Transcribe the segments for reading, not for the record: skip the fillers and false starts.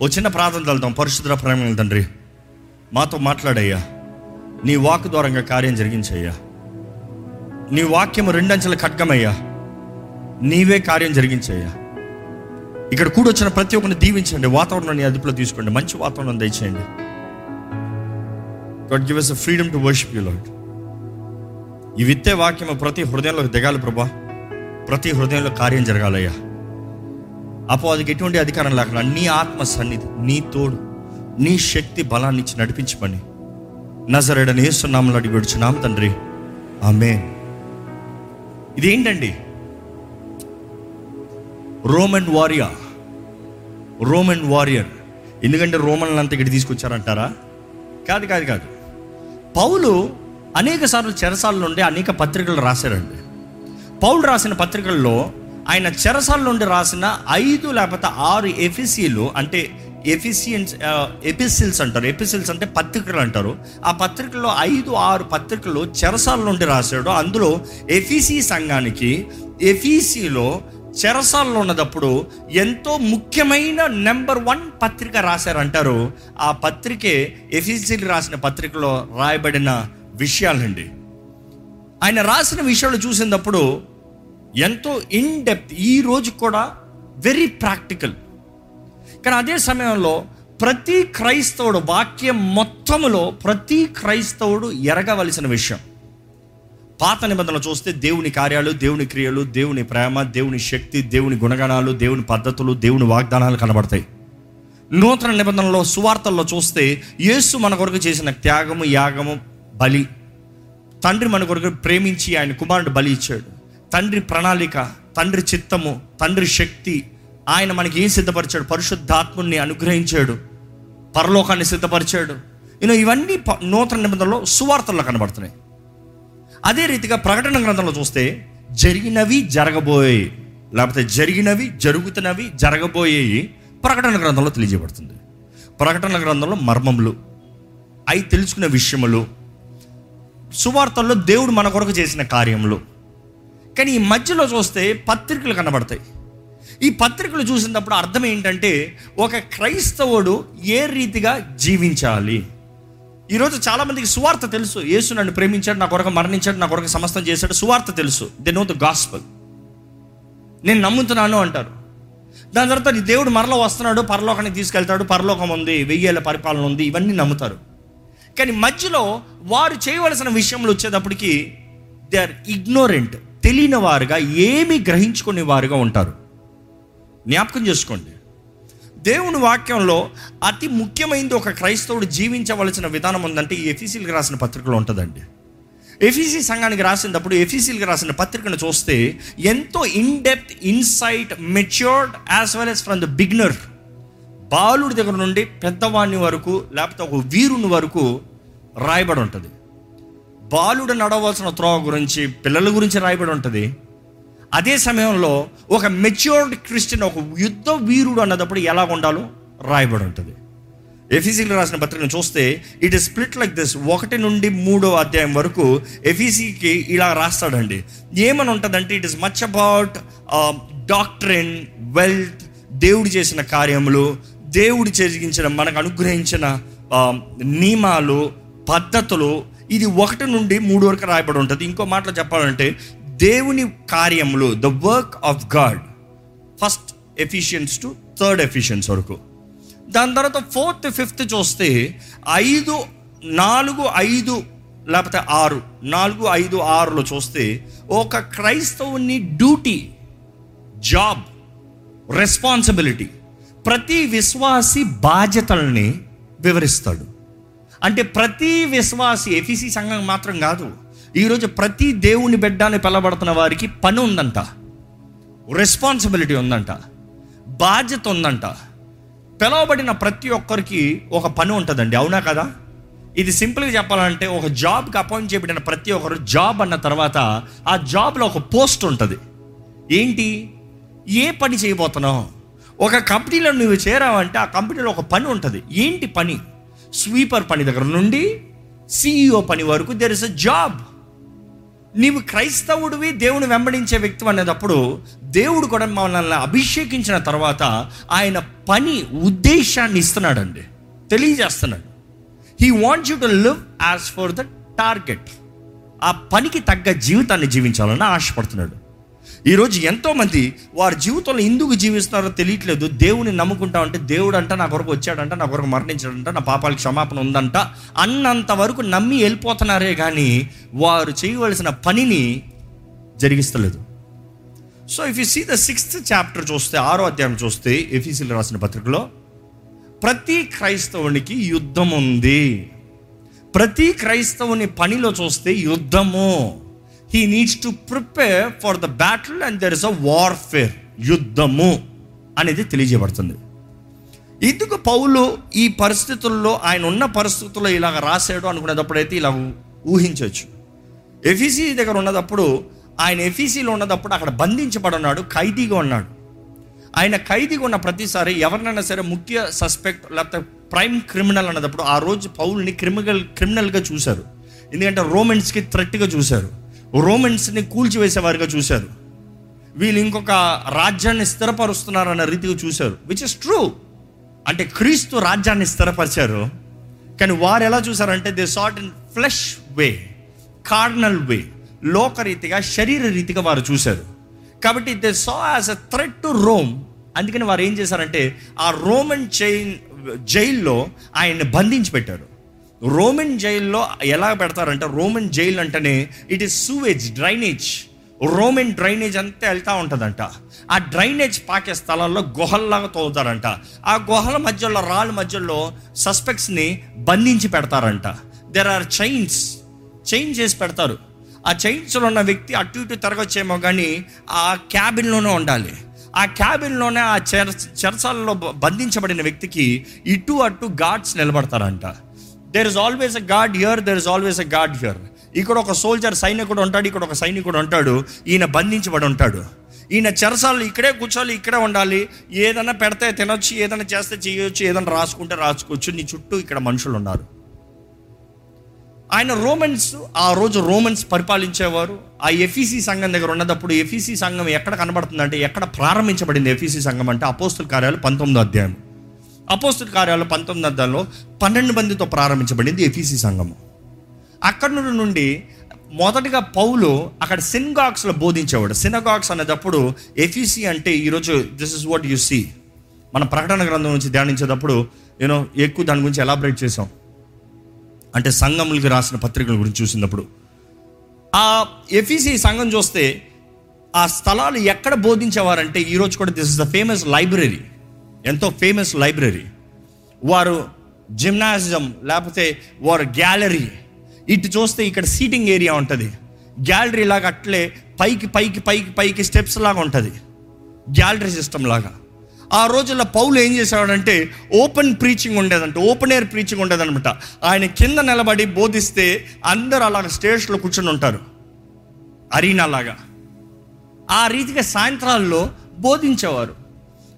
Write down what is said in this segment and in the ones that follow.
ఓ చిన్న ప్రార్థన వెళ్తాం. పరిశుద్ధ ప్రేమ తండ్రి, మాతో మాట్లాడయ్యా, నీ వాక్ ద్వారంగా కార్యం జరిగించయ్యా. నీ వాక్యం రెండంచెల ఖడ్గమయ్యా, నీవే కార్యం జరిగించయ్యా. ఇక్కడ కూడొచ్చిన ప్రతి ఒక్కరిని దీవించండి, వాతావరణాన్ని అదుపులో తీసుకోండి, మంచి వాతావరణం దయచేయండి. God give us a freedom to worship you Lord. ఈ విత్తే వాక్యం ప్రతి హృదయంలో దిగాలి ప్రభా, ప్రతి హృదయంలో కార్యం జరగాలయ్యా. అపవాదికి ఎటువంటి అధికారం లేకుండా నీ ఆత్మ సన్నిధి, నీ తోడు, నీ శక్తి బలాన్ని ఇచ్చి నడిపించమని నజరేయుడైన యేసు నామములో అడిగి పెడుచున్నాము తండ్రి, ఆమేన్. ఇదేంటండి, రోమన్ వారియర్ ఎందుకంటే రోమన్లు అంతా ఇక్కడ తీసుకొచ్చారంటారా? కాదు. పౌలు అనేక సార్లు చెరసాల నుండి అనేక పత్రికలు రాశారండి. పౌలు రాసిన పత్రికల్లో ఆయన చెరసాల నుండి రాసిన 5 లేకపోతే 6 ఎఫీసీలు, అంటే ఎపిసిల్స్ అంటారు. ఎపిసిల్స్ అంటే పత్రికలు అంటారు. ఆ పత్రికల్లో 5-6 పత్రికలు చెరసాల నుండి రాశాడు. అందులో ఎఫీసీ సంఘానికి, ఎఫీసీలో చెరసాల్లో ఉన్నప్పుడు ఎంతో ముఖ్యమైన నెంబర్ 1 పత్రిక రాశారంటారు. ఆ పత్రికే ఎఫీసీలు రాసిన పత్రికలో రాయబడిన విషయాలండి. ఆయన రాసిన విషయాలు చూసినప్పుడు ఎంతో ఇన్ డెప్త్, ఈ రోజు కూడా వెరీ ప్రాక్టికల్. కానీ అదే సమయంలో ప్రతి క్రైస్తవుడు, వాక్యం మొత్తములో ప్రతి క్రైస్తవుడు ఎరగవలసిన విషయం. పాత నిబంధనలు చూస్తే దేవుని కార్యాలు, దేవుని క్రియలు, దేవుని ప్రేమ, దేవుని శక్తి, దేవుని గుణగణాలు, దేవుని పద్ధతులు, దేవుని వాగ్దానాలు కనబడతాయి. నూతన నిబంధనలో సువార్తల్లో చూస్తే యేసు మన కొరకు చేసిన త్యాగము, యాగము, బలి, తండ్రి మన కొరకు ప్రేమించి ఆయన కుమారుడు బలి ఇచ్చాడు, తండ్రి ప్రణాళిక, తండ్రి చిత్తము, తండ్రి శక్తి, ఆయన మనకి ఏం సిద్ధపరిచాడు, పరిశుద్ధాత్ముని అనుగ్రహించాడు, పరలోకాన్ని సిద్ధపరిచాడు. ఇవన్నీ నూతన నిబంధనలో సువార్తల్లో కనబడుతున్నాయి. అదే రీతిగా ప్రకటన గ్రంథంలో చూస్తే జరిగినవి జరగబోయే, లేకపోతే జరిగినవి జరుగుతున్నవి జరగబోయేవి ప్రకటన గ్రంథంలో తెలియజేయబడుతుంది. ప్రకటన గ్రంథంలో మర్మములు అయి తెలుసుకునే విషయములు, సువార్తల్లో దేవుడు మన కొరకు చేసిన కార్యములు. కానీ ఈ మధ్యలో చూస్తే పత్రికలు కనబడతాయి. ఈ పత్రికలు చూసినప్పుడు అర్థం ఏంటంటే, ఒక క్రైస్తవుడు ఏ రీతిగా జీవించాలి. ఈరోజు చాలామందికి సువార్త తెలుసు, యేసు నన్ను ప్రేమించాడు, నా కొరకు మరణించాడు, నా కొరకు సమస్తం చేశాడు, సువార్త తెలుసు. దే నో ద గాస్పల్, నేను నమ్ముతున్నాను అంటారు. దాని తర్వాత దేవుడు మరలా వస్తున్నాడు, పరలోకానికి తీసుకెళ్తాడు, పరలోకం ఉంది, 1000 ఏళ్ల పరిపాలన ఉంది, ఇవన్నీ నమ్ముతారు. కానీ మధ్యలో వారు చేయవలసిన విషయంలో వచ్చేటప్పటికి దే ఆర్ ఇగ్నోరెంట్, తెలియని వారుగా, ఏమి గ్రహించుకునే వారుగా ఉంటారు. జ్ఞాపకం చేసుకోండి, దేవుని వాక్యంలో అతి ముఖ్యమైనది ఒక క్రైస్తవుడు జీవించవలసిన విధానం ఉందంటే ఈ ఎఫీసీలకు రాసిన పత్రికలో ఉంటుందండి. ఎఫీసీ సంఘానికి రాసినప్పుడు ఎఫీసీలకు రాసిన పత్రికను చూస్తే ఎంతో in depth, insight, matured as well as from the beginner. బాలుడి దగ్గర నుండి పెద్దవాణ్ణి వరకు, లేకపోతే ఒక వీరుని వరకు రాయబడి ఉంటుంది. బాలుడు నడవలసిన త్రోవ గురించి, పిల్లల గురించి రాయబడి ఉంటుంది. అదే సమయంలో ఒక మెచ్యూర్డ్ క్రిస్టియన్, ఒక యుద్ధ వీరుడు అన్నప్పుడు ఎలా ఉండాలో రాయబడి ఉంటుంది. ఎఫీసీలు రాసిన పత్రికను చూస్తే it is split like this. 1 నుండి 3వ అధ్యాయం వరకు ఎఫీసీకి ఇలా రాస్తాడండి. ఏమని ఉంటుందంటే, it is much about doctrine, wealth, దేవుడు చేసిన కార్యములు, దేవుడు చేయించిన, మనకు అనుగ్రహించిన నియమాలు, పద్ధతులు. ఇది 1 నుండి 3 వరకు రాయబడి ఉంటుంది. ఇంకో మాటలో చెప్పాలంటే దేవుని కార్యములు, the work of God, 1 Ephesians to 3 Ephesians వరకు. దాని తర్వాత 4th, 5th చూస్తే 4, 5, లేకపోతే 6, 4, 5, 6లో చూస్తే ఒక క్రైస్తవుని డ్యూటీ, జాబ్, రెస్పాన్సిబిలిటీ, ప్రతి విశ్వాసి బాధ్యతల్ని వివరిస్తాడు. అంటే ప్రతి విశ్వాసి, ఎఫీసీ సంఘం మాత్రం కాదు, ఈరోజు ప్రతి దేవుని బిడ్డని పిలబడుతున్న వారికి పని ఉందంట, రెస్పాన్సిబిలిటీ ఉందంట, బాధ్యత ఉందంట. పిలవబడిన ప్రతి ఒక్కరికి ఒక పని ఉంటుందండి, అవునా కదా? ఇది సింపుల్గా చెప్పాలంటే ఒక జాబ్కి అపాయింట్ చేయబడిన ప్రతి ఒక్కరు జాబ్ అన్న తర్వాత ఆ జాబ్లో ఒక పోస్ట్ ఉంటుంది. ఏంటి, ఏ పని చేయబోతున్నావు? ఒక కంపెనీలో నువ్వు చేరావంటే ఆ కంపెనీలో ఒక పని ఉంటుంది. ఏంటి పని? స్వీపర్ పని దగ్గర నుండి CEO పని వరకు దెర్ ఇస్ అ జాబ్. నీవు క్రైస్తవుడివి, దేవుని వెంబడించే వ్యక్తి అనేటప్పుడు దేవుడు కూడా మనల్ని అభిషేకించిన తర్వాత ఆయన పని ఉద్దేశాన్ని ఇస్తున్నాడండి, తెలియజేస్తున్నాడు. He wants you to live as for the target. ఆ పనికి తగ్గ జీవితాన్ని జీవించాలని ఆశపడుతున్నాడు. ఈరోజు ఎంతోమంది వారి జీవితంలో ఎందుకు జీవిస్తున్నారో తెలియట్లేదు. దేవుని నమ్ముకుంటా ఉంటే దేవుడు అంట నా కొరకు వచ్చాడంట, నా కొరకు మరణించాడంట, నా పాపాలకు క్షమాపణ ఉందంట అన్నంత వరకు నమ్మి వెళ్ళిపోతున్నారే కానీ వారు చేయవలసిన పనిని జరిగిస్తలేదు. So if you see the 6th chapter చూస్తే, 6వ అధ్యాయం చూస్తే, ఎఫీసీలు రాసిన పత్రికలో ప్రతి క్రైస్తవునికి యుద్ధం ఉంది. ప్రతి క్రైస్తవుని పనిలో చూస్తే యుద్ధము. He needs to prepare for the battle and there is a warfare. యుద్ధము అనేది తెలియజేయబడుతుంది. ఎందుకు పౌలు ఈ పరిస్థితుల్లో, ఆయన ఉన్న పరిస్థితుల్లో ఇలాగ రాశాడు అనుకునేటప్పుడైతే ఇలా ఊహించవచ్చు. ఎఫీసీ దగ్గర ఉన్నప్పుడు, ఆయన ఎఫీసీలో ఉన్నప్పుడు అక్కడ బంధించబడున్నాడు, ఖైదీగా ఉన్నాడు. ఆయన ఖైదీగా ఉన్న ప్రతిసారి ఎవరినైనా సరే ముఖ్య సస్పెక్ట్ లేకపోతే ప్రైమ్ క్రిమినల్ అన్నప్పుడు ఆ రోజు పౌల్ని క్రిమినల్గా చూశారు. ఎందుకంటే రోమన్స్కి థ్రెట్గా చూశారు, రోమన్స్ని కూల్చివేసేవారిగా చూశారు, వీళ్ళు ఇంకొక రాజ్యాన్ని స్థిరపరుస్తున్నారు అన్న రీతిగా చూశారు, విచ్ ఇస్ ట్రూ. అంటే క్రీస్తు రాజ్యాన్ని స్థిరపరిచారు, కానీ వారు ఎలా చూశారంటే they short in flesh way, carnal way, లోకరీతిగా శరీర రీతిగా వారు చూశారు. కాబట్టి they saw as a threat to Rome. అందుకని వారు ఏం చేశారంటే ఆ రోమన్ జైల్లో ఆయన్ని బంధించి పెట్టారు. రోమన్ జైల్లో ఎలా పెడతారంటే, రోమన్ జైల్ అంటేనే it is sewage drainage, Roman drainage అంతా వెళ్తూ ఉంటుందంట. ఆ డ్రైనేజ్ పాకే స్థలాల్లో గుహల్లాగా తోగుతారంట. ఆ గుహల మధ్యలో, రాళ్ళ మధ్యలో సస్పెక్ట్స్ని బంధించి పెడతారంట. దెర్ ఆర్ చైన్స్, చైన్ చేసి పెడతారు. ఆ చైన్స్లో ఉన్న వ్యక్తి అటు ఇటు తిరగచ్చేమో కానీ ఆ క్యాబిన్లోనే ఉండాలి. ఆ క్యాబిన్లోనే ఆ చెరసాలలో బంధించబడిన వ్యక్తికి ఇటు అటు గార్డ్స్ నిలబడతారంట. There is always a guard here, there is always a guard here. ఇక్కడ ఒక సోల్జర్ సైనికుడు ఉంటాడు, ఇక్కడ ఒక సైనికుడు ఉంటాడు. ఈయన బంధించబడి ఉంటాడు, ఈయన చెరసాలలో ఇక్కడే కూర్చోాలి, ఇక్కడే ఉండాలి. ఏదైనా పెడితే తినొచ్చు, ఏదైనా చేస్తే చేయొచ్చు, ఏదైనా రాసుకుంటే రాసుకోవచ్చు. నీ చుట్టూ ఇక్కడ మనుషులు ఉన్నారు. ఆయన రోమన్స్, ఆ రోజు రోమన్స్ పరిపాలించేవారు. ఆ ఎఫీసీ సంఘం దగ్గర ఉన్నప్పుడు ఎఫీసీ సంఘం ఎక్కడ కనబడుతుందంటే, ఎక్కడ ప్రారంభించబడింది ఎఫీసీ సంఘం అంటే అపోస్తుల కార్యాలు 19వ అధ్యాయం. అపోస్తుల కార్యాలు 19వ అధ్యాయంలో 12 మందితో ప్రారంభించబడింది ఎఫీసీ సంఘము. అక్కడి నుండి మొదటగా పౌలు అక్కడ సినగాగ్స్లో బోధించేవాడు. సినగాగ్స్ అనేటప్పుడు ఎఫీసీ అంటే ఈరోజు this is what you see. మన ప్రకటన గ్రంథం నుంచి ధ్యానించేటప్పుడు యూనో ఎక్కువ దాని గురించి ఎలాబరేట్ చేసాం, అంటే సంఘములకి రాసిన పత్రికల గురించి చూసినప్పుడు. ఆ ఎఫీసీ సంఘం చూస్తే ఆ స్థలాలు ఎక్కడ బోధించేవారంటే, ఈరోజు కూడా this is the famous library, ఎంతో ఫేమస్ లైబ్రరీ. వారు జిమ్నాజియం లేకపోతే వారు గ్యాలరీ, ఇటు చూస్తే ఇక్కడ సీటింగ్ ఏరియా ఉంటుంది. గ్యాలరీ లాగా అట్లే పైకి పైకి పైకి పైకి స్టెప్స్ లాగా ఉంటుంది, గ్యాలరీ సిస్టమ్ లాగా. ఆ రోజుల్లో పౌలు ఏం చేసేవాడంటే ఓపెన్ ప్రీచింగ్ ఉండేదంట, ఓపెన్ ఎయిర్ ప్రీచింగ్ ఉండేదనమాట. ఆయన కింద నిలబడి బోధిస్తే అందరూ అలాగ స్టేజ్లో కూర్చొని ఉంటారు, అరీనా లాగా. ఆ రీతిగా సాయంత్రాల్లో బోధించేవారు.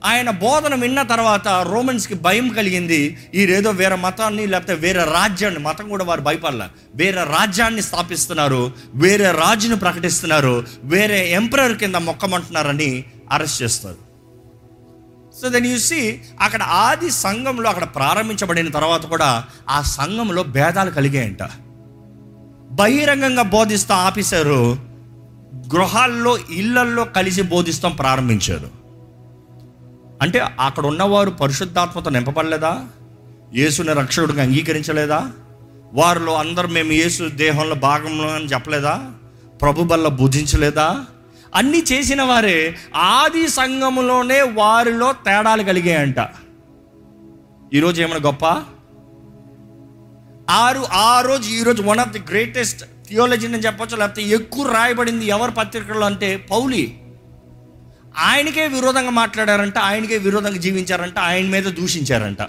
ఆయన బోధన విన్న తర్వాత రోమన్స్కి భయం కలిగింది. ఈరేదో వేరే మతాన్ని లేకపోతే వేరే రాజ్యాన్ని, మతం కూడా వారు భయపడాల, వేరే రాజ్యాన్ని స్థాపిస్తున్నారు, వేరే రాజును ప్రకటిస్తున్నారు, వేరే ఎంపరర్ కింద మొక్కమంటున్నారని అరెస్ట్ చేస్తారు. సో దెన్ యు సీ అక్కడ ఆది సంఘంలో అక్కడ ప్రారంభించబడిన తర్వాత కూడా ఆ సంఘంలో భేదాలు కలిగాయంట. బహిరంగంగా బోధిస్తాం ఆపేశారు, గృహాల్లో ఇళ్లల్లో కలిసి బోధిస్తాం ప్రారంభించారు. అంటే అక్కడ ఉన్నవారు పరిశుద్ధాత్మతో నింపబడలేదా, యేసుని రక్షకుడిగా అంగీకరించలేదా, వారిలో అందరూ మేము యేసు దేహంలో భాగంలో అని చెప్పలేదా, ప్రభు బల్ల భుజించలేదా, అన్నీ చేసిన వారే. ఆది సంఘములోనే వారిలో తేడాలు కలిగాయంట. ఈరోజు ఏమైనా గొప్ప ఆ రోజు ఈరోజు one of the greatest theology అని చెప్పచ్చు. లేకపోతే ఎక్కువ రాయబడింది ఎవరి పత్రికల్లో అంటే పౌలి. ఆయనకే విరోధంగా మాట్లాడారంట, ఆయనకే విరోధంగా జీవించారంట, ఆయన మీద దూషించారంట.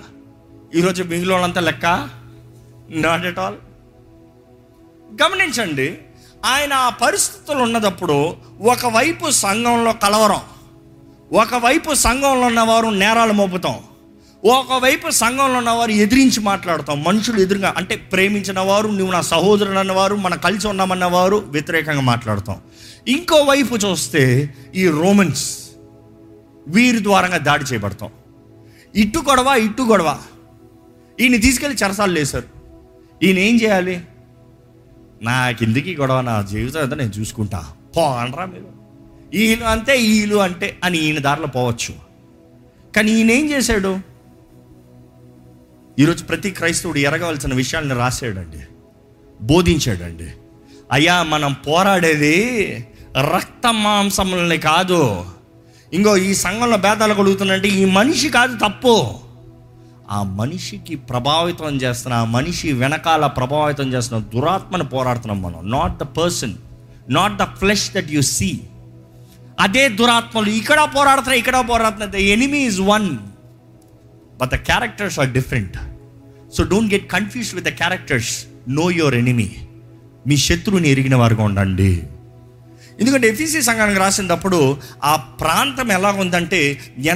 ఈరోజు మిగిలిన వాళ్ళంతా లెక్క నాట్ ఎట్ ఆల్. గమనించండి, ఆయన ఆ పరిస్థితులు ఉన్నప్పుడు ఒకవైపు సంఘంలో కలవరం, ఒకవైపు సంఘంలో ఉన్నవారు నేరాలు మోపుతాం, ఒకవైపు సంఘంలో ఉన్నవారు ఎదిరించి మాట్లాడతాం, మనుషులు ఎదురుగా అంటే ప్రేమించిన వారు, నువ్వు నా సహోదరుడు అన్నవారు, మనం కలిసి ఉన్నామన్నవారు వ్యతిరేకంగా మాట్లాడతాం. ఇంకోవైపు చూస్తే ఈ రోమన్స్ వీరి ద్వారంగా దాడి చేయబడతాం. ఇటు గొడవ ఇటు గొడవ, ఈయన తీసుకెళ్ళి చెరసాలు లేశారు. ఈయన ఏం చేయాలి? నాకెందుకు ఈ గొడవ, నా జీవితం అంతా నేను చూసుకుంటా, పోనరా మీరు, వీళ్ళు అంతే వీళ్ళు అంటే అని ఈయన దారిలో పోవచ్చు. కానీ ఈయన ఏం చేశాడు? ఈరోజు ప్రతి క్రైస్తవుడు ఎరగవలసిన విషయాలను రాశాడండి, బోధించాడండి. అయ్యా, మనం పోరాడేది రక్త మాంసములని కాదు. ఇంకో ఈ సంఘంలో భేదాలు కలుగుతున్నాయంటే ఈ మనిషి కాదు తప్పు, ఆ మనిషికి ప్రభావితం చేస్తున్న, ఆ మనిషి వెనకాల ప్రభావితం చేస్తున్న దురాత్మను పోరాడుతున్నాం మనం. Not the person, not the flesh that you see. అదే దురాత్మలు ఇక్కడ పోరాడుతున్నాయి, ఇక్కడ పోరాడుతున్నాయి. The enemy is one but the characters are different, so don't get confused with the characters. Know your enemy. మీ శత్రువుని ఎరిగిన వారుగా ఉండండి. ఎందుకంటే ఎఫీసీ సంఘానికి రాసినప్పుడు ఆ ప్రాంతం ఎలా ఉందంటే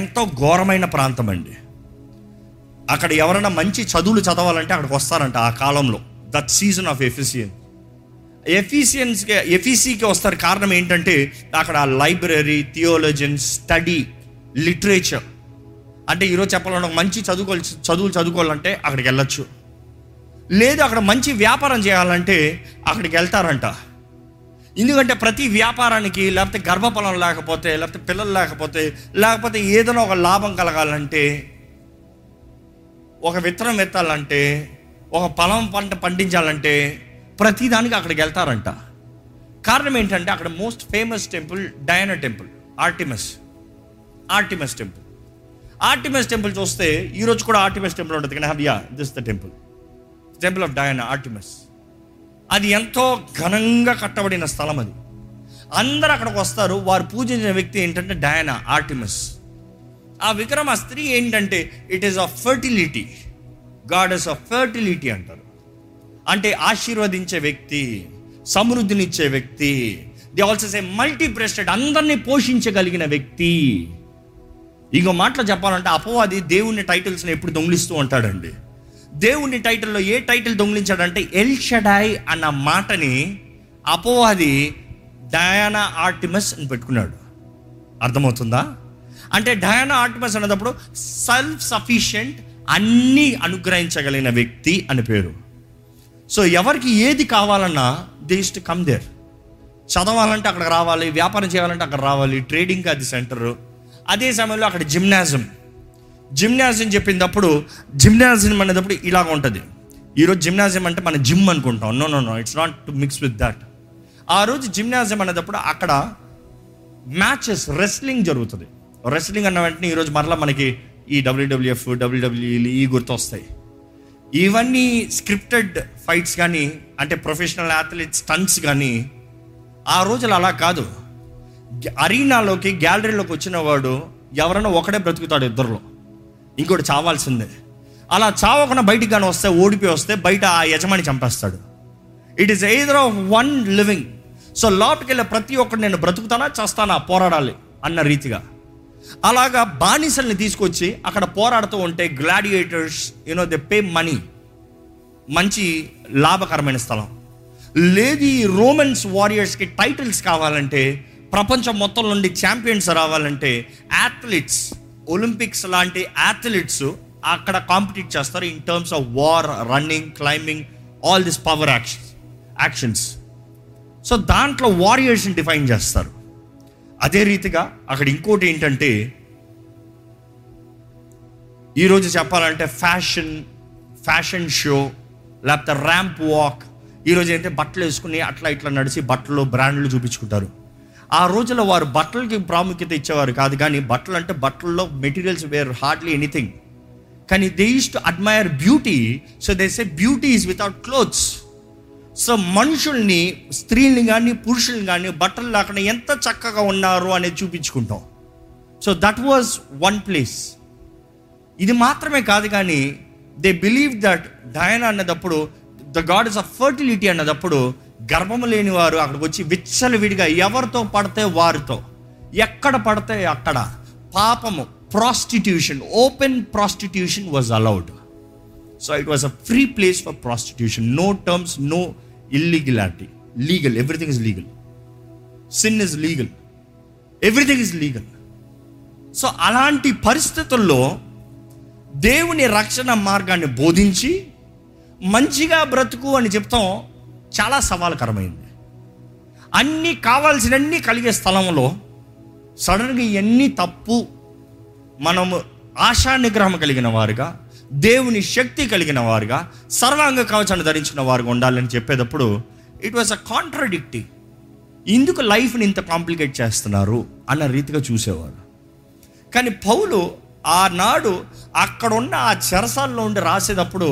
ఎంతో ఘోరమైన ప్రాంతం అండి. అక్కడ ఎవరైనా మంచి చదువులు చదవాలంటే అక్కడికి వస్తారంట ఆ కాలంలో, దట్ సీజన్ ఆఫ్ ఎఫీసియన్స్కి వస్తారు. కారణం ఏంటంటే అక్కడ లైబ్రరీ, థియోలజన్, స్టడీ, లిటరేచర్. అంటే ఈరోజు చెప్పాలంటే ఒక మంచి చదువులు చదువుకోవాలంటే అక్కడికి వెళ్ళొచ్చు, లేదు అక్కడ మంచి వ్యాపారం చేయాలంటే అక్కడికి వెళ్తారంట. ఎందుకంటే ప్రతి వ్యాపారానికి లేకపోతే గర్భఫలం లేకపోతే, లేకపోతే పిల్లలు లేకపోతే, లేకపోతే ఏదైనా ఒక లాభం కలగాలంటే, ఒక విత్తనం ఎత్తాలంటే, ఒక పొలం పంట పండించాలంటే ప్రతిదానికి అక్కడికి వెళ్తారంట. కారణం ఏంటంటే అక్కడ most famous temple Diana temple, Artemis temple. Artemis temple చూస్తే ఈరోజు కూడా ఆర్టిమిస్ టెంపుల్ ఉంటుంది, కానీ హవ్యా this the temple, temple of Diana Artemis. అది ఎంతో ఘనంగా కట్టబడిన స్థలం. అది అందరు అక్కడికి వస్తారు. వారు పూజించిన వ్యక్తి ఏంటంటే డయానా ఆర్టిమిస్. ఆ విక్రమ స్త్రీ ఏంటంటే it is of fertility, goddess of fertility అంటారు. అంటే ఆశీర్వదించే వ్యక్తి, సమృద్ధినిచ్చే వ్యక్తి. They also say multi breasted, అందరినీ పోషించగలిగిన వ్యక్తి. ఇంకో మాటలో చెప్పాలంటే అపవాది దేవుని టైటిల్స్ని ఎప్పుడు దొంగిలిస్తూ ఉంటాడండి. దేవుని టైటిల్లో ఏ టైటిల్ దొంగిలించాడంటే ఎల్ షడాయ్ అన్న మాటని అపవాది డయానా ఆర్టిమస్ అని పెట్టుకున్నాడు. అర్థమవుతుందా? అంటే డయానా ఆర్టిమస్ అనేటప్పుడు సెల్ఫ్ సఫిషియెంట్, అన్నీ అనుగ్రహించగలిగిన వ్యక్తి అని పేరు. సో ఎవరికి ఏది కావాలన్నా they use to come there. చదవాలంటే అక్కడ రావాలి, వ్యాపారం చేయాలంటే అక్కడ రావాలి, ట్రేడింగ్ అది సెంటరు. అదే సమయంలో అక్కడ జిమ్నాజియం చెప్పినప్పుడు జిమ్నాజియం అనేటప్పుడు ఇలాగ ఉంటుంది. ఈరోజు జిమ్నాజియం అంటే మన జిమ్ అనుకుంటాం. No, it's not to mix with that. ఆ రోజు జిమ్నాజియం అనేటప్పుడు అక్కడ మ్యాచెస్, రెస్లింగ్ జరుగుతుంది. రెస్లింగ్ అన్న వెంటనే ఈరోజు మరలా మనకి ఈ WWF, WWE ఈ గుర్తొస్తాయి. ఇవన్నీ స్క్రిప్టెడ్ ఫైట్స్ కానీ, అంటే ప్రొఫెషనల్ అథ్లెట్స్ స్టంట్స్ కానీ. ఆ రోజులు అలా కాదు. అరీనాలోకి, గ్యాలరీలోకి వచ్చిన వాడు ఎవరైనా ఒకడే బ్రతుకుతాడు, ఇద్దరులో ఇంకోటి చావాల్సిందే. అలా చావకుండా బయటికి కానీ వస్తే, ఓడిపోయి వస్తే బయట ఆ యజమాని చంపేస్తాడు. It is either of one living. So లోపలికి వెళ్ళే ప్రతి ఒక్కడు నేను బ్రతుకుతానా చేస్తానా, పోరాడాలి అన్న రీతిగా. అలాగా బానిసల్ని తీసుకొచ్చి అక్కడ పోరాడుతూ ఉంటే గ్లాడియేటర్స్, దే పే మనీ, మంచి లాభకరమైన స్థలం. లేదు ఈ రోమన్స్ వారియర్స్కి టైటిల్స్ కావాలంటే, ప్రపంచం మొత్తం నుండి ఛాంపియన్స్ రావాలంటే అథ్లెట్స్, ఒలింపిక్స్ లాంటి అథ్లెట్స్ అక్కడ కాంపిటీట్ చేస్తారు in terms of war, running, climbing, all this power actions. So దాంట్లో వారియర్స్ని డిఫైన్ చేస్తారు. అదే రీతిగా అక్కడ ఇంకోటి ఏంటంటే ఈరోజు చెప్పాలంటే ఫ్యాషన్ షో, లేకపోతే ర్యాంప్ వాక్. ఈరోజు అయితే బట్టలు వేసుకుని అట్లా ఇట్లా నడిచి బట్టలు, బ్రాండ్లు చూపించుకుంటారు. ఆ రోజుల్లో వారు బట్టలకి ప్రాముఖ్యత ఇచ్చేవారు కాదు, కానీ బట్టలు అంటే బట్టల్లో మెటీరియల్స్ వేర్ హార్డ్లీ ఎనీథింగ్. కానీ they use to admire beauty, so they say beauty is without clothes. So మనుషుల్ని, స్త్రీల్ని కానీ పురుషుల్ని కానీ బట్టలు లేకుండా ఎంత చక్కగా ఉన్నారు అనేది చూపించుకుంటాం. So that was one place. ఇది మాత్రమే కాదు, కానీ దే బిలీవ్ దట్ డయానా అన్నదప్పుడు ద గాడెస్ ఆఫ్ ఫర్టిలిటీ అన్నదప్పుడు గర్భము లేని వారు అక్కడికి వచ్చి విచ్చలవిడిగా ఎవరితో పడితే వారితో, ఎక్కడ పడితే అక్కడ, పాపము, prostitution, open prostitution was allowed. So it was a free place for prostitution. No terms, no illegality. Legal, everything is legal. Sin is legal. Everything is legal. So అలాంటి పరిస్థితుల్లో దేవుని రక్షణ మార్గాన్ని బోధించి మంచిగా బ్రతుకు అని చెప్తాం చాలా సవాలకరమైంది. అన్నీ కావాల్సినన్నీ కలిగే స్థలంలో సడన్గా ఇవన్నీ తప్పు, మనము ఆశానిగ్రహం కలిగిన వారుగా, దేవుని శక్తి కలిగిన వారుగా, సర్వాంగ కవచాన్ని ధరించిన వారుగా ఉండాలని చెప్పేటప్పుడు ఇట్ వాజ్ అ కాంట్రాడిక్టింగ్. ఇందుకు లైఫ్ని ఇంత కాంప్లికేట్ చేస్తున్నారు అన్న రీతిగా చూసేవారు. కానీ పౌలు ఆనాడు అక్కడున్న ఆ చెరసాల్లో ఉండి రాసేటప్పుడు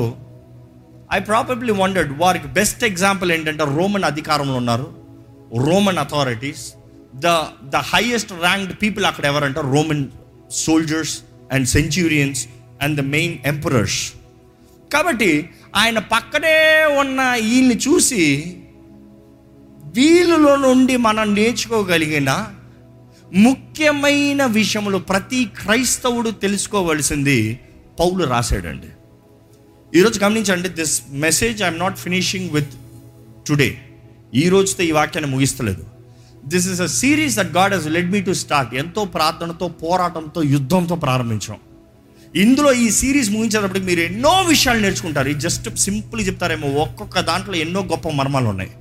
ఐ ప్రాబబ్లీ వండర్డ్ వారికి బెస్ట్ ఎగ్జాంపుల్ ఏంటంటే రోమన్ అధికారంలో ఉన్నారు, Roman authorities, the highest ranked people అక్కడ ఎవరంటే Roman soldiers and centurions and the main emperors. కాబట్టి ఆయన పక్కనే ఉన్న వీళ్ళని చూసి వీళ్ళలో నుండి మనం నేర్చుకోగలిగిన ముఖ్యమైన విషయంలో ప్రతి క్రైస్తవుడు తెలుసుకోవలసింది పౌలు రాశాడండి. ఈరోజు గమనించండి, this message I'm not finishing with today. ఈ రోజుతో ఈ వాక్యాన్ని ముగిస్తలేదు. This is a series that God has led me to start. ఎంతో ప్రార్థనతో, పోరాటంతో, యుద్ధంతో ప్రారంభించాం. ఇందులో ఈ సిరీస్ ముగించేటప్పటికి మీరు ఎన్నో విషయాలు నేర్చుకుంటారు. ఇది జస్ట్ సింపుల్గా చెప్తారేమో, ఒక్కొక్క దాంట్లో ఎన్నో గొప్ప మర్మాలు ఉన్నాయి.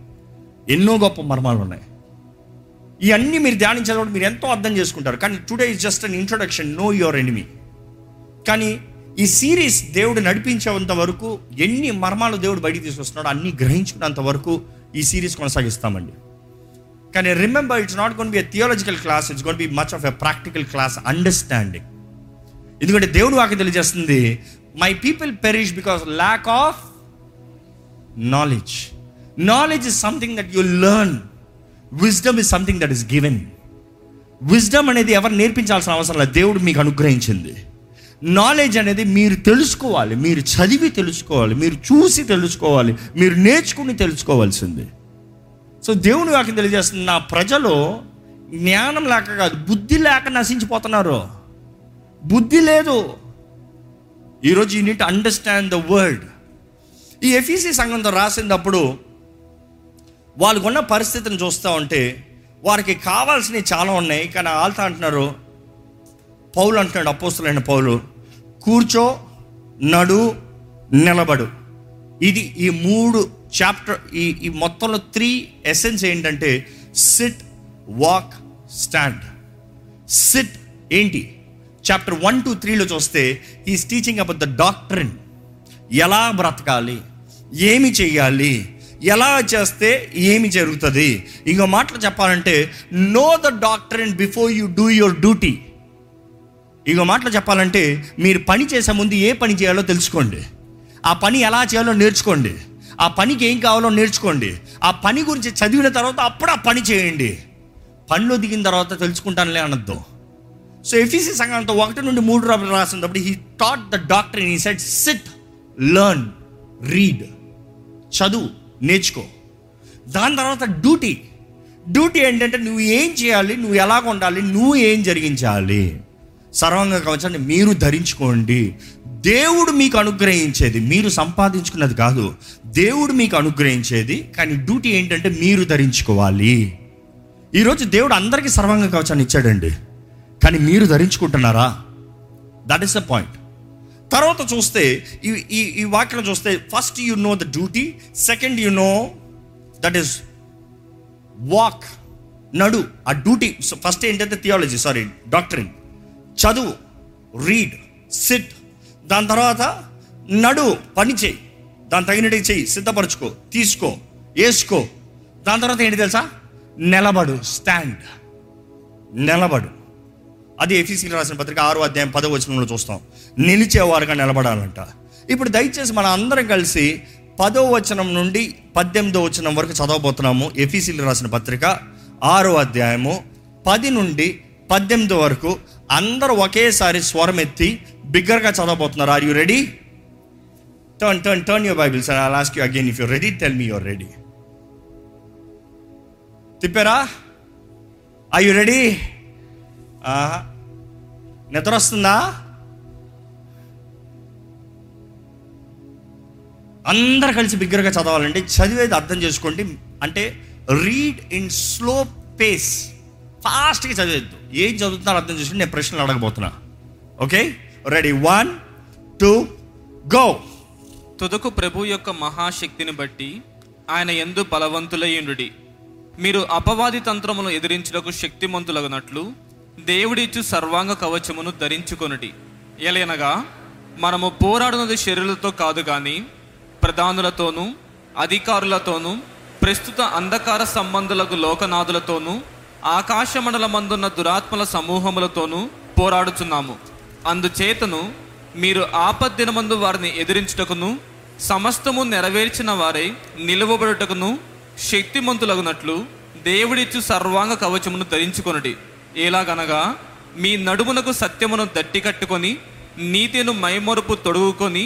ఇవన్నీ మీరు ధ్యానించేటప్పుడు మీరు ఎంతో అర్థం చేసుకుంటారు. కానీ today is just an introduction, know your enemy. కానీ ఈ సిరీస్ దేవుడు నడిపించేంత వరకు, ఎన్ని మర్మాలు దేవుడు బయటికి తీసుకొస్తున్నాడో అన్నీ గ్రహించుకున్నంత వరకు ఈ సిరీస్ కొనసాగిస్తామండి. కానీ remember, it's not gonna be a theological class, it's gonna be much of a practical class, understanding. ఎందుకంటే దేవుడు వాక్యం తెలియజేస్తుంది, my people perish because lack of knowledge. Knowledge is something that you learn. Wisdom is something that is given. Wisdom అనేది ఎవరు నేర్పించాల్సిన అవసరం లేదు, దేవుడు మీకు అనుగ్రహించింది. నాలెడ్జ్ అనేది మీరు తెలుసుకోవాలి, మీరు చదివి తెలుసుకోవాలి, మీరు చూసి తెలుసుకోవాలి, మీరు నేర్చుకుని తెలుసుకోవాల్సింది. సో దేవుని వాక్యం తెలియజేస్తుంది, నా ప్రజలు జ్ఞానం లేక కాదు, బుద్ధి లేక నశించిపోతున్నారు. బుద్ధి లేదు. ఈరోజు you need to understand the word. ఈ ఎఫీసీ సంఘంతో రాసినప్పుడు వాళ్ళకున్న పరిస్థితిని చూస్తూ ఉంటే వారికి కావాల్సినవి చాలా ఉన్నాయి. కానీ వాళ్ళతో అంటున్నారు, పౌలు అంటున్నాడు, అపోస్తులైన పౌలు, కూర్చో, నడు, నిలబడు. ఇది ఈ మూడు చాప్టర్, ఈ మొత్తంలో 3 ఎసెన్స్ ఏంటంటే సిట్, వాక్, స్టాండ్. సిట్ ఏంటి? చాప్టర్ 1-3లో చూస్తే is teaching about the doctrine. ఎలా బ్రతకాలి, ఏమి చెయ్యాలి, ఎలా చేస్తే ఏమి జరుగుతుంది. ఇంకో మాటలు చెప్పాలంటే know the doctrine before you do your duty. ఇంకో మాటలు చెప్పాలంటే మీరు పని చేసే ముందు ఏ పని చేయాలో తెలుసుకోండి, ఆ పని ఎలా చేయాలో నేర్చుకోండి, ఆ పనికి ఏం కావాలో నేర్చుకోండి, ఆ పని గురించి చదివిన తర్వాత అప్పుడు ఆ పని చేయండి. పనిలో దిగిన తర్వాత తెలుసుకుంటానులే అనొద్దు. సో ఎఫీసీ సంఘంతో 1-3 రాసినప్పుడు he taught the doctrine. He said sit, learn, read, చదువు, నేర్చుకో. దాని తర్వాత డ్యూటీ. డ్యూటీ ఏంటంటే నువ్వు ఏం చేయాలి, నువ్వు ఎలాగ ఉండాలి, నువ్వు ఏం జరిగించాలి. సర్వాంగ కవచాన్ని మీరు ధరించుకోండి. దేవుడు మీకు అనుగ్రహించేది మీరు సంపాదించుకున్నది కాదు, దేవుడు మీకు అనుగ్రహించేది. కానీ డ్యూటీ ఏంటంటే మీరు ధరించుకోవాలి. ఈరోజు దేవుడు అందరికీ సర్వాంగ కవచాన్ని ఇచ్చాడండి, కానీ మీరు ధరించుకుంటున్నారా? That is the point. తర్వాత చూస్తే ఈ వాక్యం చూస్తే first you know the duty, second you know that is walk, నడు. ఆ డ్యూటీ ఫస్ట్ ఏంటంటే థియాలజీ, డాక్ట్రిన్, చదువు, రీడ్, సిట్. దాని తర్వాత నడు, పని చేయి, దాని తగినట్టుగా చెయ్యి, సిద్ధపరచుకో, తీసుకో, వేసుకో. దాని తర్వాత ఏంటి తెలుసా? నిలబడు, స్టాండ్, నిలబడు. అది ఎఫీసీకి రాసిన పత్రిక 6వ అధ్యాయం 10వ వచనంలో చూస్తాం, నిలిచేవారుగా నిలబడాలంట. ఇప్పుడు దయచేసి మనం అందరం కలిసి 10వ వచనం నుండి 18వ వచనం వరకు చదవబోతున్నాము. ఎఫీసీకి రాసిన పత్రిక 6వ అధ్యాయము 10 నుండి 18 వరకు అందరూ ఒకేసారి స్వరం ఎత్తి బిగ్గరగా చదవబోతున్నారు. Are you ready? Turn turn turn your Bibles and I'll ask you again if you are ready tell me you are ready. తిప్పారా? Are you ready? నిద్ర వస్తుందా? అందరు కలిసి బిగ్గరగా చదవాలండి. చదివేది అర్థం చేసుకోండి. అంటే రీడ్ ఇన్ స్లో పేస్, ఫాస్ట్గా చదివేద్దు. ఏం చదువుతున్నారో అర్థం చేసుకుని నేను ప్రశ్నలు అడగబోతున్నా. Okay, ready? 1 2 గో. తుదకు ప్రభు యొక్క మహాశక్తిని బట్టి ఆయన యందు బలవంతులయ్యుండుడి. మీరు అపవాది తంత్రమును ఎదిరించుటకు శక్తిమంతులగునట్లు దేవుడిచ్చు సర్వాంగ కవచమును ధరించుకొనుడి. ఎలయనగా మనము పోరాడునది శరీరులతో కాదు కానీ ప్రధానులతోనూ అధికారులతోనూ ప్రస్తుత అంధకార సంబంధులకు లోకనాథులతోనూ ఆకాశమండలమందున్న దురాత్మల సమూహములతోనూ పోరాడుచున్నాము. అందుచేతను మీరు ఆపద్దినమందు వారిని ఎదిరించుటకును సమస్తము నెరవేర్చిన వారై నిలువబడుటకును శక్తిమంతులగునట్లు దేవుడిచ్చు సర్వాంగ కవచమును ధరించుకొనుడి. ఎలాగనగా మీ నడుమునకు సత్యమును దట్టి కట్టుకొని నీతిను మైమరుపు తొడుగుకొని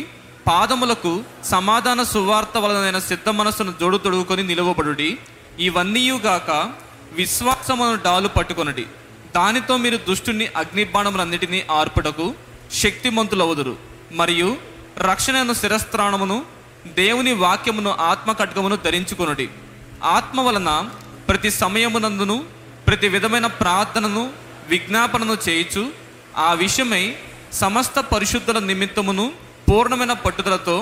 పాదములకు సమాధాన సువార్త వలనైన సిద్ధ మనస్సును జోడు తొడుగుకొని నిలువబడుడి. ఇవన్నీయుగాక విశ్వాసమును డాలు పట్టుకొనుడి. దానితో మీరు దుష్టుని అగ్నిబాణములన్నిటినీ ఆర్పుటకు శక్తిమంతులవుదురు. మరియు రక్షణను శిరస్త్రాణమును దేవుని వాక్యమును ఆత్మ కటకమును ధరించుకొనుడి. ఆత్మ వలన ప్రతి సమయమునందును ప్రతి విధమైన ప్రార్థనను విజ్ఞాపనను చేయుచు ఆ విషయమై సమస్త పరిశుద్ధుల నిమిత్తమును పూర్ణమైన పట్టుదలతో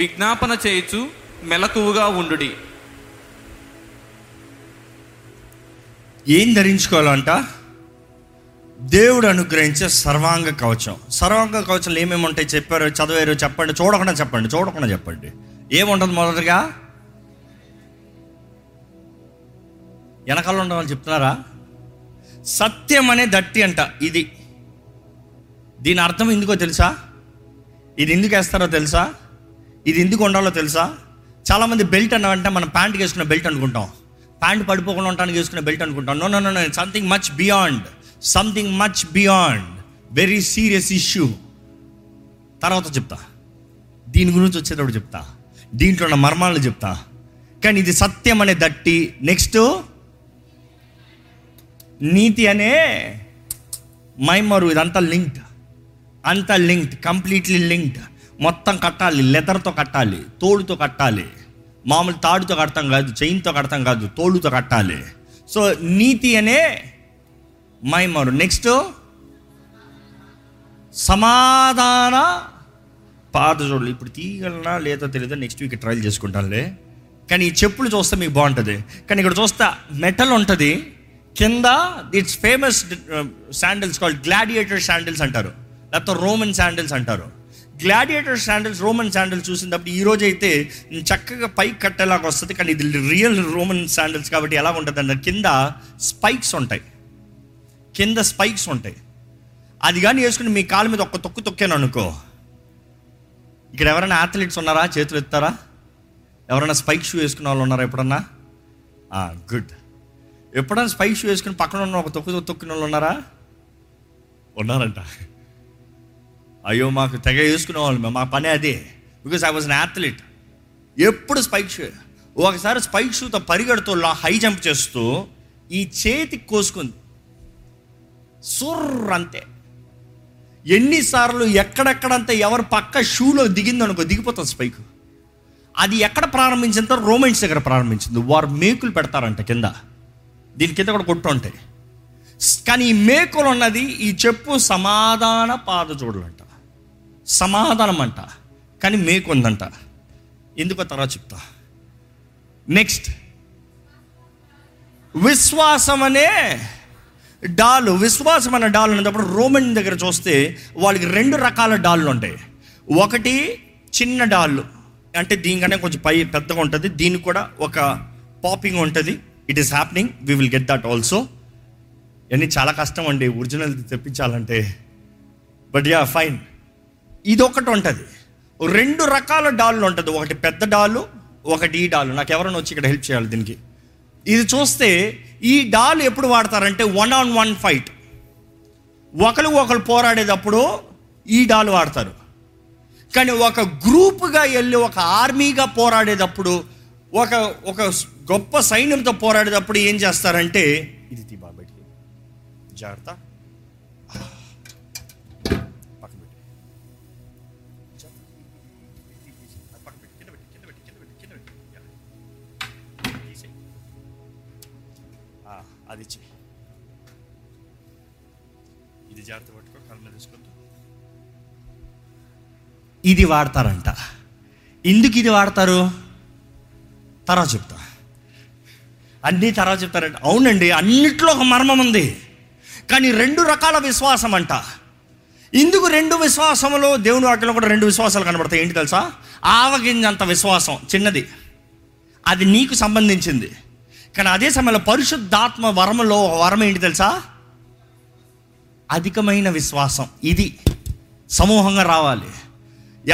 విజ్ఞాపన చేయుచు మెలకువగా ఉండుడి. ఏం ధరించుకోవాలంట? దేవుడు అనుగ్రహించే సర్వాంగ కవచం. సర్వాంగ కవచంలో ఏమేమి ఉంటాయి చెప్పారు, చదివారు, చెప్పండి. చూడకుండా చెప్పండి. ఏముంటుంది? మొదటగా వెనకాల ఉండవాళ్ళు చెప్తున్నారా? సత్యం అనే దట్టి అంట. ఇది దీని అర్థం ఎందుకో తెలుసా? ఇది ఎందుకు వేస్తారో తెలుసా? ఇది ఎందుకు ఉండాలో తెలుసా? చాలామంది బెల్ట్ అన్నామంటే మనం ప్యాంట్కి వేసుకున్న బెల్ట్ అనుకుంటాం, ప్యాంట్ పడిపోకుండా ఉండటానికి వేసుకునే బెల్ట్ అనుకుంటాం. No, something much beyond very serious issue. తర్వాత చెప్తా, దీని గురించి వచ్చేటప్పుడు చెప్తా, దీంట్లో ఉన్న మర్మాలను చెప్తా. కానీ ఇది సత్యం అనే దట్టి. నెక్స్ట్ నీతి అనే మైమరు. ఇదంతా లింక్డ్, అంతా లింక్డ్, కంప్లీట్లీ లింక్డ్. మొత్తం కట్టాలి, లెదర్తో కట్టాలి, తోలుతో కట్టాలి. మామూలు తాడుతో కడతాం కాదు, చైన్తో కడతాం కాదు, తోలుతో కట్టాలి. సో నీతి అనే మైమరు. నెక్స్ట్ సమాధాన పాదజోళ్ళు. ఇప్పుడు తీయగలనా లేదో తెలియదు, నెక్స్ట్ వీక్ ట్రయల్ చేసుకుంటానులే. కానీ ఈ చెప్పులు చూస్తే మీకు బాగుంటుంది. కానీ ఇక్కడ చూస్తా మెటల్ ఉంటుంది కింద. That's famous sandals called gladiator sandals అంటారు, లేకపోతే రోమన్ శాండిల్స్ అంటారు. గ్లాడియేటర్ శాండిల్స్, రోమన్ శాండిల్స్ చూసినప్పుడు ఈరోజు అయితే చక్కగా పైకి కట్టేలాగా వస్తుంది. కానీ ఇది రియల్ రోమన్ శాండిల్స్ కాబట్టి ఎలా ఉంటుంది అంటే కింద స్పైక్స్ ఉంటాయి. అది కానీ వేసుకుని మీ కాళ్ళ మీద ఒక్క తొక్కు తొక్కాను అనుకో. ఇక్కడ ఎవరైనా అథ్లెట్స్ ఉన్నారా? చేతులు ఎత్తారా? ఎవరైనా స్పైక్ షూ వేసుకున్న వాళ్ళు ఉన్నారా? ఎప్పుడన్నా? గుడ్. ఎప్పుడన్నా స్పైక్ షూ వేసుకుని పక్కన ఉన్న ఒక తొక్కిన వాళ్ళు ఉన్నారంట. అయ్యో, మాకు తెగ వేసుకునే వాళ్ళు, మా పనే అదే. Because I was an athlete. ఎప్పుడు స్పైక్ షూ. ఒకసారి స్పైక్ షూతో పరిగెడుతూ హై జంప్ చేస్తూ ఈ చేతికి కోసుకుంది, సుర్ర అంతే. ఎన్నిసార్లు ఎక్కడెక్కడంతా ఎవరు పక్క షూలో దిగిందనుకో, దిగిపోతుంది స్పైక్. అది ఎక్కడ ప్రారంభించిందో రోమన్స్ దగ్గర ప్రారంభించింది. వారు మేకులు పెడతారంట కింద, దీని కింద కూడా కొట్టు ఉంటాయి. కానీ ఈ మేకులు ఉన్నది ఈ చెప్పు సమాధాన పాదజోడులంట, సమాధానం అంట. కానీ మేకు ఉందంట, ఎందుకో తర్వాత చెప్తా. నెక్స్ట్ విశ్వాసం అనే డాలు. విశ్వాసం అనే డాలు ఉన్నప్పుడు రోమన్ దగ్గర చూస్తే వాళ్ళకి 2 రకాల డాళ్ళు ఉంటాయి. ఒకటి చిన్న డాళ్ళు, అంటే దీనికనే కొంచెం పై పెద్దగా ఉంటుంది, దీనికి కూడా ఒక పాపింగ్ ఉంటుంది. It is happening, we will get that also. ఇవన్నీ చాలా కష్టం అండి ఒరిజినల్ తెప్పించాలంటే, బట్ యా ఫైన్. ఇదొకటి ఉంటుంది. 2 రకాల డాళ్ళు ఉంటుంది, ఒకటి పెద్ద డాలు, ఒకటి ఈ డాలు. నాకు ఎవరైనా వచ్చి ఇక్కడ హెల్ప్ చేయాలి దీనికి. ఇది చూస్తే ఈ డాల్ ఎప్పుడు వాడతారంటే 1-on-1 ఫైట్, ఒకరు ఒకరు పోరాడేటప్పుడు ఈ డాల్ వాడతారు. కానీ ఒక గ్రూప్గా వెళ్ళి ఒక ఆర్మీగా పోరాడేటప్పుడు, ఒక గొప్ప సైన్యంతో పోరాడేటప్పుడు ఏం చేస్తారంటే ఇది తీ బాబటికి జాగ్రత్త, అది చెయ్యి. ఇది జాగ్రత్త పట్టుకో, కళ్ళ తీసుకుంటూ ఇది వాడతారంట. ఎందుకు ఇది వాడతారు తర్వాత చెప్తా, అన్నీ తర్వాత చెప్తారంట. అవునండి, అన్నిట్లో ఒక మర్మం ఉంది, కానీ రెండు రకాల విశ్వాసం అంట. ఇందుకు రెండు విశ్వాసంలో దేవుని వాక్యంలో కూడా రెండు విశ్వాసాలు కనబడతాయి. ఏంటి తెలుసా? ఆవగింజంత విశ్వాసం చిన్నది, అది నీకు సంబంధించింది. కానీ అదే సమయంలో పరిశుద్ధాత్మ వరములో వరం ఏంటి తెలుసా? అధికమైన విశ్వాసం. ఇది సమూహంగా రావాలి.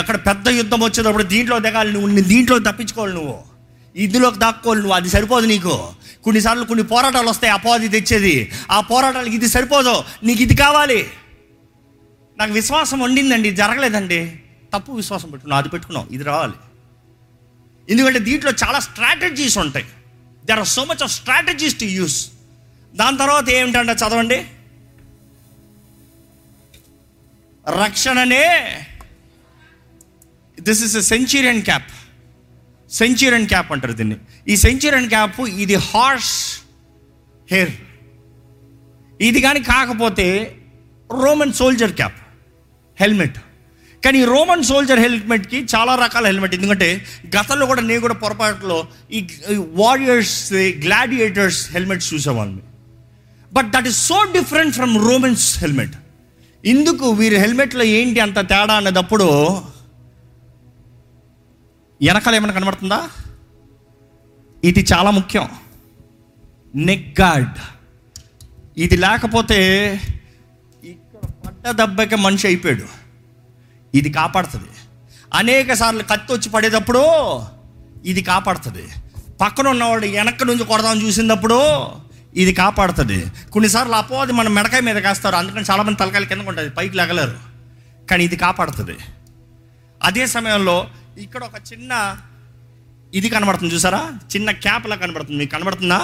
ఎక్కడ పెద్ద యుద్ధం వచ్చేటప్పుడు దీంట్లో దిగాలి, నువ్వు దీంట్లో తప్పించుకోవాలి, నువ్వు ఇందులోకి దాక్కోవాలి, నువ్వు అది సరిపోదు నీకు. కొన్నిసార్లు కొన్ని పోరాటాలు వస్తాయి, అపోది తెచ్చేది. ఆ పోరాటాలకు ఇది సరిపోదు, నీకు ఇది కావాలి. నాకు విశ్వాసం ఉండిందండి, జరగలేదండి. తప్పు విశ్వాసం పెట్టుకున్నావు, అది పెట్టుకున్నావు, ఇది రావాలి. ఎందుకంటే దీంట్లో చాలా స్ట్రాటజీస్ ఉంటాయి. There are so much of strategies to use. దాని తర్వాత ఏమిటంటే చదవండి, రక్షణనే. This is a centurion cap, centurion cap అంటారు దీన్ని. ఈ సెంచూరియన్ క్యాప్ ఇది హార్స్ హెయిర్. ఇది కానీ కాకపోతే రోమన్ సోల్జర్ క్యాప్, హెల్మెట్. కానీ ఈ రోమన్ సోల్జర్ హెల్మెట్కి చాలా రకాల హెల్మెట్. ఎందుకంటే గతంలో కూడా నేను కూడా పొరపాటులో ఈ వారియర్స్, గ్లాడియేటర్స్ హెల్మెట్స్ చూసేవాళ్ళని. But that is so different from Romans helmet. ఇందుకు వీరి హెల్మెట్లో ఏంటి అంత తేడా అనేటప్పుడు వెనకాల ఏమైనా కనబడుతుందా? ఇది చాలా ముఖ్యం, నెక్ గార్డ్. ఇది లేకపోతే ఇక్కడ పడ్డ దెబ్బకి మనిషి అయిపోయాడు. ఇది కాపాడుతుంది. అనేక సార్లు కత్తి వచ్చి పడేటప్పుడు ఇది కాపాడుతుంది. పక్కన ఉన్నవాడు వెనక్క నుంచి కొడదామని చూసినప్పుడు ఇది కాపాడుతుంది. కొన్నిసార్లు అపోది మనం మెడకాయ మీద కాస్తారు, అందుకని చాలామంది తలకాయలు కిందకు ఉంటుంది, పైకి లెగలేరు. కానీ ఇది కాపాడుతుంది. అదే సమయంలో ఇక్కడ ఒక చిన్న ఇది కనబడుతుంది, చూసారా? చిన్న క్యాప్లా కనబడుతుంది, మీకు కనబడుతుందా?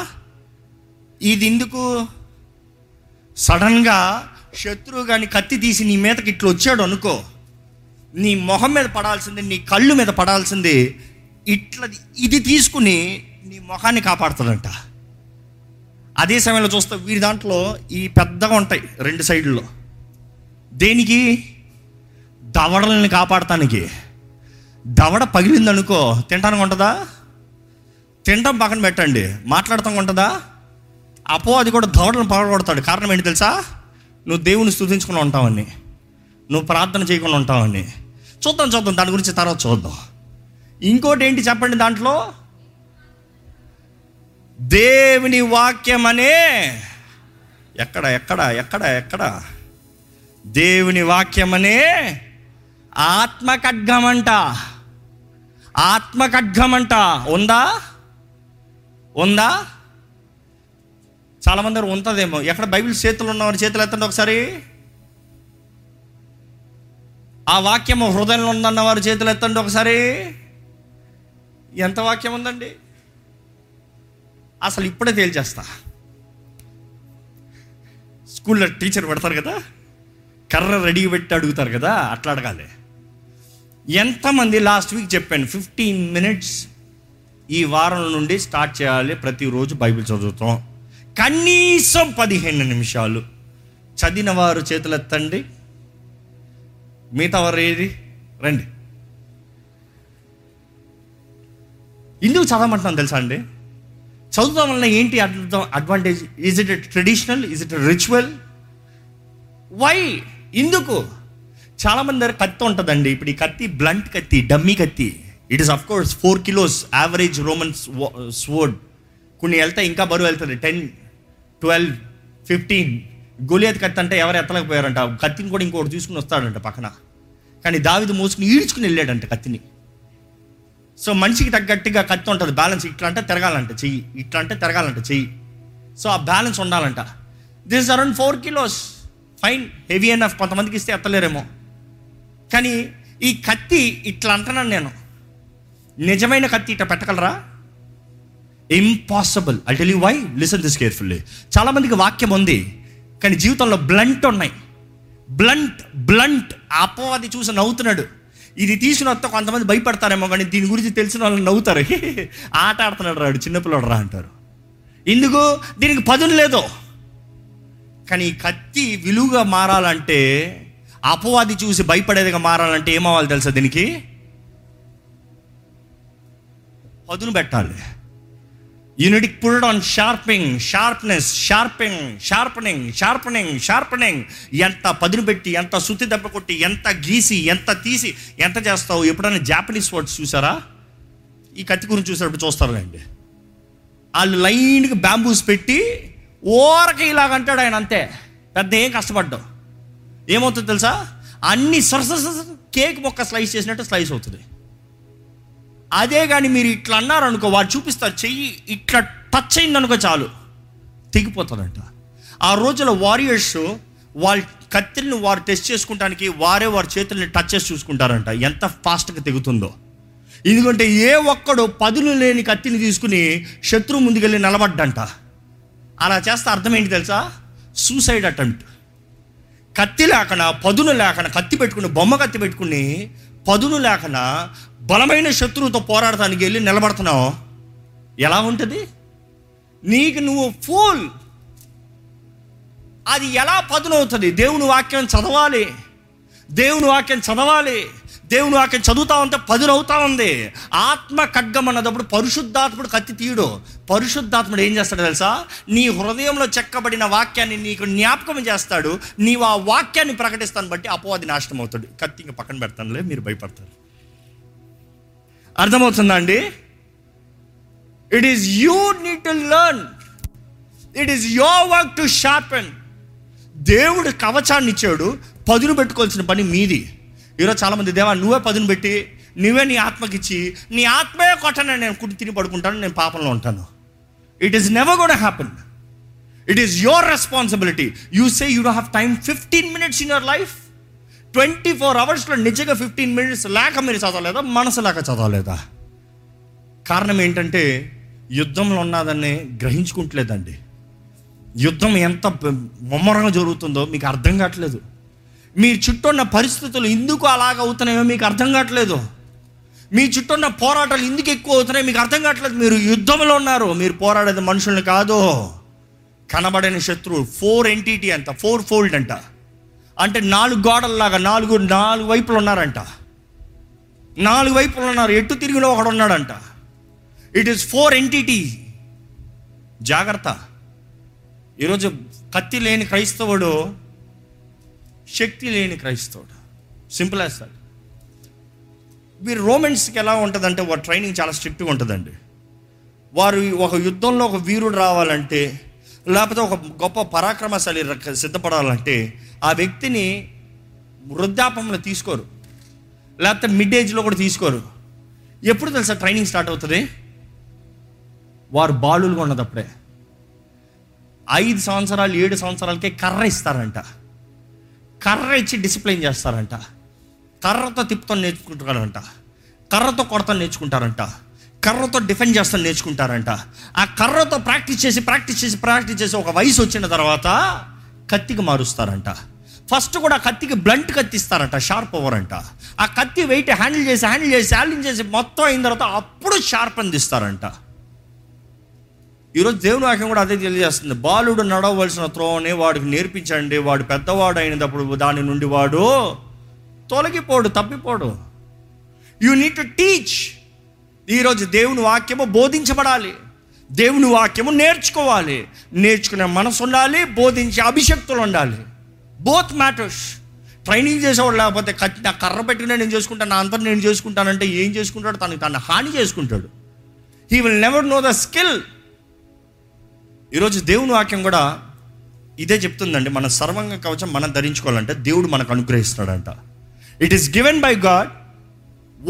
ఇది ఎందుకు? సడన్గా శత్రువు కానీ కత్తి తీసి నీ మీదకి ఇట్లా వచ్చాడు అనుకో, నీ మొహం మీద పడాల్సింది, నీ కళ్ళు మీద పడాల్సింది, ఇట్లా ఇది తీసుకుని నీ మొహాన్ని కాపాడుతుందంట. అదే సమయంలో చూస్తే వీరి దాంట్లో ఈ పెద్దగా ఉంటాయి రెండు సైడ్లో. దేనికి? దవడల్ని కాపాడటానికి. దవడ పగిలిందనుకో తినడానికి ఉంటుందా? తినడం పక్కన పెట్టండి, మాట్లాడటం ఉంటుందా? అపో అది కూడా దవడలను పగలగొడతాడు. కారణం ఏంటి తెలుసా? నువ్వు దేవుని స్తుతించుకుని ఉంటావని, నువ్వు ప్రార్థన చేయకుండా ఉంటావని. చూద్దాం దాని గురించి తర్వాత చూద్దాం. ఇంకోటి ఏంటి చెప్పండి, దాంట్లో దేవుని వాక్యం అనే ఎక్కడ ఎక్కడ ఎక్కడ ఎక్కడ దేవుని వాక్యం అనే ఆత్మకడ్గమంట, ఆత్మకడ్గమంట ఉందా? ఉందా? చాలామంది ఉంటుందేమో. ఎక్కడ బైబిల్ చేతులు ఉన్నవారు చేతులు ఎత్తండి ఒకసారి. ఆ వాక్యము హృదయంలో ఉందన్నవారు చేతులు ఎత్తండి ఒకసారి. ఎంత వాక్యం ఉందండి అసలు? ఇప్పుడే తేల్చేస్తా. స్కూల్లో టీచర్ పెడతారు కదా, కర్ర రెడీ పెట్టి అడుగుతారు కదా, అట్లా అడగాలి. ఎంతమంది లాస్ట్ వీక్ చెప్పాను 15 minutes ఈ వారం నుండి స్టార్ట్ చేయాలి, ప్రతిరోజు బైబిల్ చదువుతాం, కనీసం 15 నిమిషాలు. చదివిన వారు చేతులు ఎత్తండి, మిగతా వారు ఏది రండి. ఎందుకు చదవమంటున్నాను తెలుసా అండి? చదువుతాం వల్ల ఏంటి advantage? Is it a traditional? Is it a ritual? Why? ఎందుకు? చాలామంది దగ్గర కత్తి ఉంటుందండి. ఇప్పుడు ఈ కత్తి బ్లంట్ కత్తి, డమ్మీ కత్తి. It is of course 4 kilos average Roman sword. కొన్ని వెళ్తాయి, ఇంకా బరువు వెళ్తుంది 10, 12, 15. గొలియత్ కత్తి అంటే ఎవరు ఎత్తలేకపోయారంట. కత్తిని కూడా ఇంకోటి తీసుకుని వస్తాడంట పక్కన. కానీ దావీదు మోసుకుని ఈడ్చుకుని వెళ్ళాడంట కత్తిని. సో మనిషికి తగ్గట్టుగా కత్తి ఉంటుంది బ్యాలెన్స్. ఇట్లా అంటే తిరగాలంట చెయ్యి, ఇట్లా అంటే తిరగాలంట చెయ్యి. సో ఆ బ్యాలెన్స్ ఉండాలంట. This is around 4 kilos. Fine, heavy enough. కొంతమందికి ఇస్తే ఎత్తలేరేమో. కానీ ఈ కత్తి ఇట్లా అంటున్నాను నేను. నిజమైన కత్తి ఇట్లా పెట్టగలరా? Impossible. I tell you why. Listen this carefully. చాలామందికి వాక్యం ఉంది, కానీ జీవితంలో బ్లంట్ ఉన్నాయి. బ్లంట్ అపవాది చూసి నవ్వుతున్నాడు. ఇది తీసుకున్న కొంతమంది భయపడతారేమో, కానీ దీని గురించి తెలిసిన వాళ్ళు నవ్వుతారు. ఆట ఆడుతున్నాడు రాడు, చిన్నపిల్లడు రా అంటారు. ఎందుకు? దీనికి పదును లేదు. కానీ కత్తి విలువగా మారాలంటే, అపవాది చూసి భయపడేదిగా మారాలంటే ఏమవ్వాలి తెలుసా? దీనికి పదును పెట్టాలి. You need to put it on sharpening, sharpness, sharpening, sharpening, sharpening, sharpening. ఎంత పదును పెట్టి, ఎంత సుత్తి దెబ్బ కొట్టి, ఎంత గీసి, ఎంత తీసి, ఎంత చేస్తావు. ఎప్పుడైనా జాపనీస్ వర్డ్స్ చూసారా? ఈ కత్తి గురించి చూసినప్పుడు చూస్తారండి, వాళ్ళు లైన్గా బ్యాంబూస్ పెట్టి ఓరకి ఇలాగంటాడు ఆయన, అంతే. పెద్ద ఏం కష్టపడ్డావు. ఏమవుతుంది తెలుసా? అన్ని సరస కేక్ మొక్క స్లైస్ చేసినట్టు స్లైస్ అవుతుంది. అదే కానీ మీరు ఇట్లా అన్నారనుకో, వాడు చూపిస్తారు చెయ్యి, ఇట్లా టచ్ అయిందనుకో చాలు, తెగిపోతారంట. ఆ రోజుల వారియర్స్ వాళ్ళ కత్తిల్ని వారు టెస్ట్ చేసుకుంటానికి వారే వారి చేతుల్ని టచ్ చేసి చూసుకుంటారంట, ఎంత ఫాస్ట్గా తెగుతుందో. ఎందుకంటే ఏ ఒక్కడు పదులు లేని కత్తిని తీసుకుని శత్రువు ముందుకెళ్ళి నిలబడ్డంట. అలా చేస్తే అర్థం ఏంటి తెలుసా? Suicide attempt. కత్తి లేకనా, పదును లేకనా, కత్తి పెట్టుకుని, బొమ్మ కత్తి పెట్టుకుని, పదును లేకనా బలమైన శత్రువుతో పోరాడటానికి వెళ్ళి నిలబడుతున్నావు, ఎలా ఉంటుంది నీకు? నువ్వు ఫూల్. అది ఎలా పదునవుతుంది? దేవుని వాక్యం చదవాలి, దేవుని వాక్యం చదవాలి. దేవుని వాక్యం చదువుతా ఉంటే పదునవుతా ఉంది. ఆత్మ ఖడ్గం అన్నప్పుడు పరిశుద్ధాత్ముడు కత్తి తీయడు. పరిశుద్ధాత్ముడు ఏం చేస్తాడు తెలుసా? నీ హృదయంలో చెక్కబడిన వాక్యాన్ని నీకు జ్ఞాపకం చేస్తాడు. నీవు ఆ వాక్యాన్ని ప్రకటిస్తాను బట్టి అపవాది నాశనం అవుతాడు. కత్తి ఇంకా పక్కన పెడతానులే, మీరు భయపడతారు. అర్థమవుతుందా అండి? It is you need to learn. It is your work to sharpen. దేవుడు కవచాన్ని ఇచ్చాడు, పదును పెట్టుకోవాల్సిన పని మీది. ఈరోజు చాలామంది, దేవా నువ్వే పదును పెట్టి, నువ్వే నీ ఆత్మకిచ్చి, నీ ఆత్మే కొట్టను, నేను కుడి తిని పడుకుంటాను, నేను పాపంలో ఉంటాను. It is never gonna happen. It is your responsibility. You say you don't have time. 15 minutes in your life, 24 hours నిజంగా 15 minutes లేక మీరు చదవలేదా? మనసు లేక చదవలేదా? కారణం ఏంటంటే యుద్ధంలో ఉన్నదాన్ని గ్రహించుకుంటలేదండి. యుద్ధం ఎంత ముమ్మరంగా జరుగుతుందో మీకు అర్థం కావట్లేదు. మీ చుట్టూ ఉన్న పరిస్థితులు ఎందుకు అలాగ అవుతున్నాయో మీకు అర్థం కావట్లేదు. మీ చుట్టూ ఉన్న పోరాటాలు ఎందుకు ఎక్కువ అవుతున్నాయో మీకు అర్థం కావట్లేదు. మీరు యుద్ధంలో ఉన్నారు. మీరు పోరాడేది మనుషుల్ని కాదు, కనబడని శత్రువు. 4 entities అంట, 4-fold అంట. అంటే 4 గోడల్లాగా నాలుగు వైపులు ఉన్నారంట. 4 వైపులు ఉన్నారు. ఎటు తిరిగిలో ఒకడు ఉన్నాడంట. It is 4 entities. జాగ్రత్త. ఈరోజు కత్తి లేని క్రైస్తవుడు శక్తి లేని క్రైస్తవుడు. Simple as that. మీరు రోమన్స్కి ఎలా ఉంటుందంటే, వారి ట్రైనింగ్ చాలా స్ట్రిక్ట్గా ఉంటుందండి. వారు ఒక యుద్ధంలో ఒక వీరుడు రావాలంటే, లేకపోతే ఒక గొప్ప పరాక్రమశాలి సిద్ధపడాలంటే, ఆ వ్యక్తిని వృద్ధాపంలో తీసుకోరు, లేకపోతే మిడ్ ఏజ్లో కూడా తీసుకోరు. ఎప్పుడు తెలుసా ట్రైనింగ్ స్టార్ట్ అవుతుంది? వారు బాలులుగా ఉన్నదప్పుడే. 5 సంవత్సరాలు 7 సంవత్సరాలకే కర్ర ఇస్తారంట. కర్ర ఇచ్చి డిసిప్లిన్ చేస్తారంట. కర్రతో తిప్పుతాను నేర్చుకుంటారంట. కర్రతో కొడతాను నేర్చుకుంటారంట. కర్రతో డిఫెండ్ చేస్తాను నేర్చుకుంటారంట. ఆ కర్రతో ప్రాక్టీస్ చేసి ఒక వయసు వచ్చిన తర్వాత కత్తికి మారుస్తారంట. ఫస్ట్ కూడా కత్తికి బ్లంట్ కత్తిస్తారంట, షార్ప్ అవ్వరంట. ఆ కత్తి వెయిట్ హ్యాండిల్ చేసి మొత్తం అయిన తర్వాత అప్పుడు షార్ప్ అందిస్తారంట. ఈరోజు దేవుని వాక్యం కూడా అదే తెలియజేస్తుంది. బాలుడు నడవలసిన త్రోవనే వాడికి నేర్పించండి, వాడు పెద్దవాడు అయినప్పుడు దాని నుండి వాడు తొలగిపోడు, తప్పిపోడు. You need to teach. ఈరోజు దేవుని వాక్యము బోధించబడాలి, దేవుని వాక్యము నేర్చుకోవాలి. నేర్చుకునే మనసు ఉండాలి, బోధించే అభిషక్తులు ఉండాలి. Both matters. ట్రైనింగ్ చేసేవాడు లేకపోతే నా కర్ర పెట్టుకునే నేను చేసుకుంటాను, నా అంతా నేను చేసుకుంటానంటే ఏం చేసుకుంటాడు? తను హాని చేసుకుంటాడు. He will never know the skill. ఈరోజు దేవుని వాక్యం కూడా ఇదే చెప్తుందండి. మన సర్వాంగ కవచం మనం ధరించుకోవాలంటే దేవుడు మనకు అనుగ్రహిస్తాడంట. It is given by God,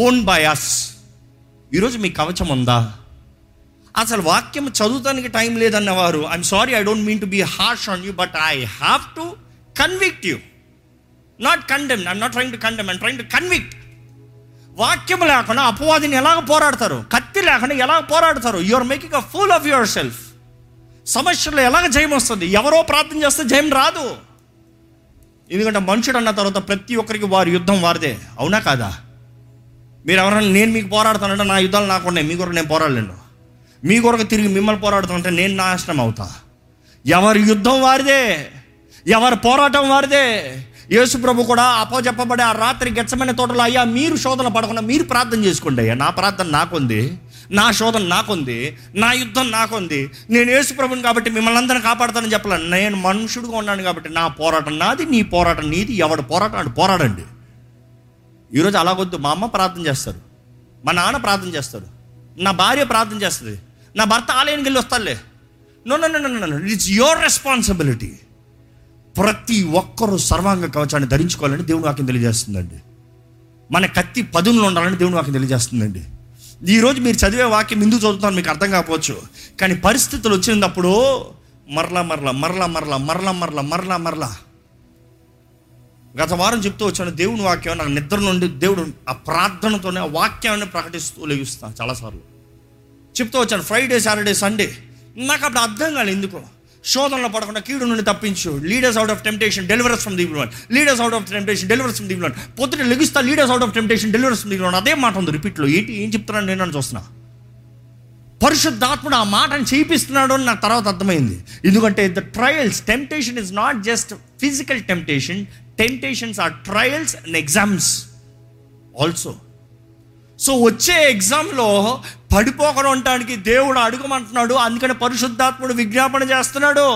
own by us. ఈరోజు మీ కవచం ఉందా? అసలు వాక్యం చదువుతానికి టైం లేదన్నవారు, I'm sorry, I don't mean to be harsh on you, but I have to convict you, not condemn. I'm not trying to condemn, I'm trying to convict. వాక్యం లేకుండా అపవాదిని ఎలాగ పోరాడతారు? కత్తి లేకుండా ఎలాగ పోరాడతారు? You are making a fool of yourself. సమస్యలో ఎలాగ జయం వస్తుంది? ఎవరో ప్రార్థన చేస్తే జయం రాదు. ఎందుకంటే మనుషుడు అన్న తర్వాత ప్రతి ఒక్కరికి వారి యుద్ధం వారిదే. అవునా కాదా? మీరు ఎవరైనా, నేను మీకు పోరాడతానంటే నా యుద్ధాలు నాకు ఉన్నాయి, మీ కొరకు నేను పోరాడలేను. మీ కొరకు తిరిగి మిమ్మల్ని పోరాడుతుంటే నేను నాశనం అవుతా. ఎవరి యుద్ధం వారిదే, ఎవరి పోరాటం వారిదే. యేసు ప్రభు కూడా అప్పచెప్పబడే ఆ రాత్రి గెత్సెమనే తోటలో, అయ్యా మీరు శోధన పడకుండా మీరు ప్రార్థన చేసుకోండి, అయ్యా నా ప్రార్థన నాకుంది, నా శోధన నాకుంది, నా యుద్ధం నాకుంది, నేను యేసు ప్రభుని కాబట్టి మిమ్మల్ని అందరిని కాపాడుతానని చెప్పలేను. నేను మనుషుడుగా ఉన్నాను కాబట్టి నా పోరాటం నాది, నీ పోరాటం నీది, ఎవడు పోరాటం పోరాడండి. ఈరోజు అలాగొద్దు. మా అమ్మ ప్రార్థన చేస్తారు, మా నాన్న ప్రార్థన చేస్తారు, నా భార్య ప్రార్థన చేస్తుంది, నా భర్త ఆలయానికి వెళ్ళి వస్తాలే. No no no no no, it's your responsibility. ప్రతి ఒక్కరూ సర్వాంగ కవచాన్ని ధరించుకోవాలని దేవుని వాక్యం తెలియజేస్తుందండి. మన కత్తి పదునులు ఉండాలని దేవుని వాక్యం తెలియజేస్తుందండి. ఈరోజు మీరు చదివే వాక్యం ఎందుకు చదువుతాను మీకు అర్థం కాకపోవచ్చు, కానీ పరిస్థితులు వచ్చినప్పుడు మరలా మరలా మరలా మరలా మరలా మరలా మరలా మరలా. గత వారం చెప్తూ వచ్చాను, దేవుని వాక్యం నాకు నిద్ర నుండి దేవుడు ఆ ప్రార్థనతోనే ఆ వాక్యాన్ని ప్రకటిస్తూ లెగుస్తాను. చాలాసార్లు చెప్తూ వచ్చాను, ఫ్రైడే సాటర్డే సండే. నాకు అప్పుడు అర్థం కాలేదు ఎందుకు. శోధనలో పడకుండా కీడు నుండి తప్పించు. Leaders out of temptation deliver us from the evil one, leaders out of temptation deliver us from the evil one. పొద్దున లెగుస్తా, leaders out of temptation deliver us from the evil one. అదే మాట ఉంది రిపీట్లో. ఏంటి ఏం చెప్తున్నాను నేను అని చూస్తున్నా. పరిశుద్ధాత్ముడు ఆ మాటను చేయిస్తున్నాడు అని నాకు తర్వాత అర్థమైంది. ఎందుకంటే the trials, temptation is not just physical temptation, temptations are trials and exams also. So వచ్చే ఎగ్జామ్లో పడిపోకుండా ఉండటానికి దేవుడు అడుగుమంటున్నాడు. అందుకని పరిశుద్ధాత్ముడు విజ్ఞాపన చేస్తున్నాడు,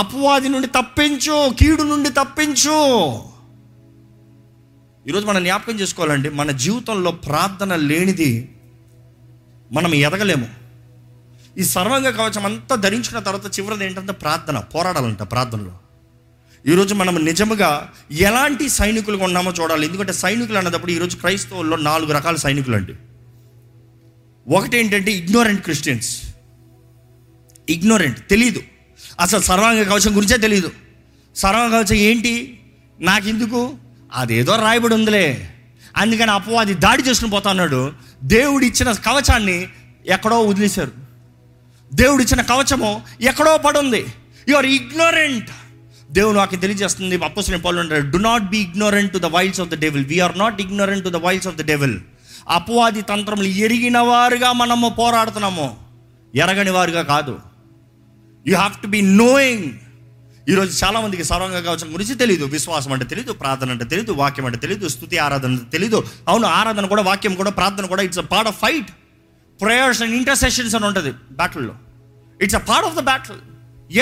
అపవాది నుండి తప్పించు, కీడు నుండి తప్పించు. ఈరోజు మనం జ్ఞాపకం చేసుకోవాలండి, మన జీవితంలో ప్రార్థన లేనిది మనం ఎదగలేము. ఈ సర్వాంగ కవచం అంతా ధరించిన తర్వాత చివరిది ఏంటంటే ప్రార్థన. పోరాడాలంట ప్రార్థనలో. ఈరోజు మనం నిజముగా ఎలాంటి సైనికులుగా ఉన్నామో చూడాలి. ఎందుకంటే సైనికులు అన్నప్పుడు ఈరోజు క్రైస్తవుల్లో 4 రకాల సైనికులు అండి. ఒకటి ఏంటంటే ఇగ్నోరెంట్ క్రిస్టియన్స్. ఇగ్నోరెంట్, తెలీదు అసలు సర్వాంగ కవచం గురించే తెలీదు. సర్వాంగ కవచం ఏంటి, నాకెందుకు, అదేదో రాయబడి ఉందిలే, అందుకని అపవాది దాడి చేసుకుని పోతా అన్నాడు. దేవుడు ఇచ్చిన కవచాన్ని ఎక్కడో వదిలేశారు, దేవుడు ఇచ్చిన కవచము ఎక్కడో పడుంది. You are ignorant. దేవుడు నాకు తెలియజేస్తుంది, అపోస్తలుడైన పౌలు అంటాడు, do not be ignorant to the wiles of the devil. We're not ignorant to the wiles of the devil. అపవాది తంత్రములు ఎరిగిన వారుగా మనము పోరాడుతున్నాము, ఎరగని వారుగా కాదు. You have to be knowing. ఈరోజు చాలామందికి సర్వాంగ కవచం గురించి తెలియదు. విశ్వాసం అంటే తెలియదు, ప్రార్థన అంటే తెలియదు, వాక్యం అంటే తెలియదు, స్తుతి ఆరాధన అంటే తెలియదు. అవును, ఆరాధన కూడా, వాక్యం కూడా, ప్రార్థన కూడా, it's a part of fight. Prayers and intercessions అని ఉంటుంది బ్యాటిల్లో. It's a part of the battle.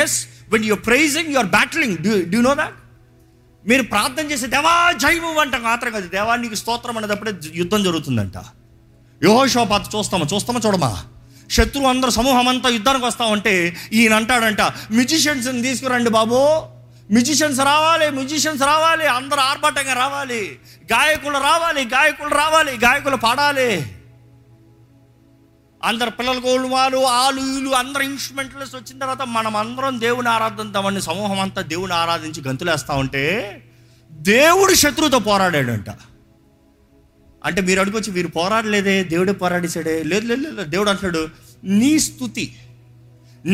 Yes, when you're praising you're battling. Do you know that? మీరు ప్రార్థన చేసే దేవా జయము అంట మాత్రం కాదు, దేవా నీకు స్తోత్రం అనేటప్పుడే యుద్ధం జరుగుతుందంట. యెహోషువ పాత్ర చూస్తామా చూడమా, శత్రువు అందరూ సమూహం అంతా యుద్ధానికి వస్తామంటే ఈయన అంటాడంట, మ్యూజిషియన్స్ని తీసుకురండి బాబు, మ్యూజిషియన్స్ రావాలి, అందరూ ఆర్భాటంగా రావాలి, గాయకులు రావాలి, గాయకులు పాడాలి, అందరు పిల్లల గోళ్ళు వాళ్ళు ఆలు ఈలు అందరు ఇన్స్ట్రుమెంట్లెస్. వచ్చిన తర్వాత మనం అందరం దేవుని ఆరాధిద్దామని సమూహం అంతా దేవుని ఆరాధించి గంతులేస్తా ఉంటే దేవుడు శత్రువుతో పోరాడాడంట. అంటే మీరు అడుగుచ్చి, వీరు పోరాడలేదే, దేవుడే పోరాడేశాడే. లేదు, దేవుడు అంటాడు, నీ స్తుతి,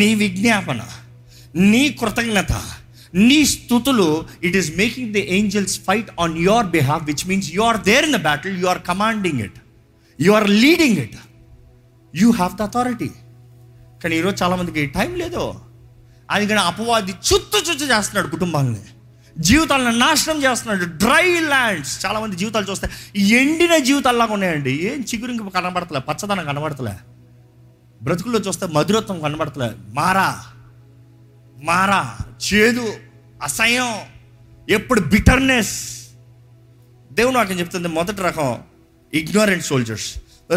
నీ విజ్ఞాపన, నీ కృతజ్ఞత, నీ స్తుతులు, it is making the angels fight on your behalf, which means you are there in the battle, you are commanding it, you are leading it, you have the authority. కానీ ఈరోజు చాలామందికి టైం లేదు, అందుకని అపవాది చుచ్చు చేస్తున్నాడు కుటుంబాలని, జీవితాలను నాశనం చేస్తున్నాడు. Dry lands. చాలామంది జీవితాలు చూస్తే ఎండిన జీవితాల్లాగా ఉన్నాయండి. ఏం చిగురింపు కనబడతలే, పచ్చదనం కనబడతలే, బ్రతుకుల్లో చూస్తే మధురత్వం కనబడతలే. మారా చేదు, అసహ్యం, ఎప్పుడు బిటర్నెస్. దేవుడు నాకు చెప్తుంది, మొదటి రకం ఇగ్నోరెంట్ సోల్జర్స్.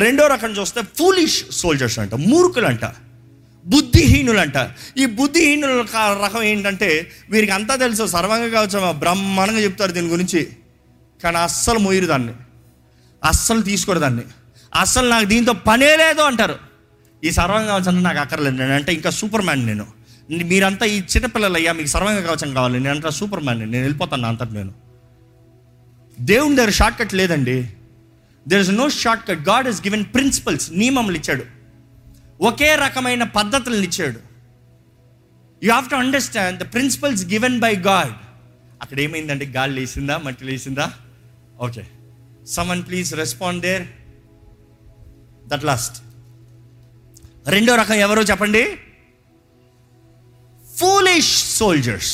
రెండో రకం చూస్తే ఫూలిష్ సోల్జర్స్ అంట, మూర్ఖులంట, బుద్ధిహీనులంట. ఈ బుద్ధిహీనుల రకం ఏంటంటే వీరికి అంతా తెలుసు, సర్వంగా కావచ్చు, బ్రహ్మాండంగా చెప్తారు దీని గురించి, కానీ అస్సలు మోయరు దాన్ని, అస్సలు తీసుకోరు దాన్ని, అస్సలు నాకు దీంతో పనే లేదు అంటారు. ఈ సర్వంగా కావచ్చు నాకు అక్కర్లేదు, నేను అంటే ఇంకా సూపర్ మ్యాన్ నేను, మీరంతా ఈ చిన్నపిల్లలు, అయ్యా మీకు సర్వంగా కావచ్చు కావాలి, నేను అంటే సూపర్ మ్యాన్ నేను వెళ్ళిపోతాను అంత. నేను దేవుని దగ్గర షార్ట్ కట్ లేదండి. There is no shortcut. God has given principles. నియమములు ఇచ్చాడు, ఒకే రకమైన పద్ధతులను ఇచ్చాడు. You have to understand the principles given by God. అక్కడ ఏమైందంటే గాలి లేసిందా, మట్టి లేసిందా? Okay. Someone please respond there. That last. రెండో రకం ఎవరో చెప్పండి, ఫూలిష్ సోల్జర్స్.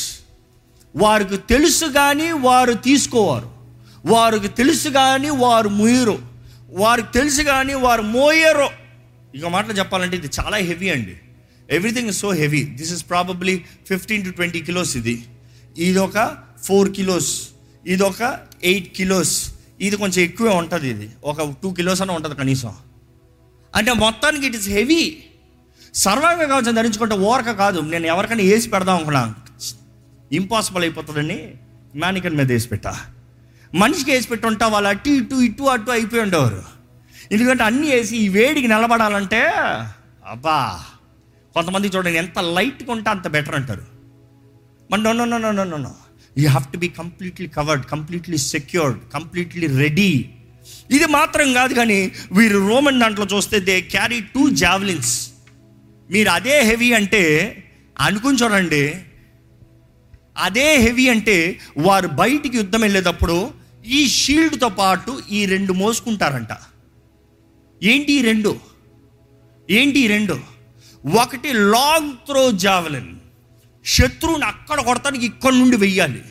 వారికి తెలుసు కానీ వారు తీసుకోవారు, వారికి తెలుసు కానీ వారు ముయ్యరు, వారికి తెలుసు కానీ వారు మోయరు. ఇక మాటలు చెప్పాలంటే ఇది చాలా హెవీ అండి, everything is so heavy. This is probably 15 to 20 kilos. ఇది ఒక 4 kilos, ఇది ఒక 8 kilos, ఇది కొంచెం ఎక్కువే ఉంటుంది, ఇది ఒక 2 kilos అని ఉంటుంది కనీసం. అంటే మొత్తానికి ఇట్ ఇస్ హెవీ. సర్వైవ్ కావచ్చు ధరించుకుంటే, ఓరక కాదు. నేను ఎవరికైనా వేసి పెడదాం అనుకున్నా, ఇంపాసిబుల్ అయిపోతుందని మేనికన్ మీద వేసి పెట్టా. మనిషికి వేసి పెట్టుంటా వాళ్ళు అటు ఇటు ఇటు అటు అయిపోయి ఉండేవారు. ఎందుకంటే అన్నీ వేసి ఈ వేడికి నిలబడాలంటే అబ్బా. కొంతమంది చూడండి ఎంత లైట్గా ఉంటే అంత బెటర్ అంటారు. But no no no no no no no, you have to be completely covered, completely secured, completely ready. ఇది మాత్రం కాదు కానీ వీరు రోమన్ దాంట్లో చూస్తే దే క్యారీ 2 javelins. మీరు అదే హెవీ అంటే అనుకుని చూడండి, అదే హెవీ అంటే వారు బయటికి యుద్ధం వెళ్ళేటప్పుడు ఈ షీల్డ్తో పాటు ఈ రెండు మోసుకుంటారంట. ఏంటి ఈ రెండు? ఒకటి లాంగ్ త్రో జావెలిన్, శత్రువుని అక్కడ కొడతానికి ఇక్కడ నుండి వెయ్యాలి.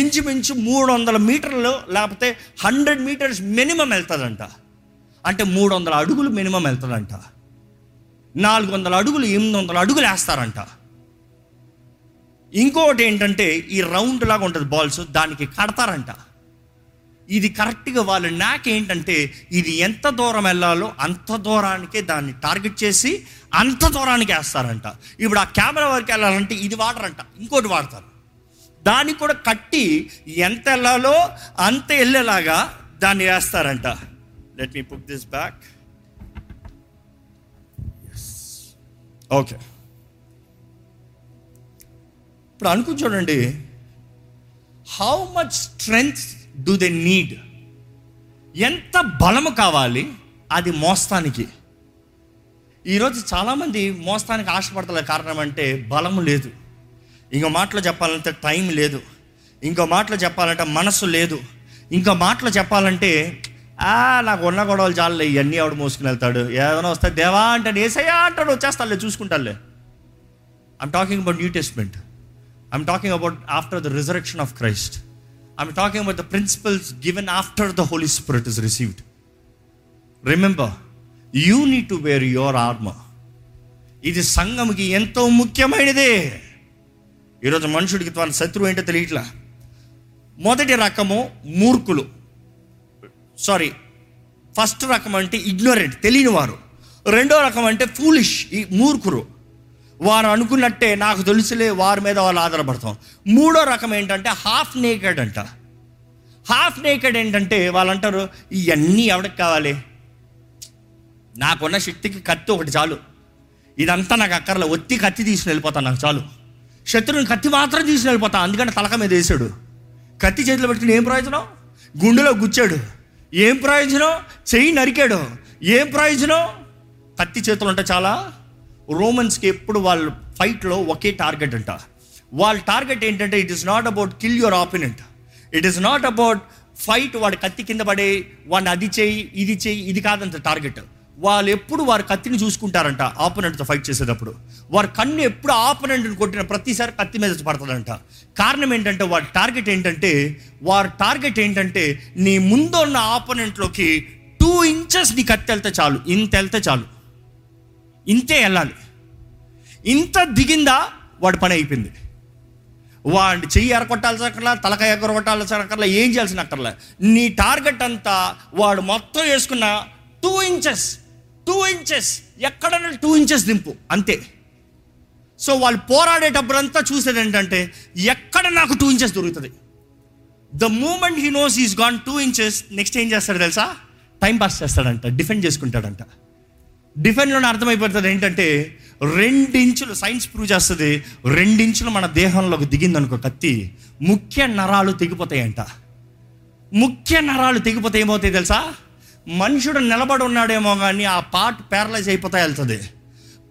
ఇంచుమించు 300 meters, లేకపోతే 100 meters మినిమం వెళ్తుందంట. అంటే 300 feet మినిమం వెళ్తుందంట. 400 feet, 800 feet వేస్తారంట. ఇంకొకటి ఏంటంటే ఈ రౌండ్ లాగా ఉంటుంది బాల్స్, దానికి కడతారంట. ఇది కరెక్ట్గా వాళ్ళ నాక్ ఏంటంటే ఇది ఎంత దూరం వెళ్ళాలో అంత దూరానికే దాన్ని టార్గెట్ చేసి అంత దూరానికి వేస్తారంట. ఇప్పుడు ఆ కెమెరా వరకు వెళ్ళాలంటే ఇది వాడరంట, ఇంకోటి వాడతారు. దానికి కూడా కట్టి ఎంత వెళ్ళాలో అంత వెళ్ళేలాగా దాన్ని వేస్తారంట. Let me put this back. Okay, ఇప్పుడు అనుకుని చూడండి, how much strength do they need? ఎంత బలము కావాలి అది మోస్తానికి? ఈరోజు చాలామంది మోస్తానికి ఆశపడతల కారణం అంటే బలము లేదు. ఇంకో మాటలో చెప్పాలంటే టైం లేదు. ఇంకో మాటలో చెప్పాలంటే మనసు లేదు. ఇంకో మాటలో చెప్పాలంటే నాకు ఉన్న గొడవలు చాలే, ఇవన్నీ ఆవిడ మోసుకుని వెళ్తాడు, ఏదైనా వస్తే దేవా అంటాడు, ఏసయ్యా అంటాడు, వచ్చేస్తాడులే చూసుకుంటాడులే. I'm talking about new testament. I'm talking about after the resurrection of Christ. I'm talking about the principles given after the Holy Spirit is received. Remember, you need to wear your armor. Idi sangamiki ento mukyamainade. Ee roju manusudiki tvan satru ento teliyitla. Modati rakamu moorkulu. Sorry. First rakam ante ignorant, teliyani varu. Rendo rakam ante foolish, ee moorkuru. వారు అనుకున్నట్టే నాకు తెలుసులే, వారి మీద వాళ్ళు ఆధారపడతాం. మూడో రకం ఏంటంటే హాఫ్ నేకెడ్ అంట. హాఫ్ నేకెడ్ ఏంటంటే వాళ్ళు అంటారు, ఇవన్నీ ఎవరికి కావాలి, నాకున్న శక్తికి కత్తి ఒకటి చాలు, ఇదంతా నాకు అక్కర్లే, ఒత్తి కత్తి తీసుకుని వెళ్ళిపోతాను నాకు చాలు, శత్రువుని కత్తి మాత్రం తీసుకుని వెళ్ళిపోతాను. అందుకంటే తలక మీద వేసాడు, కత్తి చేతిలో పెట్టుకుని ఏం ప్రయోజనం? గుండెలో గుచ్చాడు, ఏం ప్రయోజనం? చెయ్యి నరికాడు, ఏం ప్రయోజనం? కత్తి చేతులు ఉంటే చాలా. రోమన్స్కి ఎప్పుడు వాళ్ళు ఫైట్లో ఒకే టార్గెట్ అంట. వాళ్ళ టార్గెట్ ఏంటంటే it is not about kill your opponent, it is not about fight, వాడి కత్తి కింద పడే వాడిని అది చేయి ఇది చేయి ఇది కాదంత టార్గెట్. వాళ్ళు ఎప్పుడు వారి కత్తిని చూసుకుంటారంట. ఆపోనెంట్తో ఫైట్ చేసేటప్పుడు వారి కన్ను ఎప్పుడు ఆపోనెంట్ని కొట్టిన ప్రతిసారి కత్తి మీద పడుతుందంట. కారణం ఏంటంటే వాడి టార్గెట్ ఏంటంటే నీ ముందు ఉన్న ఆపోనెంట్లోకి 2 inches నీ కత్తి వెళ్తే చాలు, ఇంత వెళ్తే చాలు, ఇంతే వెళ్ళాలి. ఇంత దిగిందా వాడి పని అయిపోయింది. వాడిని చెయ్యి ఎరగొట్టాల్సక్కర్లా, తలకాయ ఎగరగొట్టాల్సక్కర్లా, ఏం చేయాల్సిన అక్కర్లా. నీ టార్గెట్ అంతా వాడు మొత్తం వేసుకున్న 2 inches, ఎక్కడన్నా 2 inches దింపు, అంతే. సో వాళ్ళు పోరాడేటప్పుడంతా చూసేది ఏంటంటే ఎక్కడ నాకు 2 inches దొరుకుతుంది. The moment he knows he's gone 2 inches, next ఏం చేస్తాడు తెలుసా? టైం పాస్ చేస్తాడంట, డిఫెండ్ చేసుకుంటాడంట. డిఫెన్స్లోనే అర్థమైపోతుంది ఏంటంటే 2 inches, సైన్స్ ప్రూవ్ చేస్తుంది, 2 inches మన దేహంలోకి దిగిందనుకో కత్తి, ముఖ్య నరాలు తెగిపోతాయంట. ముఖ్య నరాలు తెగిపోతే ఏమవుతాయి తెలుసా? మనుషుడు నిలబడి ఉన్నాడేమో కానీ ఆ పార్ట్ ప్యారలైజ్ అయిపోతా వెళ్తుంది.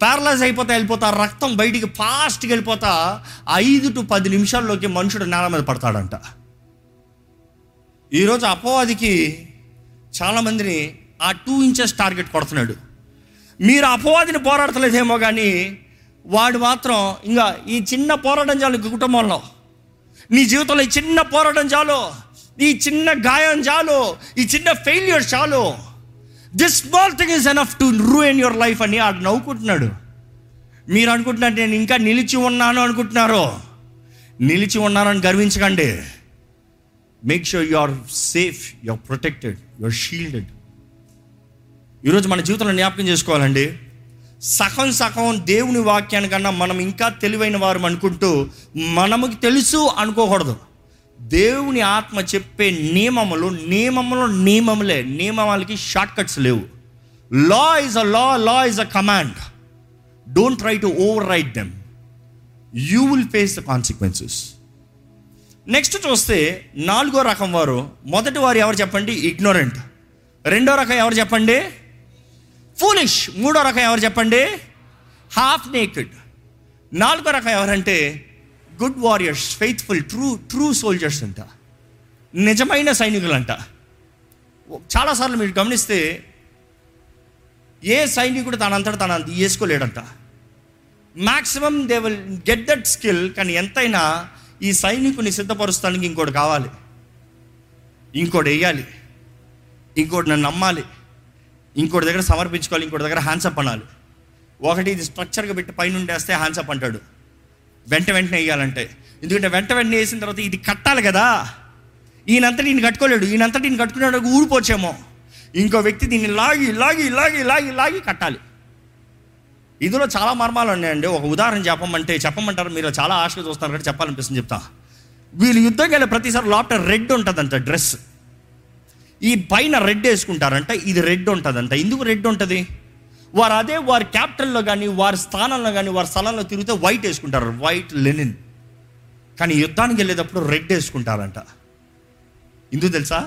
ప్యారలైజ్ అయిపోతా వెళ్ళిపోతా రక్తం బయటికి ఫాస్ట్గా వెళ్ళిపోతా 5 to 10 minutes మనుషుడు నేల మీద పడతాడంట. ఈరోజు అపవాదికి చాలామందిని ఆ 2 inches టార్గెట్ కొడుతున్నాడు. మీరు అపవాదిని పోరాడతలేదేమో కానీ వాడు మాత్రం ఇంకా ఈ చిన్న పోరాటం చాలు, కుటుంబంలో నీ జీవితంలో ఈ చిన్న పోరాటం చాలు, ఈ చిన్న గాయం చాలు, ఈ చిన్న ఫెయిల్యూర్ చాలు, this small thing is enough to ruin your life అని వాడు నవ్వుకుంటున్నాడు. మీరు అనుకుంటున్నారు నేను ఇంకా నిలిచి ఉన్నాను అనుకుంటున్నారు. నిలిచి ఉన్నానని గర్వించకండి. Make sure you are safe, you are protected, you are shielded. ఈరోజు మన జీవితంలో జ్ఞాపకం చేసుకోవాలండి, సగం సగం దేవుని వాక్యానికన్నా మనం ఇంకా తెలివైన వారు అనుకుంటూ మనముకి తెలుసు అనుకోకూడదు. దేవుని ఆత్మ చెప్పే నియమములే, నియమాలకి షార్ట్ కట్స్ లేవు. Law is a law, law is a command. Don't try to overwrite them, you will face the consequences. Next చూస్తే నాలుగో రకం వారు, మొదటి వారు ఎవరు చెప్పండి? ఇగ్నోరెంట్. రెండో రకం ఎవరు చెప్పండి? ఫూలిష్. మూడో రకం ఎవరు చెప్పండి? Half naked. నాలుగో రకం ఎవరంటే good warriors, faithful, true soldiers అంట, నిజమైన సైనికులంట. చాలాసార్లు మీరు గమనిస్తే ఏ సైనికుడు తనంతటా తన వేసుకోలేడంట. Maximum they will get that skill, కానీ ఎంతైనా ఈ సైనికుని సిద్ధపరుస్తానికి ఇంకోటి కావాలి, ఇంకోటి వేయాలి, ఇంకోటి నన్ను నమ్మాలి, ఇంకోటి దగ్గర సమర్పించుకోవాలి, ఇంకోటి దగ్గర హ్యాండ్సప్ అనాలి. ఒకటి ఇది స్ట్రక్చర్గా పెట్టి పైనుండేస్తే హ్యాండ్సప్ అంటాడు, వెంటనే వేయాలంటే, ఎందుకంటే వెంటనే వేసిన తర్వాత ఇది కట్టాలి కదా, ఈయనంతా నేను కట్టుకోలేడు, ఈయనంతా నేను కట్టుకునే ఊడిపోవచ్చేమో, ఇంకో వ్యక్తి దీన్ని లాగి లాగి లాగి లాగి లాగి కట్టాలి. ఇందులో చాలా మర్మాలు ఉన్నాయండి. ఒక ఉదాహరణ చెప్పమంటారు, మీరు చాలా ఆశగా చూస్తున్నారు కాబట్టి చెప్పాలనిపిస్తుంది, చెప్తా. వీళ్ళు యుద్ధంకి వెళ్ళే ప్రతిసారి లోపల రెడ్ ఉంటుందంట డ్రెస్, ఈ పైన రెడ్ వేసుకుంటారంట, ఇది రెడ్ ఉంటుందంట. ఎందుకు రెడ్ ఉంటుంది? వారు అదే వారి క్యాపిటల్లో కానీ వారి స్థానంలో కానీ వారి స్థలంలో తిరిగితే వైట్ వేసుకుంటారు, వైట్ లెనిన్, కానీ యుద్ధానికి వెళ్ళేటప్పుడు రెడ్ వేసుకుంటారంట. ఇందుకు తెలుసా,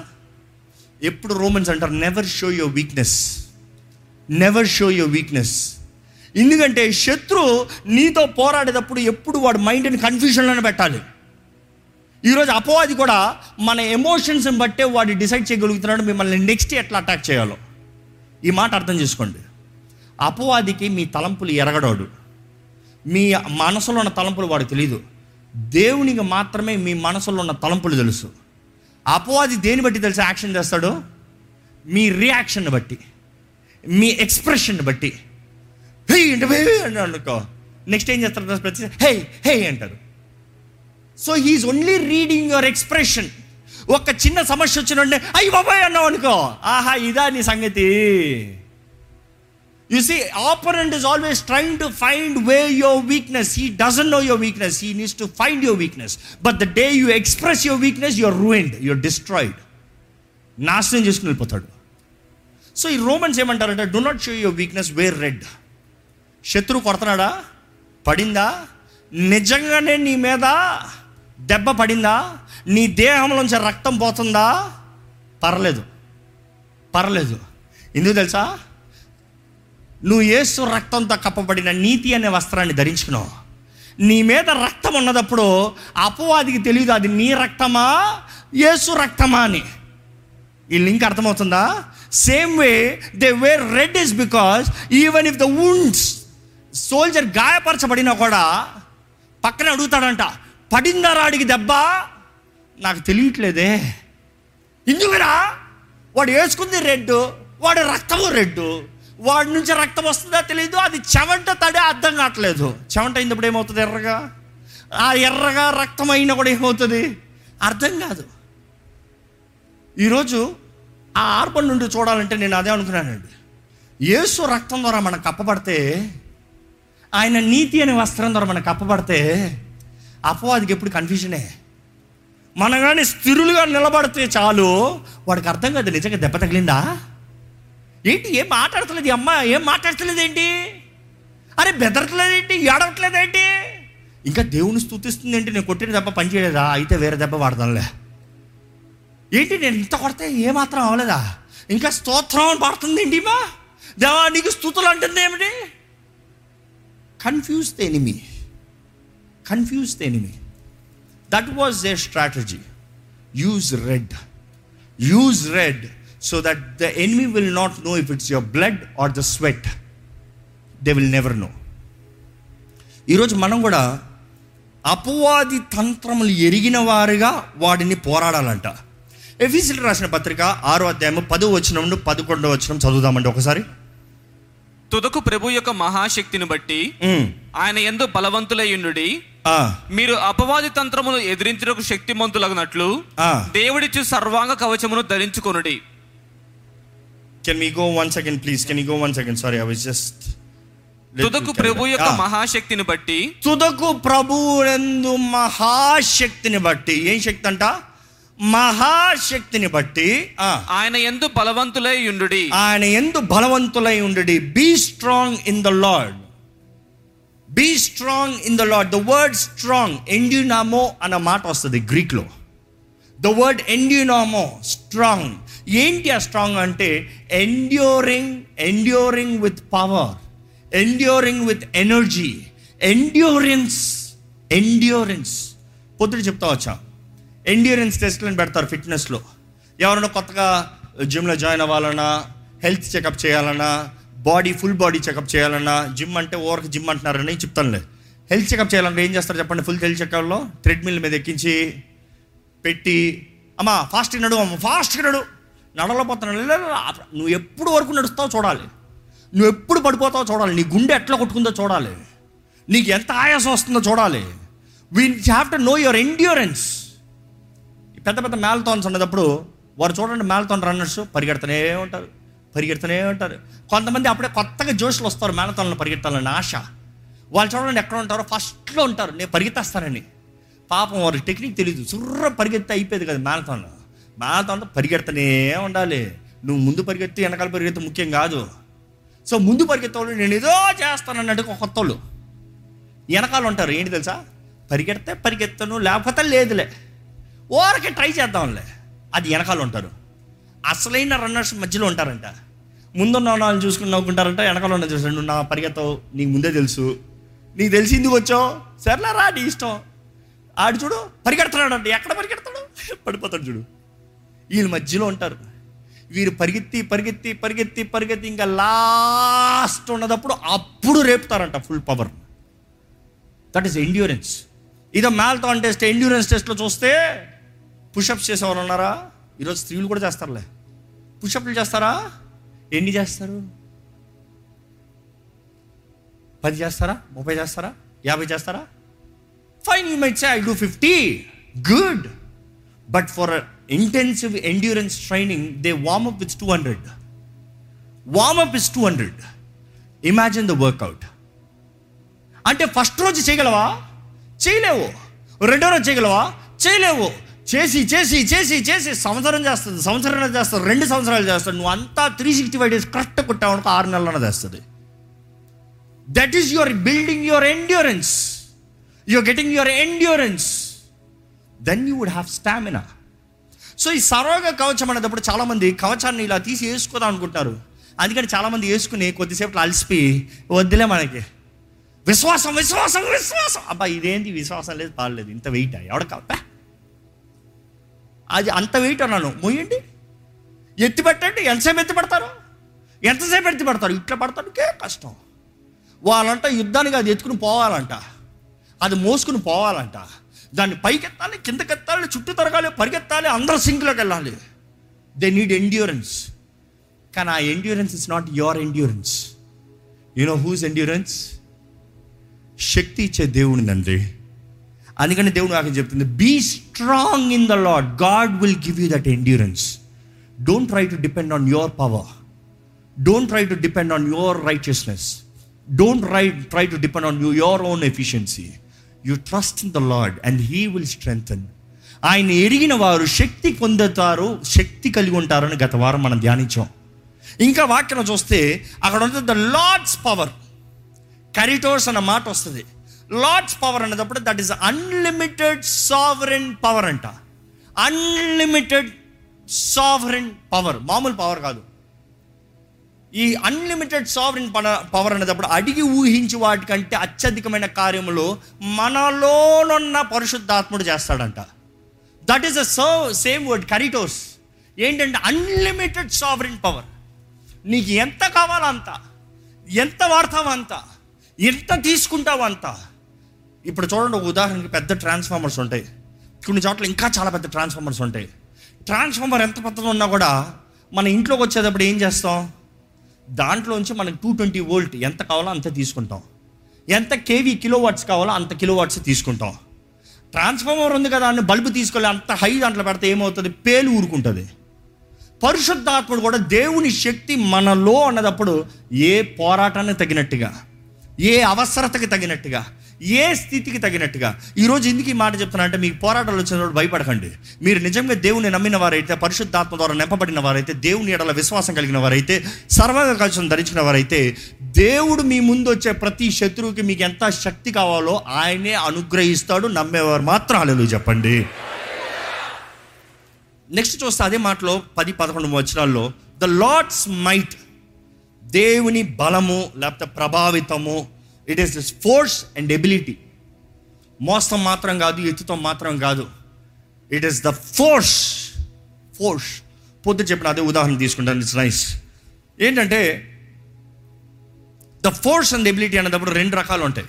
ఎప్పుడు రోమన్స్ అంటారు నెవర్ షో యువర్ వీక్నెస్. ఎందుకంటే శత్రువు నీతో పోరాడేటప్పుడు ఎప్పుడు వాడు మైండ్ని కన్ఫ్యూజన్లోనే పెట్టాలి. ఈరోజు అపవాది కూడా మన ఎమోషన్స్ని బట్టే వాడు డిసైడ్ చేయగలుగుతున్నాడు మిమ్మల్ని నెక్స్ట్ ఎట్లా అటాక్ చేయాలో. ఈ మాట అర్థం చేసుకోండి, అపవాదికి మీ తలంపులు ఎరగడాడు, మీ మనసులో ఉన్న తలంపులు వాడు తెలియదు, దేవునికి మాత్రమే మీ మనసులో ఉన్న తలంపులు తెలుసు. అపవాది దేన్ని బట్టి తెలిసి యాక్షన్ చేస్తాడు? మీ రియాక్షన్ని బట్టి, మీ ఎక్స్ప్రెషన్ని బట్టి. హే అంటే అనుకో, నెక్స్ట్ ఏం చేస్తారు? ప్రతి హే హే అంటారు. So he's only reading your expression. ఒక చిన్న సమస్య వచ్చిన వెంటనే అయ్యి బాబాయ్ అన్నావు అనుకో, ఆహా ఇదా నీ సంగతి. You see, opponent is always trying to find where your weakness. He doesn't know your weakness. He needs to find your weakness. But the day you express your weakness, you're ruined. You're destroyed. నాశనం చేసుకుని పోతాడు. So ఈ Romans ఏమంటారంటే, do not show your weakness, wear red. శత్రువు కొడుతున్నాడా? పడిందా? నిజంగానే నీ మీద దెబ్బ పడిందా? నీ దేహంలోంచి రక్తం పోతుందా? పర్లేదు. ఎందుకు తెలుసా, నువ్వు యేసు రక్తంతో కప్పబడిన నీతి అనే వస్త్రాన్ని ధరించుకున్నావు. నీ మీద రక్తం ఉన్నదప్పుడు అపవాదికి తెలియదు అది నీ రక్తమా యేసు రక్తమా అని. ఈ లింక్ అర్థమవుతుందా? Same way they wear red is because even if the wounds, soldier గాయపరచబడినా కూడా పక్కన అడుగుతాడంట, పడిందా రాడికి దెబ్బ? నాకు తెలియట్లేదే. ఎందుకురా? వాడు వేసుకుంది రెడ్, వాడు రక్తము రెడ్, వాడి నుంచి రక్తం వస్తుందా తెలీదు, అది చెమట తడే అర్థం కావట్లేదు. చెమట అయినప్పుడు ఏమవుతుంది? ఎర్రగా రక్తం అయినా కూడా ఏమవుతుంది? అర్థం కాదు. ఈరోజు ఆ ఆర్పణ నుండి చూడాలంటే నేను అదే అనుకున్నానండి, యేసు రక్తం ద్వారా మనకు కప్పబడితే, ఆయన నీతి అనే వస్త్రం ద్వారా మనకు కప్పబడితే అపవాదికి ఎప్పుడు కన్ఫ్యూజనే. మనం కానీ స్థిరులుగా నిలబడితే చాలు వాడికి అర్థం కాదు, నిజంగా దెబ్బ తగిలిందా ఏంటి, ఏం మాట్లాడతలేదు ఈ అమ్మ, ఏం మాట్లాడతలేదేంటి, అరే బెదరట్లేదేంటి, ఏడవట్లేదేంటి, ఇంకా దేవుని స్తుతిస్తుంది ఏంటి, నేను కొట్టిన దెబ్బ పనిచేయలేదా, అయితే వేరే దెబ్బ వాడదాంలే, ఏంటి నేను ఇంత కొడితే ఏమాత్రం అవ్వలేదా, ఇంకా స్తోత్రం అని పడుతుంది ఏంటి, మా దేవా నీకు స్తుతులు అంటుంది ఏమిటి. Confuse the enemy. That was their strategy. Use red so that the enemy will not know if it's your blood or the sweat. They will never know. ఈరోజు మనం కూడా అపవాది తంత్రములు ఎరిగిన వారిగా వాడిని పోరాడాలంట. ఎఫీసీలు రాసిన పత్రిక 6వ అధ్యాయం 10వ వచనం నుండి 11వ వచనం చదువుదామండి ఒకసారి. తుదకు ప్రభు యొక్క మహాశక్తిని బట్టి ఆయన యందు బలవంతులయ్యుండుడి, మీరు అపవాది తంత్రమును ఎదిరించుటకు శక్తిమంతులగునట్లు దేవుడిచ్చు సర్వాంగ కవచమును ధరించుకొనుడి. తుదకు ప్రభు యొక్క మహాశక్తిని బట్టి, తుదకు ప్రభువునందు మహాశక్తిని బట్టి, ఏం శక్తి అంట? మహాశక్తిని బట్టి ఆయన యందు బలవంతులై ఉండుడి, ఆయన యందు బలవంతులై ఉండుడి. Be strong in the Lord, be strong in the Lord. The word strong ఎండ్యునామో అన్న మాట వస్తుంది గ్రీక్లో. ద వర్డ్ ఎండ్యునామో స్ట్రాంగ్. ఏంటి ఆ స్ట్రాంగ్ అంటే? Enduring with power, enduring with energy, endurance. పొద్దుట చెప్తా వచ్చా, ఎండ్యూరెన్స్ టెస్ట్లను పెడతారు ఫిట్నెస్లో. ఎవరైనా కొత్తగా జిమ్లో జాయిన్ అవ్వాలన్నా, హెల్త్ చెకప్ చేయాలన్నా, ఫుల్ బాడీ చెకప్ చేయాలన్నా, జిమ్ అంటే ఓవర్కి జిమ్ అంటున్నారని చెప్తానులే, హెల్త్ చెకప్ చేయాలంటే ఏం చేస్తారు చెప్పండి? ఫుల్ హెల్త్ చెకప్లో ట్రెడ్మిల్ మీద ఎక్కించి పెట్టి, అమ్మా ఫాస్ట్గా నడు, అమ్మ ఫాస్ట్గా నడు, నడవలేకపోతున్నాను, నువ్వు ఎప్పుడు వరకు నడుస్తావో చూడాలి, నువ్వు ఎప్పుడు పడిపోతావో చూడాలి, నీ గుండె ఎట్లా కొట్టుకుందో చూడాలి, నీకు ఎంత ఆయాసం వస్తుందో చూడాలి. We have to know your endurance. పెద్ద పెద్ద మ్యారథాన్స్ ఉండేటప్పుడు వారు చూడండి, మ్యారథాన్ రన్నర్స్ పరిగెడుతూనే ఉంటారు. కొంతమంది అప్పుడే కొత్తగా జోష్లు వస్తారు, మ్యారథాన్లో పరిగెత్తాలని ఆశ. వాళ్ళు చూడండి ఎక్కడ ఉంటారో, ఫస్ట్లో ఉంటారు, నేను పరిగెత్తేస్తానని. పాపం వారికి టెక్నిక్ తెలియదు, సుర్ర పరిగెత్తే అయిపోయేది కదా మ్యారథాన్లో పరిగెడుతూనే ఉండాలి. నువ్వు ముందు పరిగెత్తి వెనకాల పరిగెత్తి ముఖ్యం కాదు. సో ముందు పరిగెత్తేవాళ్ళు నేను ఏదో చేస్తానన్నట్టుగా కొత్త వాళ్ళు వెనకాల ఉంటారు. ఏంటి తెలుసా? పరిగెడితే పరిగెత్తను, లేకపోతే లేదులే, ఓరకే ట్రై చేద్దాంలే అది వెనకాల ఉంటారు. అసలైన రన్నర్స్ మధ్యలో ఉంటారంట. ముందున్న వాళ్ళు చూసుకుని నవ్వుకుంటారంట, వెనకాల ఉన్న చూసి నువ్వు నా పరిగెత్తావు, నీకు ముందే తెలుసు, నీకు తెలిసింది వచ్చావు, సర్లే రా నీ ఇష్టం. ఆడు చూడు పరిగెడుతున్నాడు అంటే ఎక్కడ పరిగెడతాడు, పడిపోతాడు చూడు. వీళ్ళ మధ్యలో ఉంటారు. వీరు పరిగెత్తి ఇంకా లాస్ట్ ఉన్నదప్పుడు అప్పుడు రేపుతారంట full power. That is endurance. ఇదో మ్యారథాన్ టెస్ట్, ఎండ్యూరెన్స్ టెస్ట్లో చూస్తే పుషప్స్ చేసేవారు ఉన్నారా? ఈరోజు స్త్రీలు కూడా చేస్తారులే. పుషప్లు చేస్తారా? ఎన్ని చేస్తారు? 10 చేస్తారా? 30 చేస్తారా? 50 చేస్తారా? Fine, you might say I do 50. Good. But for intensive endurance training they warm up with 200. Warmup is 200. Imagine the workout. అంటే ఫస్ట్ రోజు చేయగలవా? చేయలేవు. రెండో రోజు చేయగలవా? చేయలేవు. చేసి సంవత్సరం చేస్తుంది, 2 సంవత్సరాలు చేస్తుంది. నువ్వు అంతా 365 days కరెక్ట్ కొట్టావు అనుకో, 6 నెలలనే చేస్తుంది. That is your building your endurance. Your getting your endurance. Then you would have stamina. So ఈ సర్వాంగ కవచం అనేటప్పుడు చాలామంది కవచాన్ని ఇలా తీసి వేసుకోదాం అనుకుంటారు. అందుకని చాలామంది వేసుకుని కొద్దిసేపు అలసిపోయి వద్దులే మనకి విశ్వాసం. అబ్బా ఇదేంటి విశ్వాసం లేదు, పాడలేదు, ఇంత వెయిట్ ఎవడ కావా? అది అంత వెయిట్ అన్నాను, మోయండి, ఎత్తిపెట్టండి. ఎంతసేపు ఎత్తి పెడతారు? ఇట్లా పడతానికే కష్టం. వాళ్ళంట యుద్ధానికి అది ఎత్తుకుని పోవాలంట, అది మోసుకుని పోవాలంట, దాన్ని పైకెత్తాలి, కిందకెత్తాలి, చుట్టూ తరగాలి, పరిగెత్తాలి, అందరూ సింక్లోకి వెళ్ళాలి. They need endurance. కానీ ఆ endurance is not your endurance. You know whose endurance? శక్తి ఇచ్చే దేవుడినండి. అందుకని దేవుడు నాకు చెప్తుంది, be strong in the Lord. God will give you that endurance. Don't try to depend on your power. Don't try to depend on your righteousness. Don't try to depend on your own efficiency. You trust in the Lord and he will strengthen. ఆయన ఎరిగిన వారు శక్తి పొందుతారు, శక్తి కలిగి ఉంటారని గత వారం మనం ధ్యానించాం. ఇంకా వాక్యం చూస్తే అక్కడ ఉంటుంది ద లార్డ్స్ పవర్. కరిటోస్ అన్న మాట వస్తుంది. లార్డ్స్ పవర్ అనేటప్పుడు that is unlimited sovereign power అంట. అన్లిమిటెడ్ సావరెన్ పవర్, మామూలు పవర్ కాదు. ఈ అన్లిమిటెడ్ సావరెన్ పవర్ అనేటప్పుడు అడిగి ఊహించి వాటికంటే అత్యధికమైన కార్యములు మనలోనున్న పరిశుద్ధాత్ముడు చేస్తాడంట. దట్ ఈస్ సేమ్ వర్డ్ కరిటోస్. ఏంటంటే అన్లిమిటెడ్ సావరెన్ పవర్. నీకు ఎంత కావాలో అంత, ఎంత వాడతావు అంత, ఎంత తీసుకుంటావు అంత. ఇప్పుడు చూడండి, ఒక ఉదాహరణకి పెద్ద ట్రాన్స్ఫార్మర్స్ ఉంటాయి, కొన్ని చోట్ల ఇంకా చాలా పెద్ద ట్రాన్స్ఫార్మర్స్ ఉంటాయి. ట్రాన్స్ఫార్మర్ ఎంత పెద్దలో ఉన్నా కూడా మన ఇంట్లోకి వచ్చేటప్పుడు ఏం చేస్తాం, దాంట్లోంచి మనకు 220 వోల్ట్ ఎంత కావాలో అంత తీసుకుంటాం, ఎంత కేవీ కిలోవాట్స్ కావాలో అంత కిలోవాట్స్ తీసుకుంటాం. ట్రాన్స్ఫార్మర్ ఉంది కదా అని బల్బు తీసుకోవాలి, అంత హై దాంట్లో పెడితే ఏమవుతుంది, పేలు ఊరుకుంటుంది. పరిశుద్ధాత్ముడు కూడా దేవుని శక్తి మనలో అన్నదప్పుడు ఏ పోరాటానికి తగినట్టుగా, ఏ అవసరతకి తగినట్టుగా, ఏ స్థితికి తగినట్టుగా. ఈరోజు ఎందుకు ఈ మాట చెప్తున్నా అంటే, మీకు పోరాటాలు వచ్చినప్పుడు భయపడకండి. మీరు నిజంగా దేవుని నమ్మిన వారైతే, పరిశుద్ధాత్మ ద్వారా నింపబడిన వారైతే, దేవుని ఎడల విశ్వాసం కలిగిన వారైతే, సర్వకవచం ధరించిన వారైతే, దేవుడు మీ ముందు వచ్చే ప్రతి శత్రువుకి మీకు ఎంత శక్తి కావాలో ఆయనే అనుగ్రహిస్తాడు. నమ్మేవారు మాత్రం హల్లెలూయా చెప్పండి. నెక్స్ట్ చూస్తే అదే మాటలో 10-11 వచనాల్లో ద లార్డ్స్ మైట్, దేవుని బలము లేకపోతే ప్రభావితము, it is his force and ability. మోస్తం మాత్రం కాదు, ఎత్తుతో మాత్రం కాదు, ఇట్ ఈస్ ద ఫోర్స్. పొద్దు చెప్పిన అదే ఉదాహరణ తీసుకుంటాను, ఇట్స్ నైస్. ఏంటంటే ద ఫోర్స్ అండ్ ఎబిలిటీ అనేటప్పుడు రెండు రకాలు ఉంటాయి.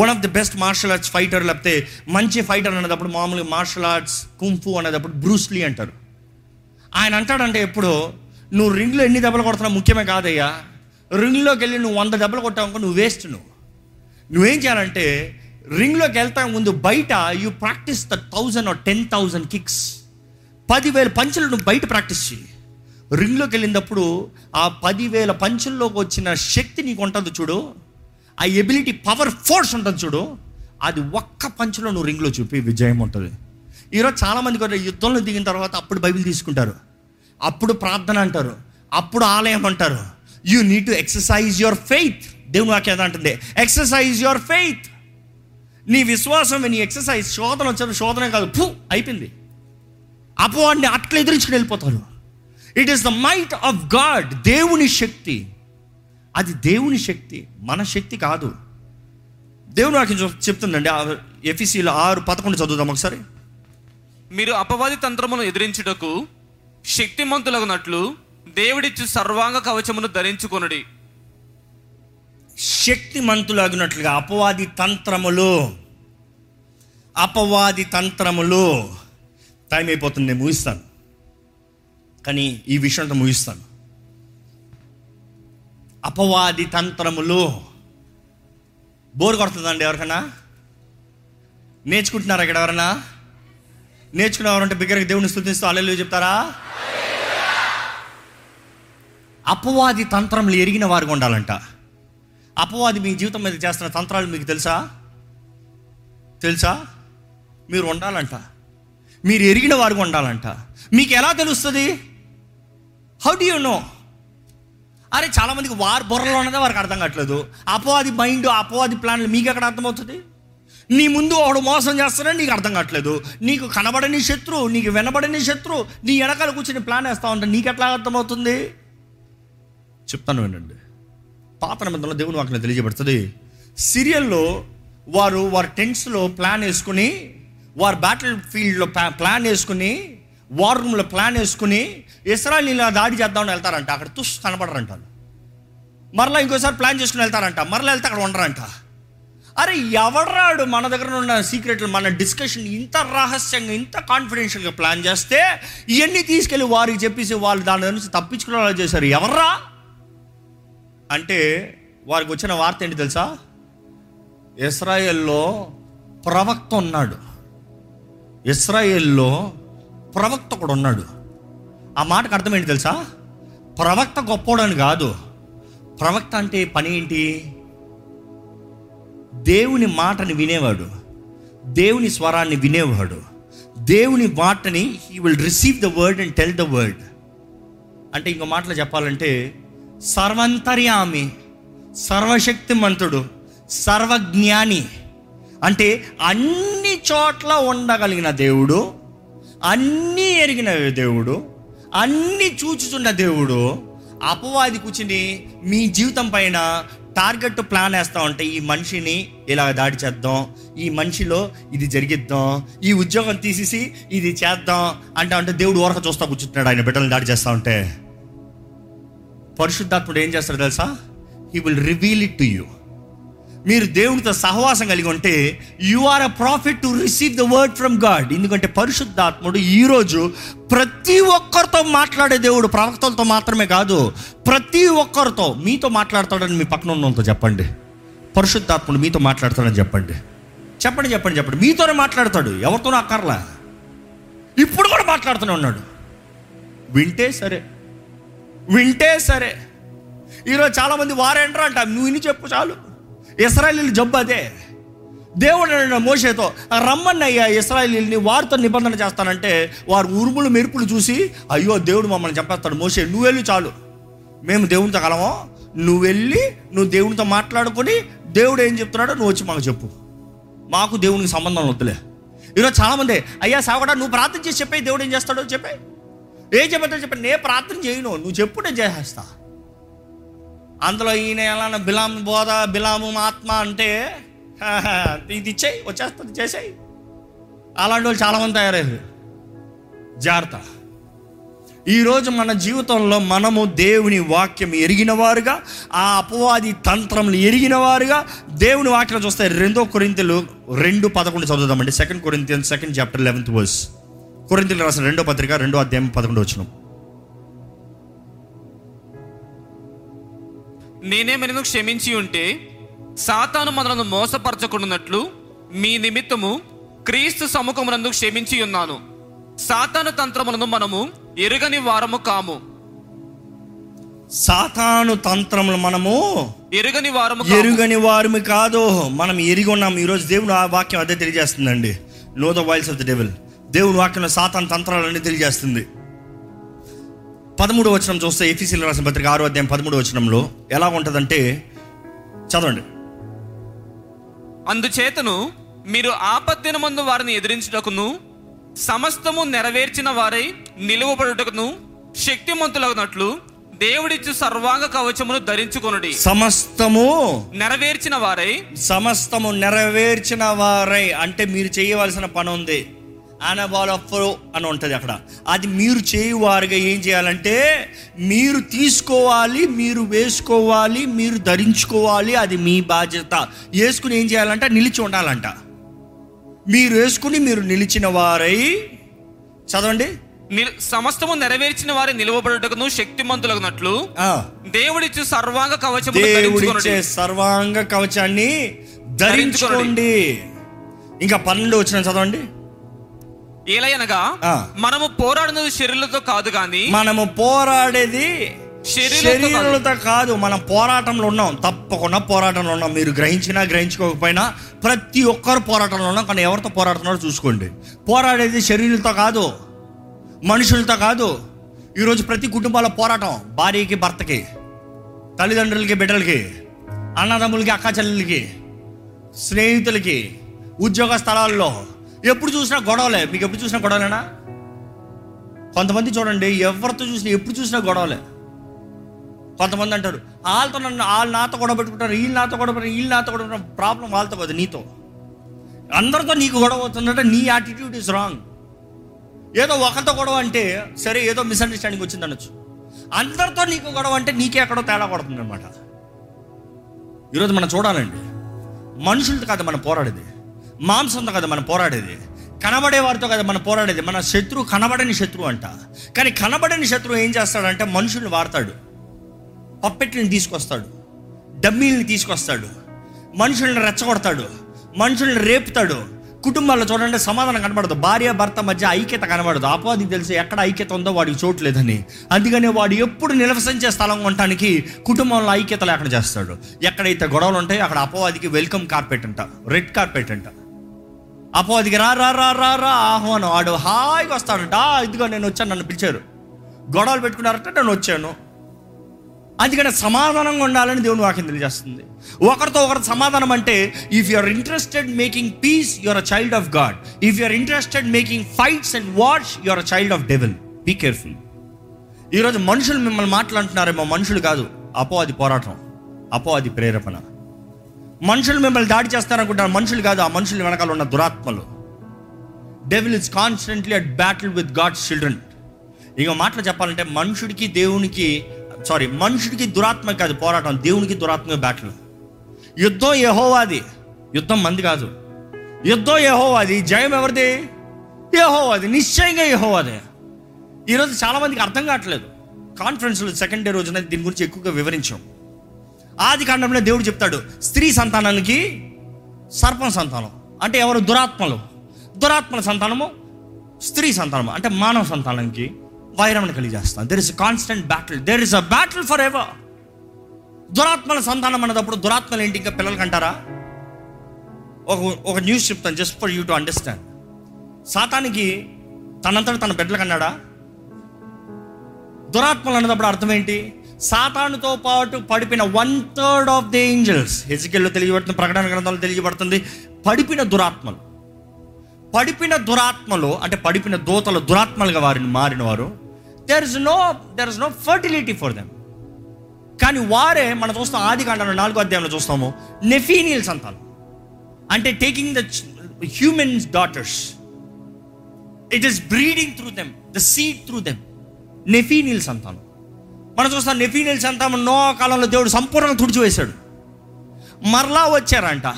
One of the best martial arts fighter లేకపోతే మంచి ఫైటర్ అనేటప్పుడు, మామూలుగా మార్షల్ ఆర్ట్స్ కుంఫు అనేటప్పుడు బ్రూస్లీ అంటారు. ఆయన అంటాడంటే, ఎప్పుడు నువ్వు రింగ్లో ఎన్ని దెబ్బలు కొడుతున్నావు ముఖ్యమే కాదయ్యా, రింగ్లోకి వెళ్ళి నువ్వు 100 దెబ్బలు కొట్టావు నువ్వు వేస్ట్. నువ్వేం చేయాలంటే, రింగ్లోకి వెళ్తా ముందు బయట you practice the 1000 or 10,000 kicks, 10,000 punches నువ్వు బయట ప్రాక్టీస్ చేయి. రింగ్లోకి వెళ్ళినప్పుడు ఆ 10,000 punches వచ్చిన శక్తి నీకు ఉంటుంది చూడు, ఆ ఎబిలిటీ, పవర్, ఫోర్స్ ఉంటుంది చూడు, అది ఒక్క పంచులో నువ్వు రింగ్లో చూపి విజయం ఉంటుంది. ఈరోజు చాలామంది యుద్ధంలో దిగిన తర్వాత అప్పుడు బైబిల్ తీసుకుంటారు, అప్పుడు ప్రార్థన అంటారు, అప్పుడు ఆలయం అంటారు. You need to exercise your faith. దేవుని వాక్యం అంటుంది, ఎక్సర్సైజ్ యువర్ ఫెయిత్. నీ విశ్వాసం, నీ ఎక్సర్సైజ్. శోధన వచ్చారు, శోధనే కాదు, భూ అయిపోయింది, అపవాన్ని అట్లా ఎదిరించుకుని వెళ్ళిపోతారు. It is the might of God, దేవుని శక్తి. అది దేవుని శక్తి, మన శక్తి కాదు. దేవుని వాక్యం చెప్తుందండి. ఎఫీసీయుల 6:11 చదువుదాం ఒకసారి. మీరు అపవాది తంత్రమును ఎదిరించుటకు శక్తిమంతులగునట్లు దేవుడిచ్చు సర్వాంగ కవచమును ధరించుకొనుడి. శక్తిమంతులగునట్లుగా అపవాది తంత్రములు. టైం అయిపోతుంది, నేను ముగిస్తాను, కానీ ఈ విషయంతో ముగిస్తాను. అపవాది తంత్రములు బోర్ కొడుతుందండి ఎవరికైనా? నేర్చుకుంటున్నారా? ఇక్కడ ఎవరైనా నేర్చుకునేవారంటే బిగ్గరగా దేవుని స్తుతిస్తూ హల్లెలూయా చెప్తారా? అపవాది తంత్రములు ఎరిగిన వారుగా ఉండాలంట. అపవాది మీ జీవితం మీద చేస్తున్న తంత్రాలు మీకు తెలుసా? మీరు ఉండాలంట, మీరు ఎరిగిన వారుగా ఉండాలంట. మీకు ఎలా తెలుస్తుంది? How do you know? అరే, చాలామందికి వారి బుర్రలో ఉన్నదే వారికి అర్థం కావట్లేదు. అపవాది మైండ్, అపవాది ప్లాన్లు మీకు ఎక్కడ అర్థమవుతుంది? నీ ముందు ఒకడు మోసం చేస్తానని నీకు అర్థం కావట్లేదు. నీకు కనబడని శత్రువు, నీకు వినబడని శత్రువు నీ వెనకాల కూర్చొని ప్లాన్ వేస్తూ ఉంటే నీకు ఎట్లా అర్థమవుతుంది? చెప్తాను వినండి. పాత నిబంధనలో దేవుని వాక్యం తెలియజేయబడుతుంది. సిరియల్లో వారి టెంట్స్లో ప్లాన్ వేసుకుని, వారు బ్యాటిల్ ఫీల్డ్లో ప్లాన్ వేసుకుని, వార్ రూమ్లో ప్లాన్ వేసుకుని ఇస్రాయలీల దాడి చేద్దామని వెళ్తారంట. అక్కడ తుస్ కనబడరంట. మరలా ఇంకోసారి ప్లాన్ చేసుకుని వెళ్తారంట. మరలా వెళ్తే అక్కడ ఉండరంట. అరే, ఎవడరాడు మన దగ్గర ఉన్న సీక్రెట్లు, మన డిస్కషన్ ఇంత రహస్యంగా, ఇంత కాన్ఫిడెన్షియల్గా ప్లాన్ చేస్తే ఇవన్నీ తీసుకెళ్ళి వారికి చెప్పేసి వాళ్ళు దాని నుంచి తప్పించుకునేలా చేశారు. ఎవర్రా అంటే వారికి వచ్చిన వార్త ఏంటి తెలుసా? ఇస్రాయేల్లో ప్రవక్త కూడా ఉన్నాడు. ఆ మాటకు అర్థం ఏంటి తెలుసా? ప్రవక్త గొప్పవాడని కాదు, ప్రవక్త అంటే పని ఏంటి? దేవుని మాటని వినేవాడు, దేవుని స్వరాన్ని వినేవాడు, దేవుని మాటని he will receive the word and tell the word. అంటే ఇంకో మాటలో చెప్పాలంటే, సర్వంతర్యామి, సర్వశక్తిమంతుడు, సర్వజ్ఞాని, అంటే అన్ని చోట్ల ఉండగలిగిన దేవుడు, అన్నీ ఎరిగిన దేవుడు, అన్నీ చూచుతున్న దేవుడు. అపవాది కూర్చుని మీ జీవితం పైన టార్గెట్ ప్లాన్ వేస్తూ ఉంటే, ఈ మనిషిని ఇలా దాడి చేద్దాం, ఈ మనిషిలో ఇది జరిగిద్దాం, ఈ ఉద్యోగం తీసేసి ఇది చేద్దాం అంటే దేవుడు ఊరక చూస్తూ కూర్చుంటున్నాడు ఆయన బిడ్డలను దాడి చేస్తూ ఉంటే. పరిశుద్ధాత్ముడు ఏం చేస్తాడు తెలుసా? he will reveal it to you. మీరు దేవునితో సహవాసం కలిగి ఉంటే you are a prophet to receive the word from God. ఎందుకంటే పరిశుద్ధాత్ముడు ఈరోజు ప్రతి ఒక్కరితో మాట్లాడే దేవుడు. ప్రవక్తలతో మాత్రమే కాదు, ప్రతి ఒక్కరితో. మీతో మాట్లాడతాడని మీ పక్కన ఉన్నంతో చెప్పండి, పరిశుద్ధాత్ముడు మీతో మాట్లాడతాడని చెప్పండి. చెప్పండి చెప్పండి చెప్పండి, మీతోనే మాట్లాడతాడు, ఎవరితోనూ అక్కర్లా. ఇప్పుడు కూడా మాట్లాడుతూనే ఉన్నాడు. వింటే సరే, వింటే సరే. ఈరోజు చాలామంది వారేంట్రా అంట, నువ్వు ఇన్ని చెప్పు చాలు. ఇశ్రాయేలీయుల జబ్బు అదే. దేవుడు మోషేతో రమ్మన్నయ్యా ఇశ్రాయేలీయుల్ని, వారితో నిబంధన చేస్తానంటే వారు ఉరుములు మెరుపులు చూసి అయ్యో దేవుడు మమ్మల్ని చంపేస్తాడు, మోషే నువ్వు వెళ్ళి చాలు, మేము దేవునితో కలము, నువ్వు వెళ్ళి నువ్వు దేవునితో మాట్లాడుకొని దేవుడు ఏం చెప్తున్నాడో నువ్వు వచ్చి మాకు చెప్పు, మాకు దేవునికి సంబంధం వద్దులే. ఈరోజు చాలామంది అయ్యా సాగుడా నువ్వు ప్రార్థన చేసి చెప్పే, దేవుడు ఏం చేస్తాడో చెప్పే, ఏం చెప్పాడో చెప్పే, నేను ప్రార్థన చేయను, నువ్వు చెప్పు నేను చేసేస్తా. అందులో ఈయన ఎలా బిలాం బోధ, బిలాము ఆత్మ అంటే ఇది ఇచ్చేయి వచ్చేస్తుంది చేసేయి. అలాంటి వాళ్ళు చాలామంది తయారయ్యారు. జాగ్రత్త. ఈరోజు మన జీవితంలో మనము దేవుని వాక్యం ఎరిగిన వారుగా, ఆ అపవాది తంత్రములు ఎరిగిన వారుగా దేవుని వాక్యం చూస్తే 2 కొరింథీయులు 2:11 చదువుదామండి. Second Corinthians 2:11. కొరింథీయులకు రాసిన 2వ పత్రిక 2:11. నేనేమైనా క్షమించి ఉంటే సాతాను మనలను మోసపరచకుండానట్లు మీ నిమిత్తము క్రీస్తు సముఖమునందు క్షమించి ఉన్నాను. సాతాను తంత్రములను మనము ఎరుగని వారము కాము. సాతాను తంత్రములు మనము ఎరుగని వారము కాదు, మనం ఎరిగి ఉన్నాము. ఈరోజు దేవుని ఆ వాక్యం అదే తెలియజేస్తుందండి. Know the wiles of the devil. దేవుని వాక్యంలో సాతాను తంత్రాలన్నీ తెలియజేస్తుంది. 13వ వచనం చూస్తే ఎఫీసీయులకు రాసిన పత్రిక 6వ అధ్యాయం 13వ వచనంలో ఎలా ఉంటుందంటే చదవండి. అందుచేతను మీరు ఆపద్దినమందు వారిని ఎదిరించుటకును సమస్తము నెరవేర్చిన వారై నిలువబడుటకును శక్తిమంతులగునట్లు దేవుడిచ్చు సర్వాంగ కవచమును ధరించుకొనుడి. సమస్తము నెరవేర్చిన వారై అంటే మీరు చేయవలసిన పని ఉంది. అనబాలఫో అని ఉంటుంది అక్కడ. అది మీరు చేయువారుగా ఏం చేయాలంటే మీరు తీసుకోవాలి, మీరు వేసుకోవాలి, మీరు ధరించుకోవాలి. అది మీ బాధ్యత. వేసుకుని ఏం చేయాలంట? నిలిచి ఉండాలంట. మీరు వేసుకుని మీరు నిలిచిన వారై, చదవండి, సమస్తము నెరవేర్చిన వారి నిలువబడుటకును శక్తిమంతులగునట్లు దేవుడిచ్చు సర్వాంగ కవచమును ధరించుకొనుడి. దేవుడిచ్చే సర్వాంగ కవచాన్ని ధరించుకోండి. ఇంకా 12వ వచనం చదవండి. ఏలయనగా మనము పోరాడినది శరీరులతో కాదు, కానీ మనము పోరాడేది శరీరులతో కాదు. మనం పోరాటంలో ఉన్నాం, తప్పకుండా పోరాటంలో ఉన్నాం. మీరు గ్రహించినా గ్రహించుకోకపోయినా ప్రతి ఒక్కరు పోరాటంలో ఉన్నాం. కానీ ఎవరితో పోరాడుతున్నారో చూసుకోండి. పోరాడేది శరీరులతో కాదు, మనుషులతో కాదు. ఈరోజు ప్రతి కుటుంబాల పోరాటం, భార్యకి భర్తకి, తల్లిదండ్రులకి బిడ్డలకి, అన్నదమ్ములకి అక్క చెల్లెలకి, స్నేహితులకి, ఉద్యోగ స్థలాల్లో ఎప్పుడు చూసినా గొడవలే. మీకు ఎప్పుడు చూసినా గొడవలేనా? కొంతమంది చూడండి, ఎవరితో చూసినా ఎప్పుడు చూసినా గొడవలే. కొంతమంది అంటారు వాళ్ళతో నన్ను, వాళ్ళు నాతో గొడవ పెట్టుకుంటారు, వీళ్ళు నాతో గొడవ పెట్టుకుంటారు. ప్రాబ్లం వాళ్ళతో కాదు, నీతో. అందరితో నీకు గొడవ అవుతుందంటే నీ యాటిట్యూడ్ ఈజ్ రాంగ్. ఏదో ఒకరితో గొడవ అంటే సరే, ఏదో మిస్అండర్స్టాండింగ్ వచ్చింది అనొచ్చు. అందరితో నీకు గొడవ అంటే నీకే ఎక్కడో తేడా కొడుతుంది అనమాట. ఈరోజు మనం చూడాలండి, మనుషులతో కాదు మనం పోరాడేది, మాంసంతో కదా మనం పోరాడేది, కనబడే వారితో కదా మనం పోరాడేది. మన శత్రువు కనబడని శత్రువు అంట. కానీ కనబడని శత్రువు ఏం చేస్తాడంటే మనుషుల్ని వాడతాడు, పప్పెట్లను తీసుకొస్తాడు, డమ్మీల్ని తీసుకొస్తాడు, మనుషుల్ని రెచ్చగొడతాడు, మనుషుల్ని రేపుతాడు. కుటుంబాల్లో చూడండి సమాధానం కనబడదు, భార్య భర్త మధ్య ఐక్యత కనబడదు. అపవాదికి తెలుసు ఎక్కడ ఐక్యత ఉందో వాడికి చోటు లేదని. అందుకనే వాడు ఎప్పుడు నివసించే స్థలం ఉండటానికి కుటుంబంలో ఐక్యత లేకుండా చేస్తాడు. ఎక్కడైతే గొడవలు ఉంటాయో అక్కడ అపవాదికి వెల్కమ్ కార్పెట్ అంట, రెడ్ కార్పెట్ అంట. అపవాదికి రా రా రా రా రా ఆహ్వానం. వాడు హాయిగా వస్తాడంట. ఇదిగో నేను వచ్చాను, నన్ను పిలిచారు, గొడవలు పెట్టుకున్నారంటే నేను వచ్చాను. అందుకని సమాధానంగా ఉండాలని దేవుని వాక్యం తెలియజేస్తుంది. ఒకరితో ఒకరు సమాధానం అంటే if you are interested making peace you are a child of God. If you are interested making fights and wars you are a child of devil. Be careful. ఈరోజు మనుషులు మిమ్మల్ని మాట్లాడుతున్నారేమో, మనుషులు కాదు, అపవాది పోరాటం, అపవాది ప్రేరేపణ. మనుషులు మిమ్మల్ని దాడి చేస్తారనుకుంటారు, మనుషులు కాదు, ఆ మనుషుల వెనకాల ఉన్న దురాత్మలు. Devil is constantly at battle with God's children. ఇంకో మాటలు చెప్పాలంటే మనుషుడికి దేవునికి సారీ మనుషుడికి దురాత్మ కాదు పోరాటం, దేవునికి దురాత్మ బ్యాటిల్. యుద్ధం యెహోవాది, యుద్ధం మంది కాదు. యుద్ధం యెహోవాది, జయం ఎవరిది? యెహోవాది, నిశ్చయంగా యెహోవాదే. ఈరోజు చాలామందికి అర్థం కావట్లేదు. కాన్ఫరెన్స్లో సెకండ్ డే రోజున దీని గురించి ఎక్కువగా వివరించాం. ఆది కాండంలో దేవుడు చెప్తాడు స్త్రీ సంతానానికి సర్పం సంతానం అంటే ఎవరు? దురాత్మలు. దురాత్మల సంతానము స్త్రీ సంతానము అంటే మానవ సంతానానికి వైరమును కలిగజేస్తాం. There is constant battle, there is a battle for ever. దురాత్మల సంతానం అన్నప్పుడు దురాత్మలు ఏంటి ఇంకా పిల్లలకి అంటారా? ఒక న్యూస్ చెప్తాను just for you to understand. సాతానికి తనంతట తన బిడ్డలకు అన్నాడా? దురాత్మలు అన్నప్పుడు అర్థం ఏంటి? సాతానుతో పాటు పడిపోయిన 1/3 ఆఫ్ ది ఏంజల్స్. హెజికేల్లో తెలియబడుతుంది, ప్రకటన గ్రంథాలు తెలియబడుతుంది. పడిపోయిన దురాత్మలు అంటే పడిపోయిన దూతలు దురాత్మలుగా వారిని మారిన వారు, there is no fertility for them. కానీ వారే మనం చూస్తాం ఆది కాండంలో 4వ అధ్యాయంలో చూస్తాము నెఫీనియల్ సంతానం అంటే taking the human daughters, it is breeding through them, the seed through them. నెఫీనియల్ సంతానం మనం చూస్తాం. నెఫీనియల్ సంతానం నోవా కాలంలో దేవుడు సంపూర్ణంగా తుడిచివేశాడు. మరలా వచ్చారంట.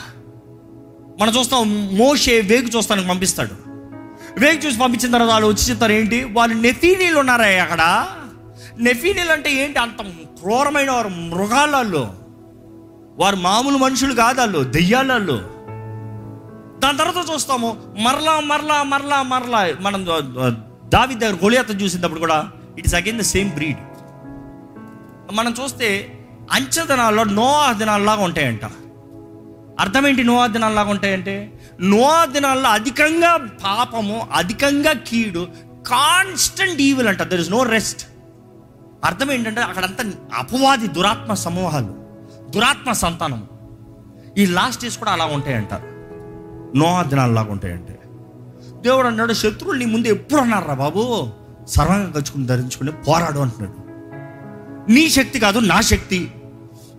మనం చూస్తాం మోషే వేగు చూస్తానికి పంపిస్తాడు. వేగు చూసి పంపించిన తర్వాత వాళ్ళు వచ్చి చెప్తారు ఏంటి వాళ్ళు నెఫీనీలు ఉన్నారా? అక్కడ నెఫీనీలు అంటే ఏంటి? అంత క్రూరమైన వారు, మృగాలలో వారు, మామూలు మనుషులు కాదాళ్ళు, దెయ్యాలలో. దాని తర్వాత చూస్తాము మరలా మరలా మరలా మరలా మనం దావీదు దగ్గర గొలియాతు చూసినప్పుడు కూడా it is again the same breed. మనం చూస్తే అంచె దినాల్లో నోవా దినాల్లాగా ఉంటాయంట. అర్థం ఏంటి నోవా దినాల్లాగా ఉంటాయంటే నోవా దినాల్లో అధికంగా పాపము, అధికంగా కీడు, కాన్స్టెంట్ ఈవిల్ అంట. There is no rest. అర్థం ఏంటంటే అక్కడంతా అపవాది దురాత్మ సమూహాలు, దురాత్మ సంతానం. ఈ లాస్ట్ డేస్ కూడా అలా ఉంటాయంట, నోవా దినాల్లాగా ఉంటాయంటే. దేవుడు అన్నాడు శత్రువులు నీ ముందు ఎప్పుడు అన్నారా బాబు సర్వంగా గచ్చుకుని ధరించుకుని పోరాడు అంటున్నాడు. నీ శక్తి కాదు నా శక్తి,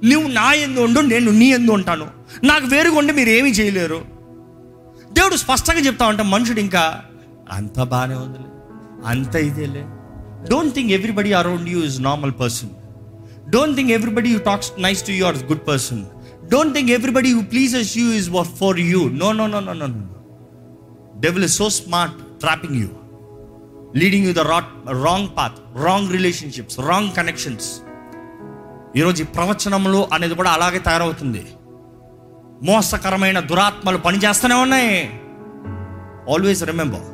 నువ్వు నా ఎందు ఉండు నేను నీ ఎందు ఉంటాను, నాకు వేరుగా ఉండి మీరు ఏమీ చేయలేరు. దేవుడు స్పష్టంగా చెప్తా ఉంటే మనుషుడు ఇంకా అంత బాగానే ఉందిలే, అంత ఇదేలే. Don't think everybody around you is normal person. Don't think everybody you talks nice to you are good person. Don't think everybody you pleases you is for you. No no no no no no. Devil is so smart, trapping you, leading you the wrong path, wrong relationships, wrong connections. ఈరోజు ఈ ప్రవచనములు అనేది కూడా అలాగే తయారవుతుంది. మోసకరమైన దురాత్మలు పనిచేస్తూనే ఉన్నాయి. ఆల్వేస్ రిమెంబర్,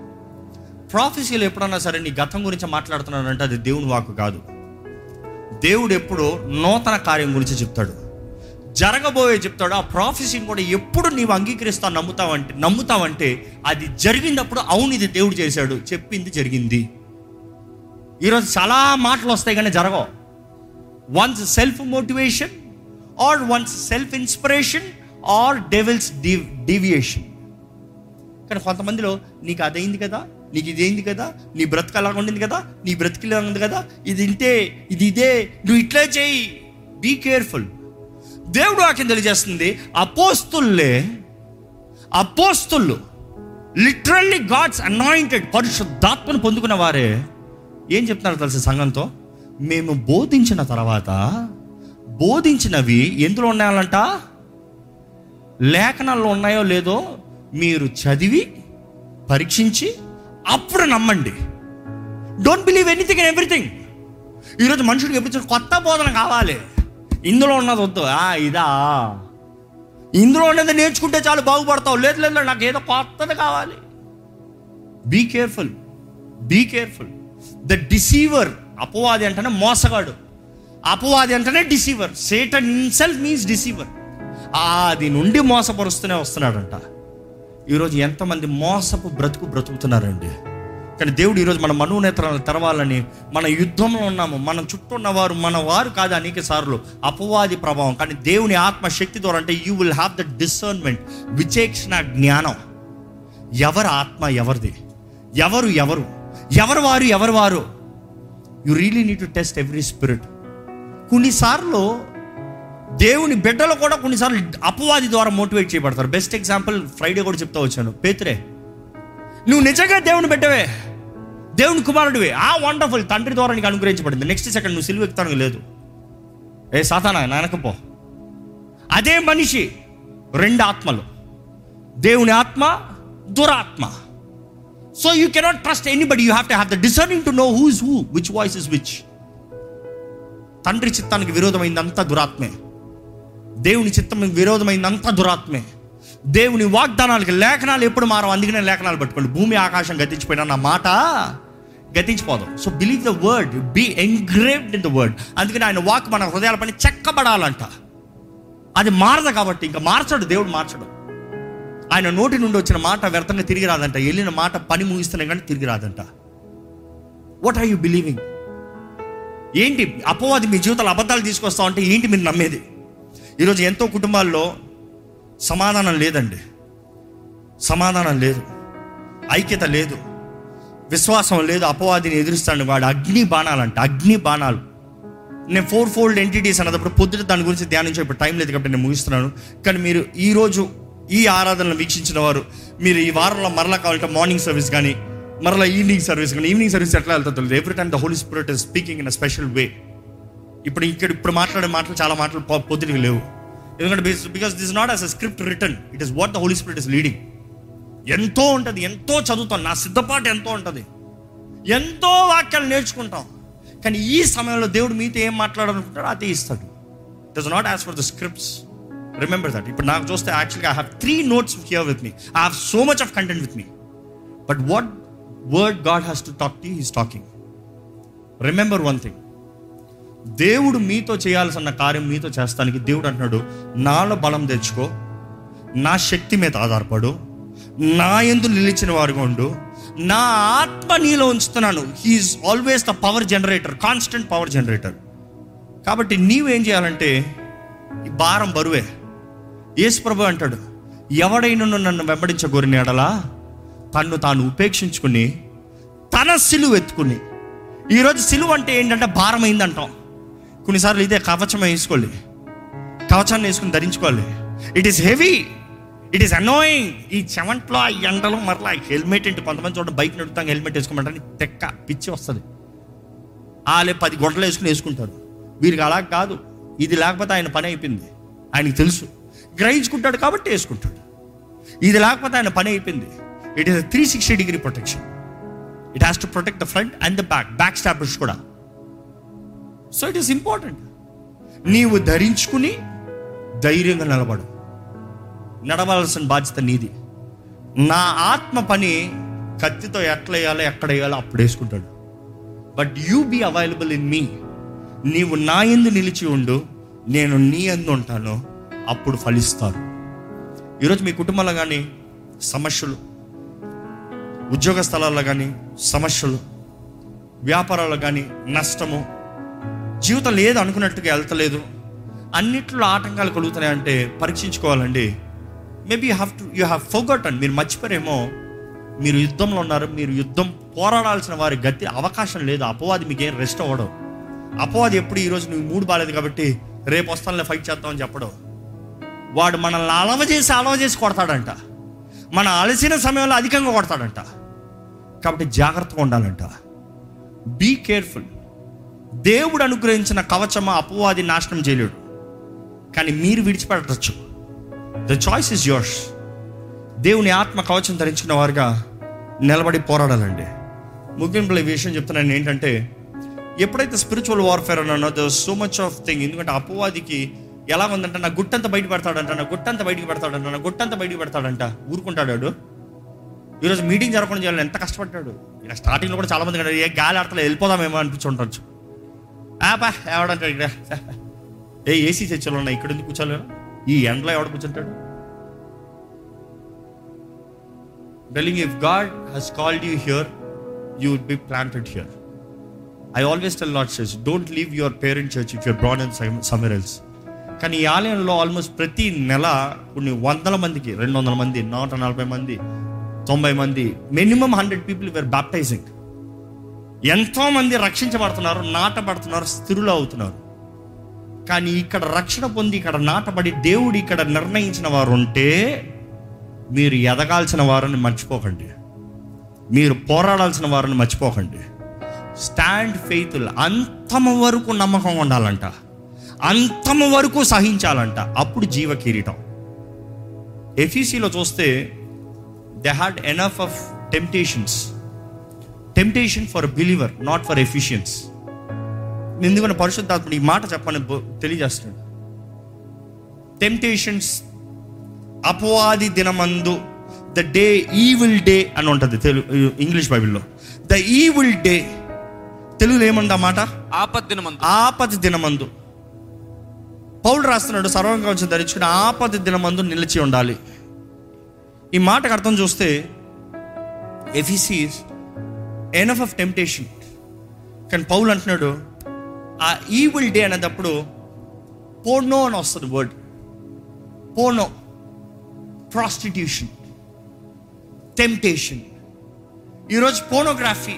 ప్రాఫెసీలు ఎప్పుడన్నా సరే నీ గతం గురించి మాట్లాడుతున్నానంటే అది దేవుని వాక్కు కాదు. దేవుడు ఎప్పుడు నూతన కార్యం గురించి చెప్తాడు, జరగబోయే చెప్తాడు. ఆ ప్రాఫెసీని కూడా ఎప్పుడు నీవు అంగీకరిస్తా నమ్ముతావంటే అది జరిగినప్పుడు అవును ఇది దేవుడు చేశాడు, చెప్పింది జరిగింది. ఈరోజు చాలా మాటలు వస్తాయి కానీ జరగవు. One's self motivation or one's self inspiration or devil's deviation. కానీ కొంతమందిలో నీకు అదైంది కదా, నీకు ఇదైంది కదా, నీ బ్రతుకు అలాగ ఉండింది కదా, నీ బ్రతికి ఇలా ఉంది కదా, ఇది ఇంతే, ఇది ఇదే, నువ్వు ఇట్లా చేయి. Be careful. దేవుడు వాక్యం తెలియజేస్తుంది అపోస్తులు లిటరల్లీ గాడ్స్ అనాయింటెడ్ పరిశుద్ధాత్మను పొందుకున్న వారే ఏం చెప్తున్నారో తెలుసా సంఘంతో? మేము బోధించిన తర్వాత బోధించినవి ఎందులో ఉన్నాయాలంట? లేఖనాల్లో ఉన్నాయో లేదో మీరు చదివి పరీక్షించి అప్పుడు నమ్మండి. Don't believe anything and everything. ఈరోజు మనుషుడికి ఎప్పుడు కొత్త బోధన కావాలి. ఇందులో ఉన్నది వద్దు. ఇదా ఇందులో ఉన్నది నేర్చుకుంటే చాలు బాగుపడతావు. లేదు లేదు నాకు ఏదో కొత్తది కావాలి. Be careful, be careful. The deceiver, అపవాది అంటేనే మోసగాడు, అపవాది అంటేనే deceiver. Satan himself means deceiver. ఆది నుండి మోసపరుస్తూనే వస్తున్నాడంట. ఈరోజు ఎంతమంది మోసపు బ్రతుకుతున్నారండి. కానీ దేవుడు ఈరోజు మన మనోనేత్రాలను తెరవాలని, మన యుద్ధంలో ఉన్నాము, మనం చుట్టూ ఉన్నవారు మన వారు కాదు అనేక సార్లు అపవాది ప్రభావం. కానీ దేవుని ఆత్మశక్తి ద్వారా అంటే you will have the discernment, విచేక్షణ జ్ఞానం. ఎవరి ఆత్మ ఎవరిది, ఎవరు వారు you really need to test every spirit. కొన్నిసార్లు దేవుని బిడ్డలు కూడా కొన్నిసార్లు అపవాది ద్వారా మోటివేట్ చేయబడతారు. బెస్ట్ ఎగ్జాంపుల్ ఫ్రైడే కూడా చెప్తా వచ్చాను, పేతురే నువ్వు నిజంగా దేవుని బిడ్డవే, దేవుని కుమారుడివే, ఆ వండర్ఫుల్ తండ్రి ద్వారా నీకు అనుగ్రహించబడింది. నెక్స్ట్ సెకండ్ నువ్వు సిలువ ఎక్కుతాను లేదు, ఏ సాతానా వెనకపో. అదే మనిషి రెండు ఆత్మలు, దేవుని ఆత్మ, దురాత్మ. So you cannot trust anybody. You have to have the discerning to know who is who, which voice is which. తండ్రి చిత్తానికి విరోధమైందంతా దురాత్మే, దేవుని చిత్తానికి విరోధమైందంతా దురాత్మే. దేవుని వాగ్దానాలకి లేఖనాలు ఎప్పుడు మారవు, అందుకనే లేఖనాలు పట్టుకోండి. భూమి ఆకాశం గతించిపోయినా నా మాట గతించిపోదు. So believe the word, be engraved in the word. అందుకని ఆయన వాక్ మన హృదయాల పైన చెక్కబడాలంట. అది మారదు కాబట్టి ఇంకా మార్చడు దేవుడు, మార్చడు. ఆయన నోటి నుండి వచ్చిన మాట వ్యర్థంగా తిరిగి రాదంట. వెళ్ళిన మాట పని ముగిస్తున్నా కానీ తిరిగి రాదంట. What are you believing? ఏంటి అపవాది మీ జీవితంలో అబద్ధాలు తీసుకొస్తామంటే ఏంటి మీరు నమ్మేది? ఈరోజు ఎంతో కుటుంబాల్లో సమాధానం లేదండి, సమాధానం లేదు, ఐక్యత లేదు, విశ్వాసం లేదు. అపవాదిని ఎదురుస్తాడు వాడు అగ్ని బాణాలంట, అగ్ని బాణాలు. నేను 4-fold ఎంటిటీస్ అన్నప్పుడు పొద్దుట దాని గురించి ధ్యానించే ఇప్పుడు టైం లేదు కాబట్టి నేను ముగిస్తున్నాను. కానీ మీరు ఈరోజు ఈ ఆరాధనలు వీక్షించిన వారు, మీరు ఈ వారంలో మరలా కావాలంటే మార్నింగ్ సర్వీస్ కానీ, మరలా ఈవినింగ్ సర్వీస్ కానీ. ఈవినింగ్ సర్వీస్ ఎట్లా వెళ్తుంది? Every time the Holi Spirit is speaking in a special way. ఇప్పుడు మాట్లాడే మాటలు, చాలా మాటలు పొద్దుటికి లేవు. ఎందుకంటే because this not as a script return, it is what the Holi Spirit is leading. ఎంతో ఉంటుంది, ఎంతో చదువుతాం, నా సిద్ధపాటు ఎంతో ఉంటుంది, ఎంతో వాక్యాలు నేర్చుకుంటాం. కానీ ఈ సమయంలో దేవుడు మీతో ఏం మాట్లాడాలనుకుంటాడో అదే ఇస్తాడు. It is not as for the scripts. Remember that. But now just actually I have 3 notes here with me. I have so much of content with me. But what word God has to talk to you, he's talking. Remember one thing. దేవుడు మీతో చేయాల్సిన కార్యం మీతో చేస్తానికి దేవుడు అంటున్నాడు, నాలో బలం తెచ్చుకో, నా శక్తి మీద ఆధారపడు, నా యందు నిలిచిన వారుగా ఉండు, నా ఆత్మ నీలో ఉంచుతున్నాను. He is always the power generator, constant power generator. కాబట్టి నీవేం చేయాలంటే ఈ భారం బరువే. యేసు ప్రభు అంటాడు, ఎవడైనను నన్ను వెంబడించగోరిన ఎడల తన్ను తాను ఉపేక్షించుకుని తన సిలువ ఎత్తుకుని. ఈరోజు సిలువ అంటే ఏంటంటే భారం అయిందంటాం. కొన్నిసార్లు ఇదే కవచం వేసుకోవాలి, కవచాన్ని వేసుకుని ధరించుకోవాలి. It is heavy, it is annoying. ఈ చెమంట్లో ఆ ఎండలో మరలా హెల్మెట్ ఏంటి? కొంతమంది చూడండి బైక్ నడుపుతాం హెల్మెట్ వేసుకోమంటారని తెక్క పిచ్చి వస్తుంది. వాళ్ళే 10 గొడ్డలు వేసుకుని వేసుకుంటారు. వీరికి అలా కాదు, ఇది లేకపోతే ఆయన పని అయిపోయింది. ఆయనకు తెలుసు, గ్రహించుకుంటాడు కాబట్టి వేసుకుంటాడు. ఇది లేకపోతే ఆయన పని అయిపోయింది. It is 360 degree protection. It has to protect the front and the back, back stabs కూడా. So it is important. నీవు ధరించుకుని ధైర్యంగా నిలబడు, నడవాల్సిన బాధ్యత నీది. నా ఆత్మ పని కత్తితో ఎట్లా వేయాలో ఎక్కడ వేయాలో అప్పుడు వేసుకుంటాడు. But you be available in me. నీవు నా యందు నిలిచి ఉండు, నేను నీ యందు ఉంటాను, అప్పుడు ఫలిస్తారు. ఈరోజు మీ కుటుంబంలో కానీ సమస్యలు, ఉద్యోగ స్థలాల్లో కానీ సమస్యలు, వ్యాపారాల్లో కానీ నష్టము, జీవితం లేదు అనుకున్నట్టుగా వెళ్తలేదు, అన్నిట్లో ఆటంకాలు కలుగుతున్నాయంటే పరీక్షించుకోవాలండి. మేబీ యూ హ్యావ్ ఫర్గాటన్, మీరు మర్చిపోయారేమో. మీరు యుద్ధంలో ఉన్నారు, మీరు యుద్ధం పోరాడాల్సిన వారి గతి అవకాశం లేదు. అపవాది మీకేం రెస్ట్ అవ్వడం. అపవాది ఎప్పుడు ఈరోజు నువ్వు మూడు బాగాలేదు కాబట్టి రేపు వస్తానులే ఫైట్ చేస్తామని చెప్పడం. వాడు మనల్ని అలవ చేసి కొడతాడంట. మన అలసిన సమయంలో అధికంగా కొడతాడంట. కాబట్టి జాగ్రత్తగా ఉండాలంట. Be careful. దేవుడు అనుగ్రహించిన కవచమా అపవాది నాశనం చేయలేడు, కానీ మీరు విడిచిపెట్టచ్చు. The choice is yours. దేవుని ఆత్మ కవచం ధరించిన వారుగా నిలబడి పోరాడాలండి. ముగింపులో ఈ విషయం చెప్తున్నాను ఏంటంటే, ఎప్పుడైతే స్పిరిచువల్ వార్ఫేర్ అన్నానో there so much of thing. ఎందుకంటే అపవాదికి ఎలా ఉందంటే నా గుట్టంత బయటకు పెడతాడంట, నా గుట్టంత బయటకు పెడతాడంట ఊరుకుంటాడు. ఈరోజు మీటింగ్ జరగకుండా చేయాలని ఎంత కష్టపడ్డాడు. ఇలా స్టార్టింగ్లో కూడా చాలా మంది ఏ గాలి ఆడతలో వెళ్ళిపోదామేమో అనిపించుండొచ్చు. ఆపా ఎవడంటాడు ఇక్కడ? ఏ ఏసీ చర్చలు ఉన్నాయి, ఇక్కడ ఎందుకు కూర్చోలేను? ఈ ఎండలో ఎవడ కూర్చుంటాడు? Dealing if God has called you here, you would be planted here. I always tell Lord Church, don't leave your parent church if you're born in somewhere else. కానీ ఈ ఆలయంలో ఆల్మోస్ట్ ప్రతి నెల కొన్ని 100 మందికి, 200 మంది, 140 మంది, 90 మంది, మినిమం 100 people were baptizing. ఎంతోమంది రక్షించబడుతున్నారు, నాటబడుతున్నారు, స్థిరులు అవుతున్నారు. కానీ ఇక్కడ రక్షణ పొంది ఇక్కడ నాటబడి దేవుడు ఇక్కడ నిర్ణయించిన వారు ఉంటే మీరు ఎదగాల్సిన వారిని మర్చిపోకండి, మీరు పోరాడాల్సిన వారిని మర్చిపోకండి. Stand faithful. అంతము వరకు నమ్మకంగా ఉండాలంట. అంతము వరకు సహించాలంట, అప్పుడు జీవ కిరీటం. ఎఫీసీలో చూస్తే they had enough of temptation for believer, not for Ephesians. ఎందుకంటే పరిశుద్ధాత్ముడు ఈ మాట చెప్పని తెలియజేస్తాడు. టెంప్టేషన్స్, అపవాది దినమందు, ద డే ఈవిల్ డే అని ఉంటుంది తెలుగు ఇంగ్లీష్ బైబిల్లో. ద ఈవిల్ డే, తెలుగులో ఏమంది ఆ మాట? ఆపద దినమందు. పౌలు రాస్తున్నాడు, సర్వంగం ధరించుకుని ఆపద దినమందు నిలిచి ఉండాలి. ఈ మాటకు అర్థం చూస్తే ఎఫీసీస్ ఎనఫ్ ఆఫ్ టెంప్టేషన్. కానీ పౌలు అంటున్నాడు ఆ ఈవిల్ డే అనేటప్పుడు పోర్నో అని వస్తుంది వర్డ్. Porno, prostitution, temptation. ఈరోజు పోర్నోగ్రఫీ,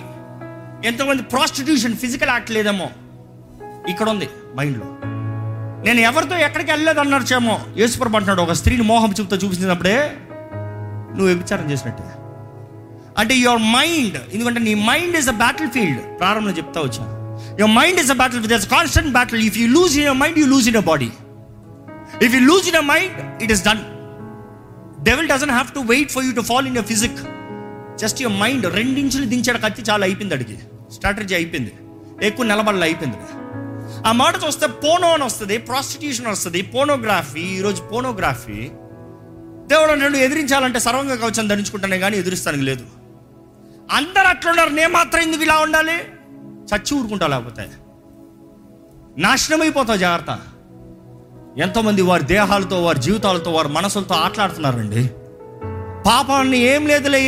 ఎంతోమంది ప్రాస్టిట్యూషన్, ఫిజికల్ యాక్ట్ లేదేమో ఇక్కడ ఉంది మైండ్లో. నేను ఎవరితో ఎక్కడికి వెళ్ళలేదు అన్నారుచేమో. యేసుప్రభు అంటున్నాడు, ఒక స్త్రీని మోహం చూపుతో చూపించినప్పుడే నువ్వు వ్యభిచారం చేసినట్టే. అంటే యువర్ మైండ్, ఎందుకంటే నీ mind is a battle field. ప్రారంభంలో చెప్తా వచ్చాను, your mind is a battle field, it's constant battle. If you lose in your mind, you lose in your body. If you lose in your mind, it is done. Devil doesn't have to wait for you to fall in your physique. Just your mind, 2 ఇంచులు దించాడు కత్తి, చాలా అయిపోయింది. అడిగి strategy అయిపోయింది, ఎక్కువ నిలబడలు అయిపోయింది. ఆ మాట చూస్తే పోనో అని వస్తుంది, ప్రాస్టిట్యూషన్ వస్తుంది, పోనోగ్రఫీ. ఈరోజు పోనోగ్రఫీ. దేవుడు నన్ను ఎదిరించాలంటే సర్వంగ కవచం ధరించుకుంటానే కానీ ఎదురిస్తానికి లేదు. అందరు అట్లున్నారు, నేను మాత్రం ఎందుకు ఇలా ఉండాలి? చచ్చి ఊరుకుంటా, లేకపోతే నాశనం అయిపోతావు, జాగ్రత్త. ఎంతోమంది వారి దేహాలతో, వారి జీవితాలతో, వారి మనసులతో ఆటలాడుతున్నారండి. పాపాన్ని ఏం లేదులే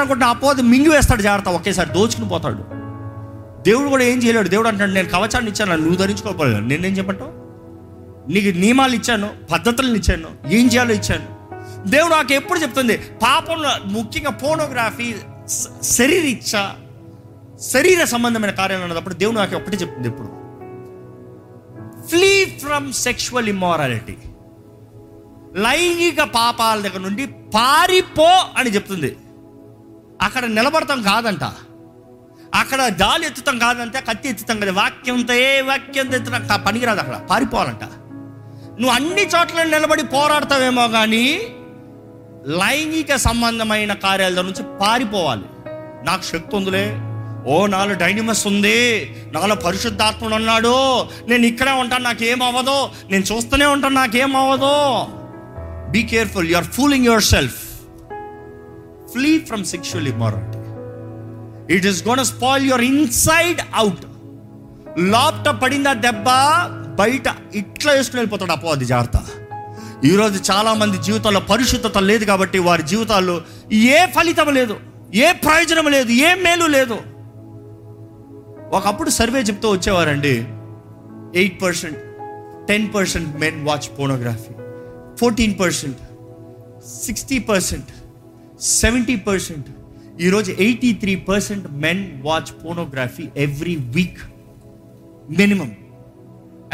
అనుకుంటే అపోది మింగివేస్తాడు, జాగ్రత్త. ఒకేసారి దోచుకుని పోతాడు. దేవుడు కూడా ఏం చేయలేడు. దేవుడు అంటాడు, నేను కవచాన్ని ఇచ్చాను, నువ్వు ధరించుకోకపోలేదు. నేనేం చెప్పటం? నీకు నియమాలు ఇచ్చాను, పద్ధతులను ఇచ్చాను, ఏం చేయాలో ఇచ్చాను. దేవుడు నాకు ఎప్పుడు చెప్తుంది, పాపంలో ముఖ్యంగా పోర్నోగ్రఫీ, శరీరీచ్ఛ, శరీర సంబంధమైన కార్యాలు అన్నప్పుడు దేవుడు నాకు ఒకటి చెప్తుంది, ఎప్పుడు ఫ్లీ ఫ్రమ్ సెక్షువల్ ఇమ్మారాలిటీ. లైంగిక పాపాల దగ్గర నుండి పారిపో అని చెప్తుంది. అక్కడ నిలబడతాం కాదంట, అక్కడ గాలి ఎత్తుతాం కాదంటే, కత్తి ఎత్తుతాం కదా, వాక్యంతో వాక్యంతో ఎత్తుతా పనికిరాదు. అక్కడ పారిపోవాలంట. నువ్వు అన్ని చోట్ల నిలబడి పోరాడతావేమో కానీ లైంగిక సంబంధమైన కార్యాల నుంచి పారిపోవాలి. నాకు శక్తి ఉందిలే, ఓ నాలో డైనమస్ ఉంది, నాలో పరిశుద్ధాత్ముడు ఉన్నాడు, నేను ఇక్కడే ఉంటాను, నాకేమవ్వదు, నేను చూస్తూనే ఉంటాను, నాకేమవ్వదు. Be careful, you are fooling your self. Flee from sexual immorality. It is gonna spoil your inside out. లోపట పడిందా దెబ్బ, బయట ఇట్లా వేసుకుని వెళ్ళిపోతాడు అపో, అది జాగ్రత్త. ఈరోజు చాలామంది జీవితాల్లో పరిశుద్ధత లేదు కాబట్టి వారి జీవితాల్లో ఏ ఫలితం లేదు, ఏ ప్రయోజనం లేదు, ఏ మేలు లేదు. ఒకప్పుడు సర్వే చెప్తూ వచ్చేవారండి, 8%, 10% మెన్ వాచ్ పోర్నోగ్రఫీ, 14%, 60%, 70%. ఈరోజు 83% men watch pornography every week minimum.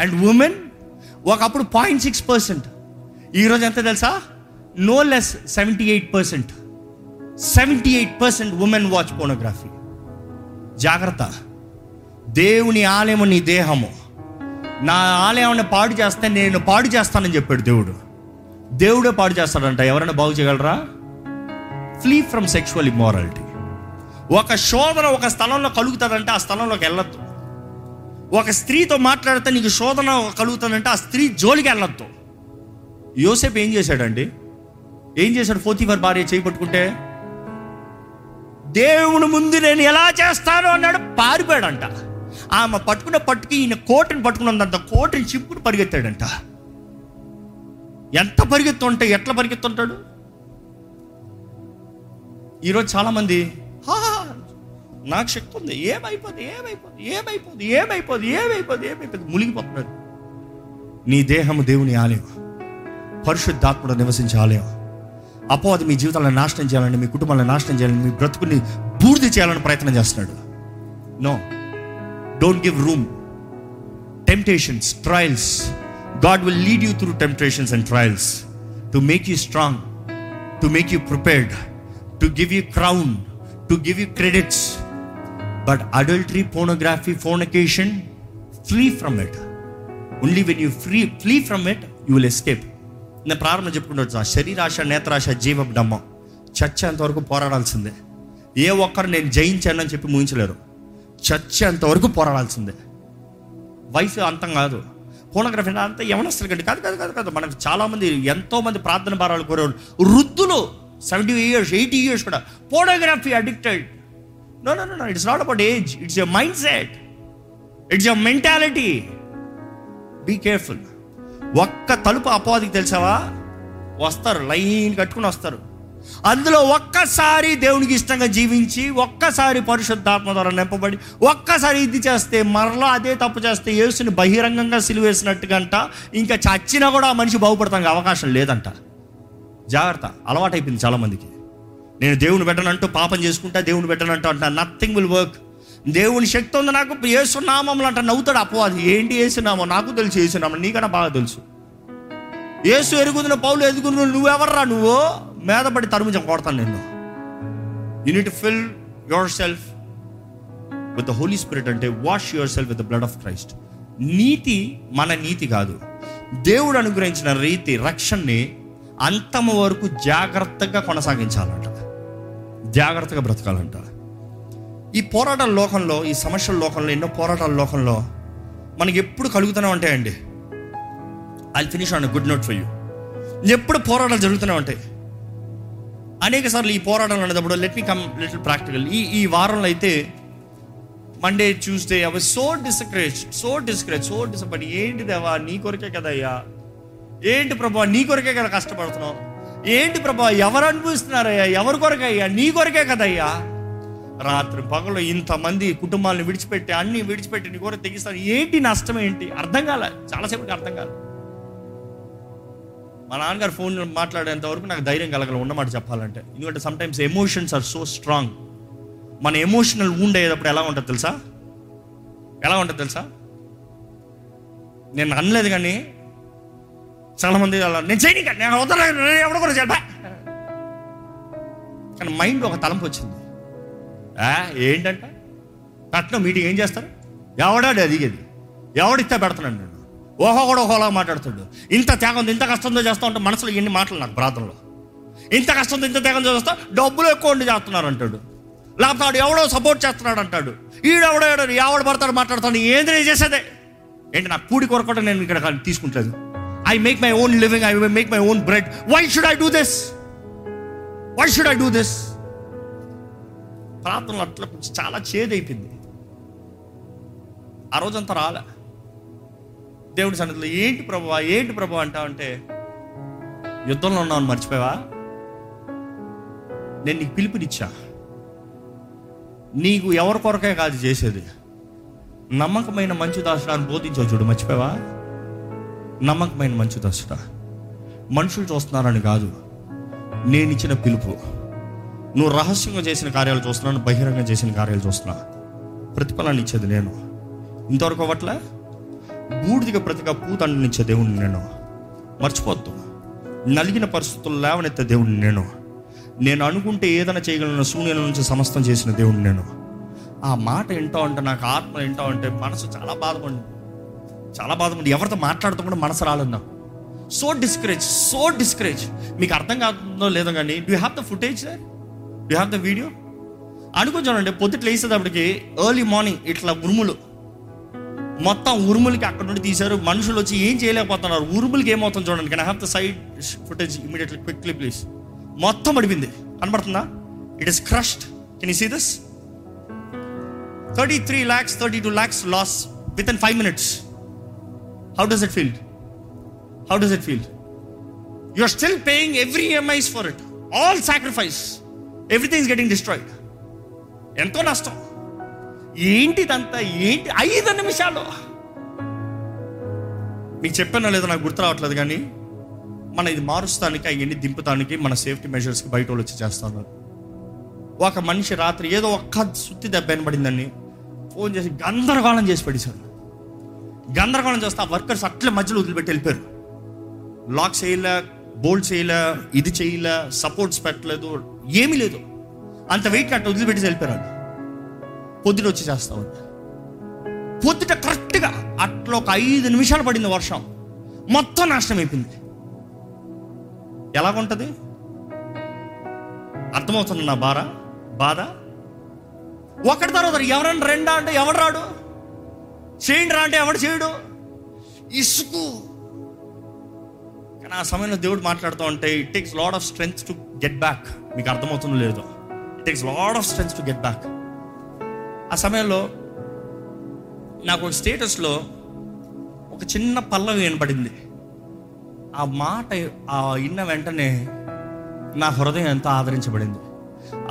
And women ఒకప్పుడు 0.6%, ఈరోజు ఎంత తెలుసా, no less 78%. 78% women watch pornography. జాగ్రత్త. దేవుని ఆలయము నీ దేహము. నా ఆలయాన్ని పాడు చేస్తే నేను పాడు చేస్తానని చెప్పాడు దేవుడు. దేవుడే పాడు చేస్తాడంట. ఎవరైనా బాగు చేయగలరా? Flee from sexual immorality. ఒక శోధన ఒక స్థలంలో కలుగుతుందంటే ఆ స్థలంలోకి వెళ్ళొద్దు. ఒక స్త్రీతో మాట్లాడితే నీకు శోధన కలుగుతుందంటే ఆ స్త్రీ జోలికి వెళ్ళొద్దు. యోసేపు ఏం చేశాడు? పోతీఫర్ భార్య చేపట్టుకుంటే దేవుని ముందు నేను ఎలా చేస్తాను అన్నాడు, పారిపోయాడంట. ఆమె పట్టుకున్న పట్టుకి ఈయన కోటని పట్టుకున్నంత, కోటని చింపుని పరిగెత్తాడంట. ఎట్లా పరిగెత్తుంటాడు? ఈరోజు చాలామంది నాకు శక్తి ఉంది, ఏమైపోదు మునిగిపోతున్నాడు. నీ దేహము దేవుని ఆలయం, పరిశుద్ధాత్ముడు నివసించే ఆలయం. అపవాది మీ జీవితాలను నాశనం చేయాలని, మీ కుటుంబాలను నాశనం చేయాలని, మీ బ్రతుకుని బూర్ది చేయాలని ప్రయత్నం చేస్తున్నాడు. No, don't give room. Temptations, trials. God will lead you through temptations and trials to make you strong, to make you prepared, to give you crown, to give you credits. But adultery, pornography, fornication, free from it. Only when you flee from it, you will escape. నేను ప్రారంభం చెప్పుకుంటాను, ఆ శరీరాశ, నేత్రాశ, జీవం, డమ్మం చచ్చేంతవరకు పోరాడాల్సిందే. ఏ ఒక్కరు నేను జయించానని చెప్పి ముగించలేరు. చచ్చేంతవరకు పోరాడాల్సిందే. వయసు అంతం కాదు. పూర్ణగ్రఫీ అంతా యవనస్తులు కంటే కాదు కాదు కాదు కాదు మనకు చాలామంది, ఎంతోమంది ప్రార్థన భారాలు కోరేవాళ్ళు వృద్ధులు, 70 years, 80 years కూడా pornography addicted. No no no, it's not about age, it's your mind set, it's your mentality. Be careful. ఒక్క తలుపు అపవాదికి తెలిసావా, వస్తారు, లైన్ కట్టుకుని వస్తారు. అందులో ఒక్కసారి దేవునికి ఇష్టంగా జీవించి, ఒక్కసారి పరిశుద్ధాత్మ ద్వారా నింపబడి, ఒక్కసారి ఇది చేస్తే, మరలా అదే తప్పు చేస్తే యేసుని బహిరంగంగా సిలువేసినట్టుగంట. ఇంకా చచ్చినా కూడా ఆ మనిషి బాగుపడతానికి అవకాశం లేదంట. జాగ్రత్త, అలవాటైపోయింది చాలామందికి. నేను దేవుని పెట్టనంటూ పాపం చేసుకుంటా, దేవుని పెట్టనంటూ అంటా. Nothing will work. దేవుని శక్తి ఉంది నాకు, యేసు నామంలో అంట నవ్వుతాడు అపవాది. ఏంటి యేసునామం? నాకు తెలుసు యేసునామం, నీకన్నా బాగా తెలుసు. యేసు ఎరుగుదున పౌలు ఎదుగును, నువ్వెవర్రా నువ్వు? మీదపడి తరుముజం కొడతాను నేను. You need to fill your self with the Holi spirit. అంటే wash your self with the blood of Christ. నీతి మన నీతి కాదు, దేవుడు అనుగ్రహించిన రీతి రక్షణని అంతము వరకు జాగ్రత్తగా కొనసాగించాలంట, జాగ్రత్తగా బ్రతకాలంట. ఈ పోరాటాల లోకంలో, ఈ సమస్యల లోకంలో, ఎన్నో పోరాటాల లోకంలో మనకి ఎప్పుడు కలుగుతూనే ఉంటాయండి. I finish on good note for you. ఎప్పుడు పోరాటాలు జరుగుతూనే ఉంటాయి. అనేక సార్లు ఈ పోరాటాలు అనేటప్పుడు let me come little practical. ఈ వారంలో అయితే Monday, Tuesday, I was so discouraged, so disappoint. ఏంటి దేవా, నీ కొరకే కదయ్యా, ఏంటి ప్రభా నీ కొరకే కదా కష్టపడుతున్నావు, ఏంటి ప్రభా ఎవరు అనుభవిస్తున్నారయ్యా, ఎవరి కొరకయ్యా, నీ కొరకే కదయ్యా. రాత్రి పగలు ఇంతమంది కుటుంబాలను విడిచిపెట్టి, అన్ని విడిచిపెట్టి నీ కొరకు తెగిస్తాను. ఏంటి నష్టం, ఏంటి అర్థం కాలే, చాలాసేపటికి అర్థం కాలే. మా నాన్నగారు ఫోన్ మాట్లాడేంత వరకు నాకు ధైర్యం కలగల, ఉన్నమాట చెప్పాలంటే. ఎందుకంటే sometimes emotions are so strong. మన ఎమోషనల్ వూండ్ అయ్యేటప్పుడు ఎలా ఉంటుంది తెలుసా, నేను అనలేదు కానీ చాలామంది అలా, నేను చేయని కానీ ఎవడ కూడా చెప్పా. కానీ మైండ్ ఒక తలంపు వచ్చింది, ఏంటంటే కట్నం మీటింగ్ ఏం చేస్తారు, ఎవడాడు అదిగేది, ఎవడిస్తే పెడుతున్నాడు, నేను ఓహో కూడా ఓహోలా మాట్లాడుతాడు, ఇంత త్యాగం ఇంత కష్టంతో చేస్తూ ఉంటాం. మనసులో ఎన్ని మాటలు నాకు ప్రార్థనలో, ఇంత కష్టంతో ఇంత త్యాగంతో చేస్తా, డబ్బులు ఎక్కువ ఉండి చేస్తున్నారు అంటాడు, లేకపోతే ఆడు ఎవడో సపోర్ట్ చేస్తున్నాడు అంటాడు, ఈడెవడో ఎవడ పడతాడు మాట్లాడుతాడు. ఏంది నేను చేసేదే ఏంటి, నా కూడి కొరకట నేను ఇక్కడ తీసుకుంటాను. I make my own living, I will make my own bread. Why should I do this? ప్రార్థనలు అట్లా చాలా చేదైపోయింది. ఆ రోజంతా రాలే దేవుడి సన్నిధిలో. ఏంటి ప్రభువా అంటావంటే, యుద్ధంలో ఉన్నావని మర్చిపోయావా? నేను నీకు పిలుపునిచ్చా, నీకు ఎవరి కొరకే కాదు చేసేది, నమ్మకమైన మంచి దాసుడాన్ని బోధించావు చూడు, మర్చిపోయావా? నమ్మకమైన మంచి దశట, మనుషులు చూస్తున్నారని కాదు, నేను ఇచ్చిన పిలుపు. నువ్వు రహస్యంగా చేసిన కార్యాలు చూస్తున్నాను, బహిరంగంగా చేసిన కార్యాలు చూస్తున్నా, ప్రతిఫలాన్ని ఇచ్చేది నేను. ఇంతవరకు అవ్వట్లే, బూడిదిగా ప్రతిగా పూతండనిచ్చే దేవుడిని నేను, మర్చిపోద్దు. నలిగిన పరిస్థితులు లేవనెత్తే దేవుడిని నేను, నేను అనుకుంటే ఏదైనా చేయగలను, శూన్యం నుంచి సమస్తం చేసిన దేవుడిని నేను. ఆ మాట వింటా ఉంటే, నాకు ఆత్మ వింటా ఉంటే మనసు చాలా బాధపడింది, చాలా బాధపడి ఎవరితో మాట్లాడుతూ కూడా మనసు రాలేదు నాకు. So discourage. మీకు అర్థం కాదో లేదో కానీ, do have the footage, do have the video అనుకుంటానండి. పొద్దుట్లు వేసేటప్పటికి ఎర్లీ మార్నింగ్ ఇట్లా ఉరుములు, మొత్తం ఉరుములకి అక్కడ నుండి తీశారు. మనుషులు వచ్చి ఏం చేయలేకపోతున్నారు, ఉరుములకి ఏమవుతుంది చూడండి. కానీ I have the side footage immediately, quickly please. మొత్తం పడిపోయింది, కనబడుతుందా? It is crushed. Can you see this? 33 lakhs, 32 lakhs loss within 5 minutes. How does it feel? You are still paying every EMIs for it, all sacrifice, everything is getting destroyed. Ento nashtam enti idantha enti 5 నిమిషాలు. మీకు చెప్పానో లేదో నాకు గుర్తు రావట్లేదు కానీ, మన ఇది మారుస్తానికి, అవన్నీ దింపుతానికి మన సేఫ్టీ మెజర్స్కి బయట వాళ్ళు వచ్చి చేస్తున్నారు. ఒక మనిషి రాత్రి ఏదో ఒక్క సుత్తి దెబ్బ పడిందని ఫోన్ చేసి గందరగోళం చేసి పడేశారు. గందరగోళం చేస్తే ఆ వర్కర్స్ అట్లే మధ్యలో వదిలిపెట్టి వెళ్ళిపోయారు. లాక్ చేయలే, బోల్ట్ చేయలే, ఇది చేయలే, సపోర్ట్స్ పెట్టలేదు, ఏమీ లేదు. అంత వెయిట్ అట్లా వదిలిపెట్టి వెళ్ళిపోయారు. పొద్దుట వచ్చి చేస్తా ఉంది, పొద్దుట కరెక్ట్గా అట్లా గంటలో ఒక 5 నిమిషాలు పడింది వర్షం, మొత్తం నాశనం అయిపోయింది. ఎలాగుంటుంది? అర్థమవుతుంది నా బాధ. ఒకటి తర్వాత ఎవరన్నా రెండా అంటే ఎవడు రాడు, చేయండి రా అంటే ఎవడు చేయడు, ఇసుకు. కానీ ఆ సమయంలో దేవుడు మాట్లాడుతూ ఉంటే it takes lot of strength to get back. మీకు అర్థమవుతుందో లేదో, it takes lot of strength to get back. ఆ సమయంలో నాకు స్టేటస్లో ఒక చిన్న పల్లవి వినపడింది. ఆ మాట విన్న వెంటనే నా హృదయం ఎంతో ఆదరించబడింది.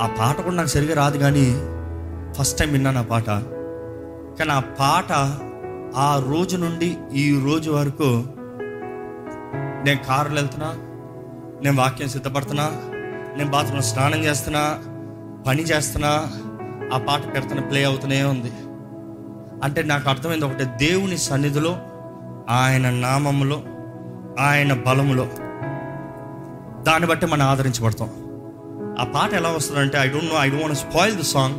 ఆ పాట కూడా నాకు సరిగా రాదు, కానీ ఫస్ట్ టైం విన్నాను ఆ పాట. కానీ ఆ పాట ఆ రోజు నుండి ఈ రోజు వరకు నేను కారులో వెళ్తున్నా, నేను వాక్యం సిద్ధపడుతున్నా, నేను బాత్రూంలో స్నానం చేస్తున్నా, పని చేస్తున్నా, ఆ పాట పెడుతున్న ప్లే అవుతూనే ఉంది. అంటే నాకు అర్థమైంది ఒకటే, దేవుని సన్నిధిలో, ఆయన నామములో, ఆయన బలములో, దాన్ని బట్టి మనం ఆదరించబడతాం. ఆ పాట ఎలా వస్తుందంటే, I don't want to spoil the song,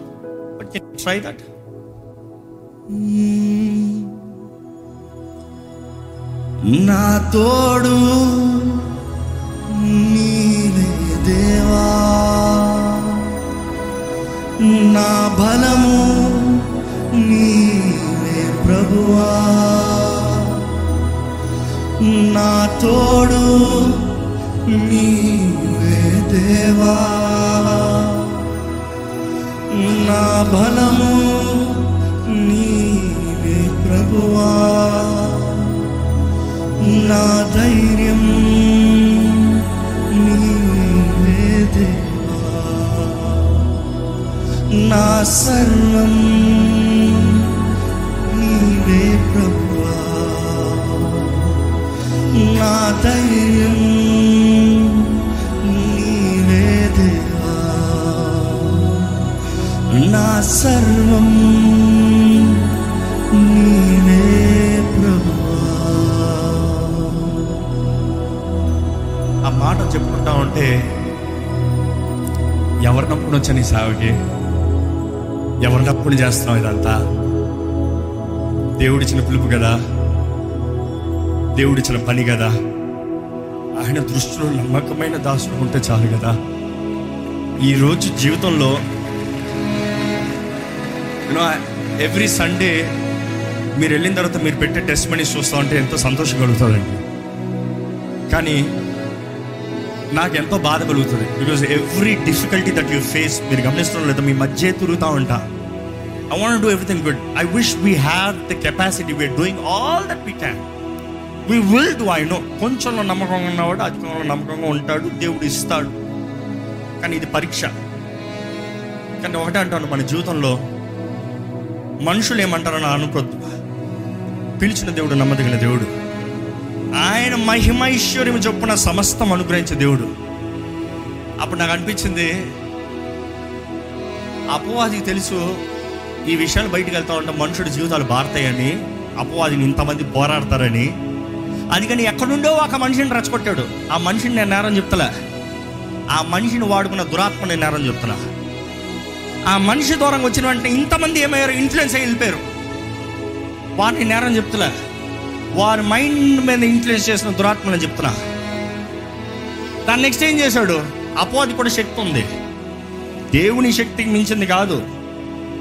but can you try that? నా తోడు నీవే దేవా, నా బలము నీవే ప్రభువా, నా తోడు నీవే దేవా, నా బలము నీవే ప్రభువా, నా ధైర్యం నీవే దేవా, నా సర్వం నీవే ప్రభువా, నా ధైర్యం నీవే దేవా, నా సర్వం నీవే ప్రభువా. ఆ మాట చెప్పుకుంటా ఉంటే ఎవరినప్పుడు వచ్చా నీ సావికి, ఎవరినప్పుడు చేస్తున్నావు ఇదంతా? దేవుడిచ్చిన పిలుపు కదా, దేవుడిచ్చిన పని కదా. ఆయన దృష్టిలో నమ్మకమైన దాసుడు ఉంటే చాలు కదా. ఈరోజు జీవితంలో ఎవ్రీ సండే మీరు వెళ్ళిన తర్వాత మీరు పెట్టే టెస్ట్ మనీ చూస్తూ ఉంటే ఎంతో సంతోషం కలుగుతుందండి. కానీ నాకు ఎంతో బాధ కలుగుతుంది. Because every difficulty that you face, మీరు గమనిస్తున్న లేదా, మీ మధ్య తిరుగుతూ ఉంటా. I want to do everything good. I wish we have the capacity. We are doing all that we can. We will do, I know. కొంచెంలో నమ్మకంగా ఉన్నవాడు అధికంలో నమ్మకంగా ఉంటాడు, దేవుడు ఇస్తాడు. కానీ ఇది పరీక్ష. కానీ ఒకటే అంటాను, మన జీవితంలో మనుషులు ఏమంటారని అనుకోద్దు. పిలిచిన దేవుడు నమ్మదగిన దేవుడు. ఆయన మహిమైశ్వర్యం చొప్పున సమస్తం అనుగ్రహించే దేవుడు. అప్పుడు నాకు అనిపించింది, అపవాదికి తెలుసు ఈ విషయాలు బయటకు వెళ్తా ఉంటే మనుషుడి జీవితాలు బారతాయని, అపవాదిని ఇంతమంది పోరాడతారని. అందుకని ఎక్కడుండో ఒక మనిషిని రెచ్చగొట్టాడు. ఆ మనిషిని నేను నేరం చెప్తలే, ఆ మనిషిని వాడుకున్న దురాత్మ నేను నేరం చెప్తున్నా. ఆ మనిషి దూరంగా వచ్చిన వెంటనే ఇంతమంది ఏమయ్యారు, ఇన్ఫ్లుయెన్స్ అయ్యి వెళ్ళిపోయారు. వారిని నేరం చెప్తలే, వారి మైండ్ మీద ఇన్ఫ్లుయెన్స్ చేసిన దురాత్మ నేను చెప్తున్నా. దాన్ని నెక్స్ట్ ఏం చేశాడు? అపవాది కూడా శక్తి ఉంది, దేవుని శక్తికి మించింది కాదు.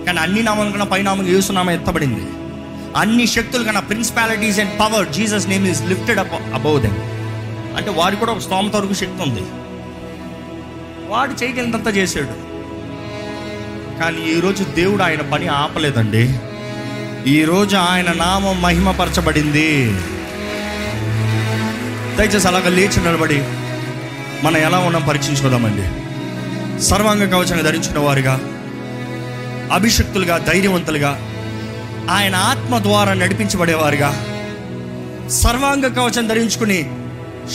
కానీ అన్ని నామాల కన్నా పైనామం యేసునామం ఎత్తబడింది. అన్ని శక్తులు కన్నా, principalities and power, Jesus name is lifted up above them. అంటే వారి కూడా ఒక స్తోమత వరకు శక్తి ఉంది. వాడు చేయగలిగినంత చేశాడు. కానీ ఈరోజు దేవుడు ఆయన పని ఆపలేదండి. ఈరోజు ఆయన నామం మహిమపరచబడింది. దయచేసి అలాగ లేచి నిలబడి మనం ఎలా ఉన్నాం పరీక్షించుకోదామండి. సర్వాంగ కవచంగా ధరించిన వారిగా, అభిషక్తులుగా, ధైర్యవంతులుగా, ఆయన ఆత్మ ద్వారా నడిపించబడేవారుగా, సర్వాంగ కవచం ధరించుకుని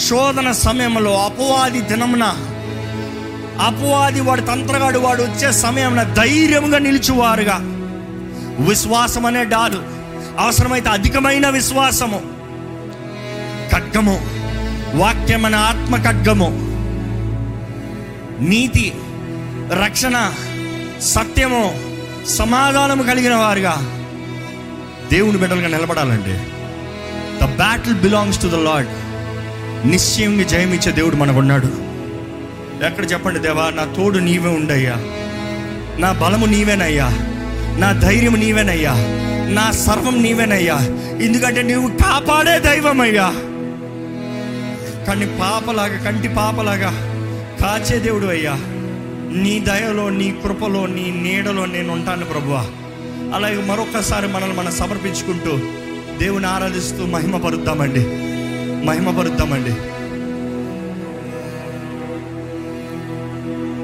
శోధన సమయంలో, అపవాది దినమున, అపవాది వాడు తంత్రగాడు వాడు వచ్చే సమయంలో ధైర్యముగా నిలిచేవారుగా, విశ్వాసం అనే డాలు, అవసరమైతే అధికమైన విశ్వాసము, ఖడ్గము, వాక్యం అనే ఆత్మ ఖడ్గము, నీతి, రక్షణ, సత్యము, సమాధానము కలిగిన వారుగా దేవుని బిడ్డలుగా నిలబడాలండి. A battle belongs to the Lord. నిశ్చయంగా జయమిచ్చే దేవుడు మనకున్నాడు. ఎక్కడ చెప్పండి, దేవా నా తోడు నీవే ఉండయ్యా, నా బలము నీవేనయ్యా, నా ధైర్యం నీవేనయ్యా, నా సర్వం నీవేనయ్యా, ఎందుకంటే నీవు కాపాడే దైవమయ్యా. కానీ పాపలాగా, కంటి పాపలాగా కాచే దేవుడు అయ్యా, నీ దయలో నీ కృపలో నీ నీడలో నేను ఉంటాను ప్రభువా. అలాగే మరొకసారి మనల్ని మనం సమర్పించుకుంటూ దేవుని ఆరాధిస్తూ మహిమపరుద్దామండి, మహిమపరుద్దామండి.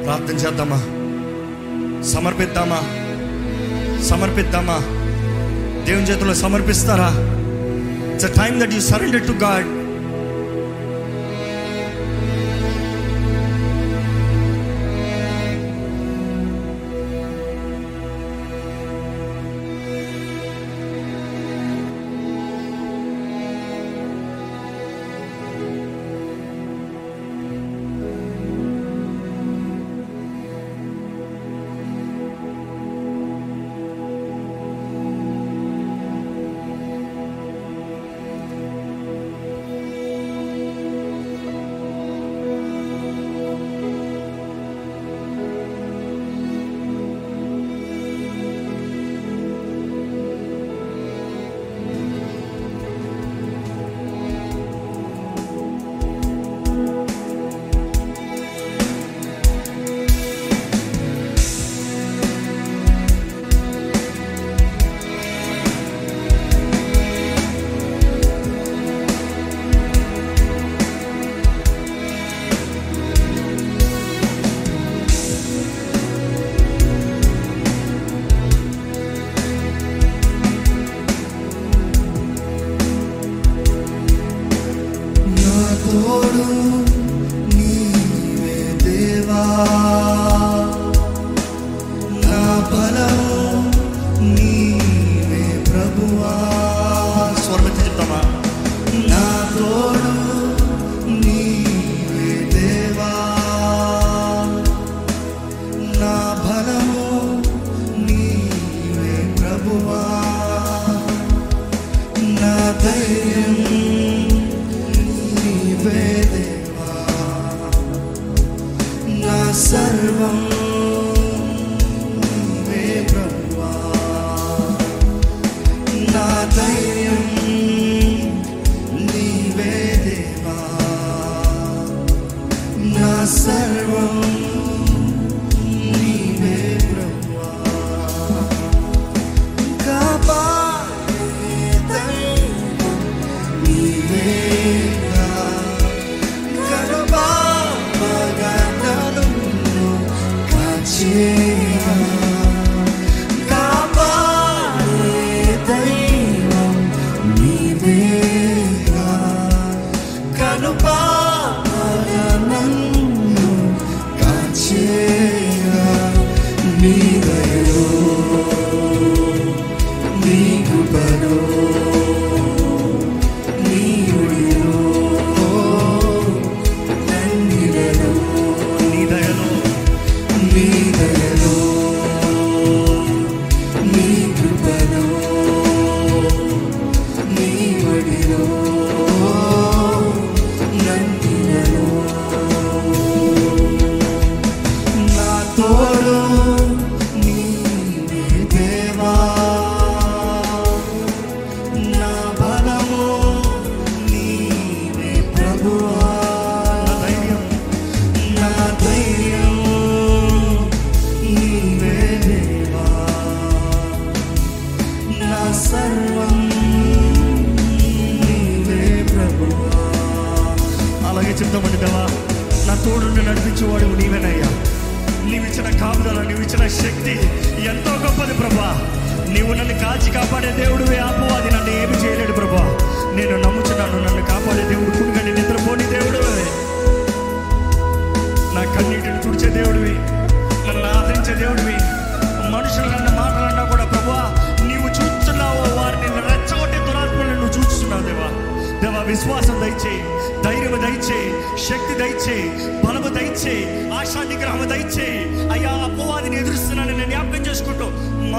ప్రార్థన చేద్దామా, సమర్పిద్దామా, సమర్పిద్దామా, దేవుని చేతుల్లో సమర్పిస్తారా? It's a time that you surrender to God.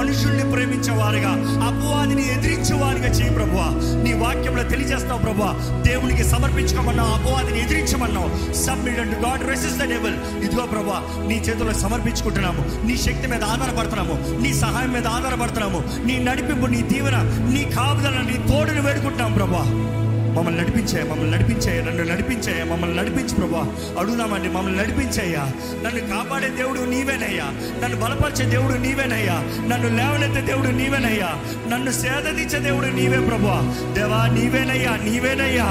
మనుషుల్ని ప్రేమించేవారుగా, అపవాదిని ఎదిరించేవారుగా చేయి ప్రభువా. నీ వాక్యంలో తెలియజేస్తావు ప్రభువా. దేవునికి సమర్పించుకోమన్నావు, అపవాదిని ఎదిరించమన్నావు. Submit to God, resist the devil. ఇదిగో ప్రభువా, నీ చేతుల్లో సమర్పించుకుంటున్నాము. నీ శక్తి మీద ఆధారపడుతున్నాము, నీ సహాయం మీద ఆధారపడుతున్నాము. నీ నడిపింపు, నీ దీవెన, నీ కాపుదల, నీ తోడుని వేడుకుంటున్నాము ప్రభువా. మమ్మల్ని నడిపించాయా, మమ్మల్ని నడిపించాయా, నన్ను నడిపించాయా, మమ్మల్ని నడిపించు ప్రభువా. అడుగుదామండి, మమ్మల్ని నడిపించాయా. నన్ను కాపాడే దేవుడు నీవేనయ్యా, నన్ను బలపరిచే దేవుడు నీవేనయ్యా, నన్ను లేవనెత్తే దేవుడు నీవేనయ్యా, నన్ను సేదదీచే దేవుడు నీవే ప్రభువా. దేవా నీవేనయ్యా, నీవేనయ్యా.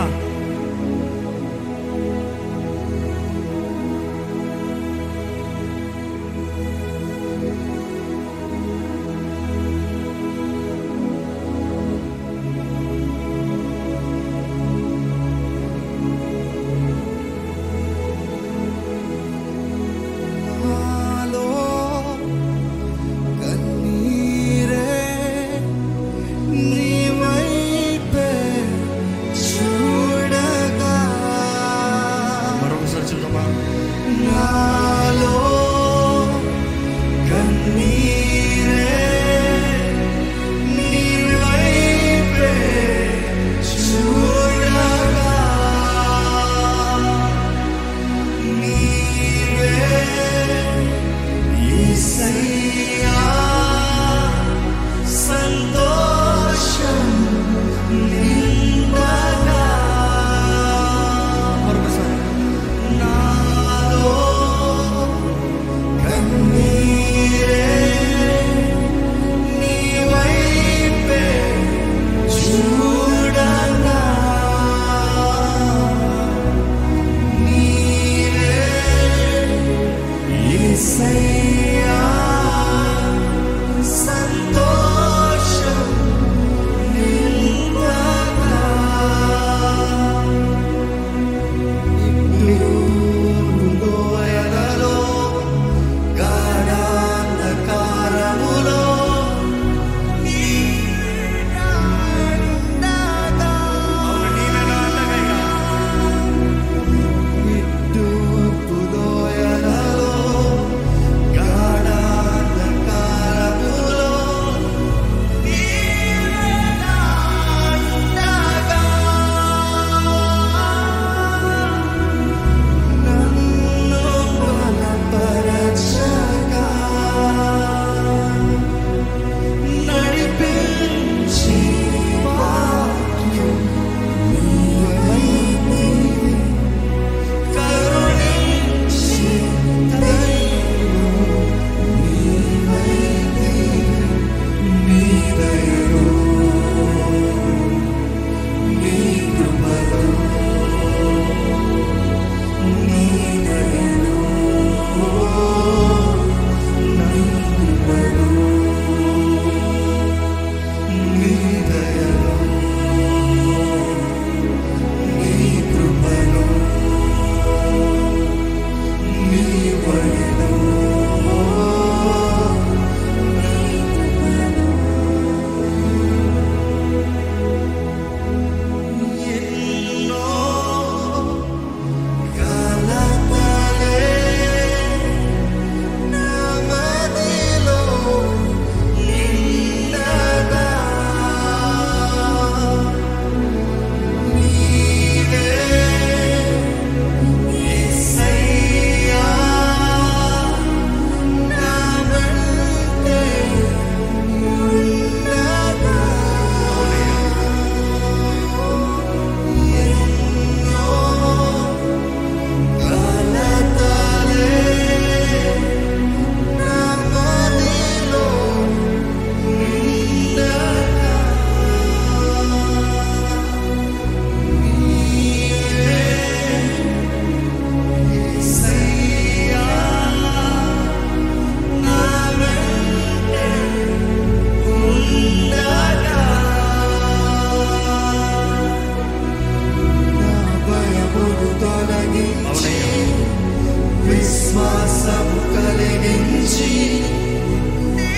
విశ్వాసం కలిగించి నీ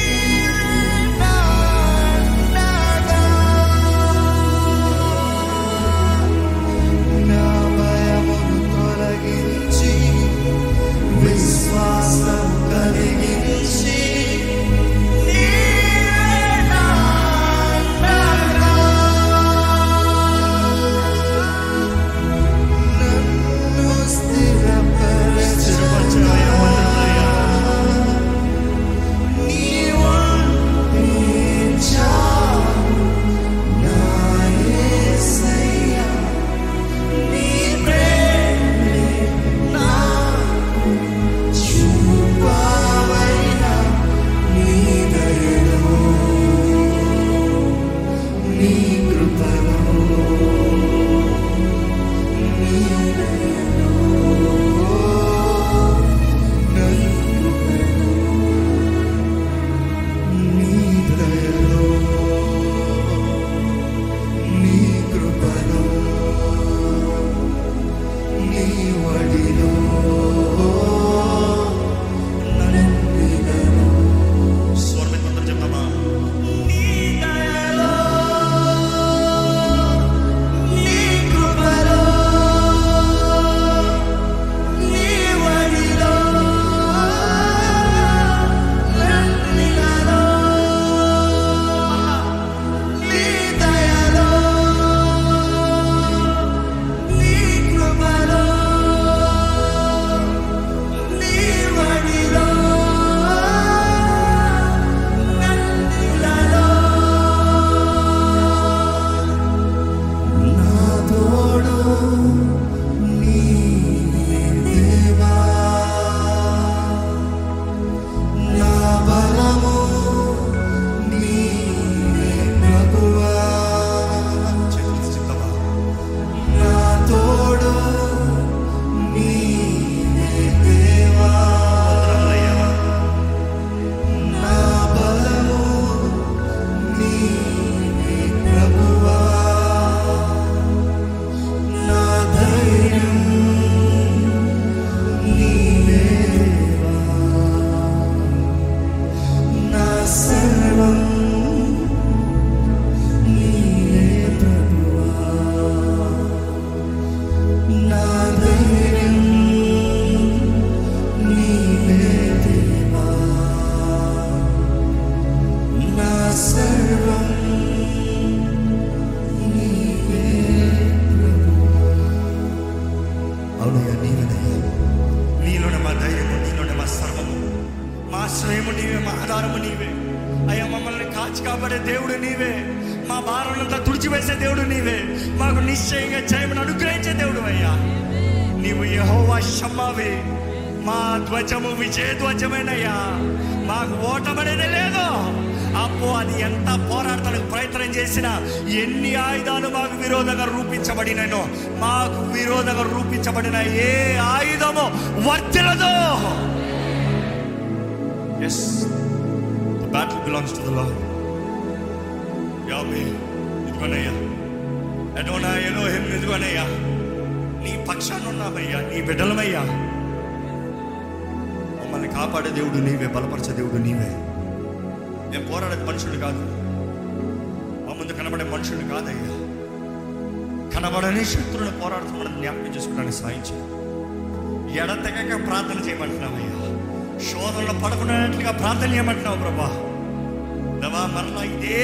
అవునయ్యా, నీవేనయ్యా. నీలోనే మా ధైర్యము, నీలోనే మా సర్వము, మా ఆశ్రయము నీవే, మా ఆధారము నీవే అయ్యా. మమ్మల్ని కాచి కాపాడే దేవుడు నీవే, మా భారములంతా తుడిచివేసే దేవుడు నీవే, మాకు నిశ్చయంగా జయమును అనుగ్రహించే దేవుడు అయ్యా. నీవు యెహోవా షమ్మావే, మా ధ్వజము విజయ ధ్వజమేనయ్యా. మాకు ఓటమనేదే లేదు. అప్పు అది ఎంత పోరాడటానికి ప్రయత్నం చేసినా, ఎన్ని ఆయుధాలు మాకు విరోధంగా రూపించబడినో, మాకు విరోధంగా రూపించబడిన ఏ ఆయుధము వర్తిలదు. Yes, the battle belongs to the Lord. Yahweh, ఇదిగోనయ్యా, ఎడోనా ఎలోహిం, ఇదిగోనయ్యా, నీ పక్షాన ఉన్నావయ్యా, నీ బిడ్డలమయ్యా. మమ్మల్ని కాపాడే దేవుడు నీవే, బలపరిచే దేవుడు నీవే. మేము పోరాడేది మనుషులు కాదు, మా ముందు కనబడే మనుషులు కాదయ్యా. కనబడని శత్రువులు పోరాడుతున్నామని జ్ఞాపకం చేసుకున్నాను. సాయించి ఎడతెగక ప్రార్థన చేయమంటున్నామయ్యా, శోధనలో పడుకునేట్లుగా ప్రార్థన చేయమంటున్నావు ప్రభా. దవా మరలా ఇదే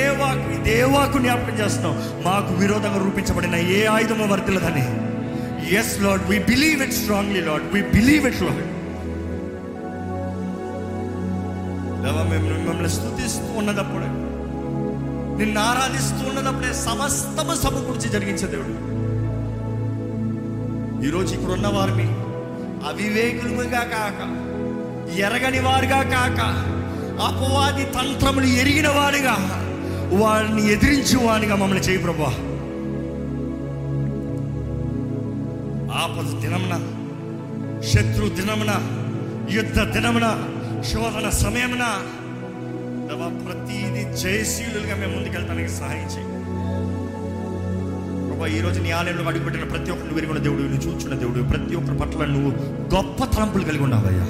వాకు జ్ఞాపకం చేస్తున్నాం, మాకు విరోధంగా రూపించబడిన ఏ ఆయుధము వర్తిల్లదని. Yes Lord, we believe it strongly Lord, we believe it Lord. దేవా, మేము మిమ్మల్ని స్తుతిస్తూ ఉన్నదప్పుడే, నిన్ను ఆరాధిస్తూ ఉన్నదప్పుడే సమస్తము సమకూర్చి జరిగించే దేవుడు. ఈరోజు ఇక్కడున్న వారిని అవివేకులుగా కాక, ఎరగని వారుగా కాక, అపవాది తంత్రములు ఎరిగిన వారుగా, వారిని ఎదిరించేవానిగా మమ్మల్ని చేయి ప్రభువా. ఆపద దినమున, శత్రు దినమున, యుద్ధ దినమున, శోధన సమయమున దేవా, ప్రతిదీ జయశీలుగా మేము ముందుకెళ్తానికి సహాయం చేయండి ప్రభా. ఈరోజు నీ ఆలయంలో అడుగుపెట్టిన ప్రతి ఒక్కరిని విరిగిన దేవుడు, నువ్వు చూచున్న దేవుడు, ప్రతి ఒక్కరి పట్ల నువ్వు గొప్ప తలంపులు కలిగి ఉన్నావయ్యా.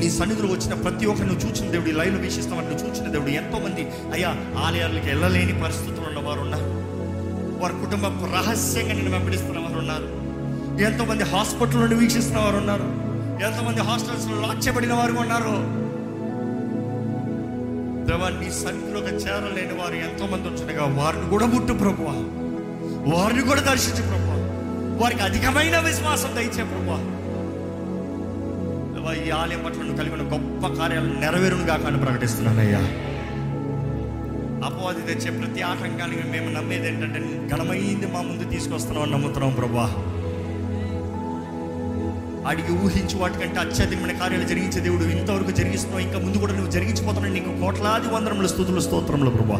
నీ సన్నిధిలో వచ్చిన ప్రతి ఒక్కరిని నువ్వు చూచిన దేవుడు, లైవ్లో వీక్షిస్తామని నువ్వు చూచిన దేవుడు. ఎంతోమంది అయ్యా ఆలయాలకు వెళ్ళలేని పరిస్థితులు ఉన్నవారు ఉన్నారు, వారి కుటుంబం రహస్యంగా నిన్ను వెంబడిస్తున్న వారు ఉన్నారు, ఎంతోమంది హాస్పిటల్ నుండి వీక్షిస్తున్న వారు ఉన్నారు, ఎంతమంది హాస్టల్స్లో లాక్ చేయబడిన వారు ఉన్నారు. దేవా, నీ సన్నిధిలోకి చేరలేని వారు ఎంతోమంది ఉంటుండగా వారిని కూడా ముట్టు ప్రభువా, వారిని కూడా దర్శించు ప్రభువా, వారికి అధికమైన విశ్వాసం దయచే ప్రభువా. దేవా, ఈ ఆలయం పట్ల కలిగిన గొప్ప కార్యాలు నెరవేరునుగా కానీ ప్రకటిస్తున్నానయ్యా. అపవాది తెచ్చే ప్రతి ఆటంకానికి మేము నమ్మేది ఏంటంటే, ఘనమైంది మా ముందు తీసుకొస్తున్నామని నమ్ముతున్నాం ప్రభువా. అడిగి ఊహించి వాటికంటే అత్యధికమైన కార్యాలు జరిగించే దేవుడు, ఇంతవరకు జరిగిస్తున్నావు, ఇంకా ముందు కూడా నువ్వు జరిగించిపోతున్నావు. నీకు కోట్లాది వందనములు, స్తుతులు, స్తోత్రములు ప్రభువా.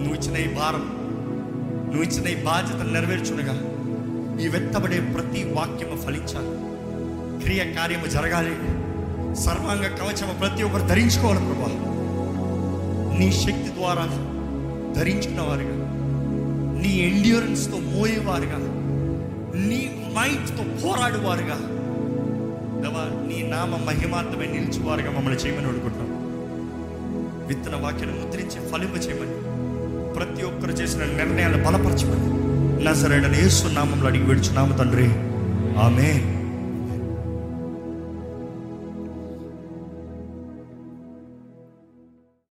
నువ్వు ఇచ్చిన ఈ భారం, నువ్వు ఇచ్చిన ఈ బాధ్యతను నెరవేర్చునగా ఈ వెత్తబడే ప్రతి వాక్యము ఫలించాలి, క్రియ కార్యము జరగాలి. సర్వాంగ కవచము ప్రతి ఒక్కరు ధరించుకోవాలి ప్రభువా. నీ శక్తి ద్వారా ధరించుకున్న వారిగా, నీ ఎండ్యూరెన్స్తో మోయేవారుగా, నీ మైండ్తో పోరాడేవారుగా, దేవా నీ నామ మహిమార్థమే నిలిచేవారుగా మమ్మల్ని చేయమని అడుగుతున్నాం. విత్తన వాక్యాన్ని ముద్రించి ఫలింప చేయమని, ప్రతి ఒక్కరు చేసిన నిర్ణయాలను బలపరచమని, నా సరైన యేసు నామంలో అడిగి వేడుచున్నాము తండ్రి. ఆమేన్.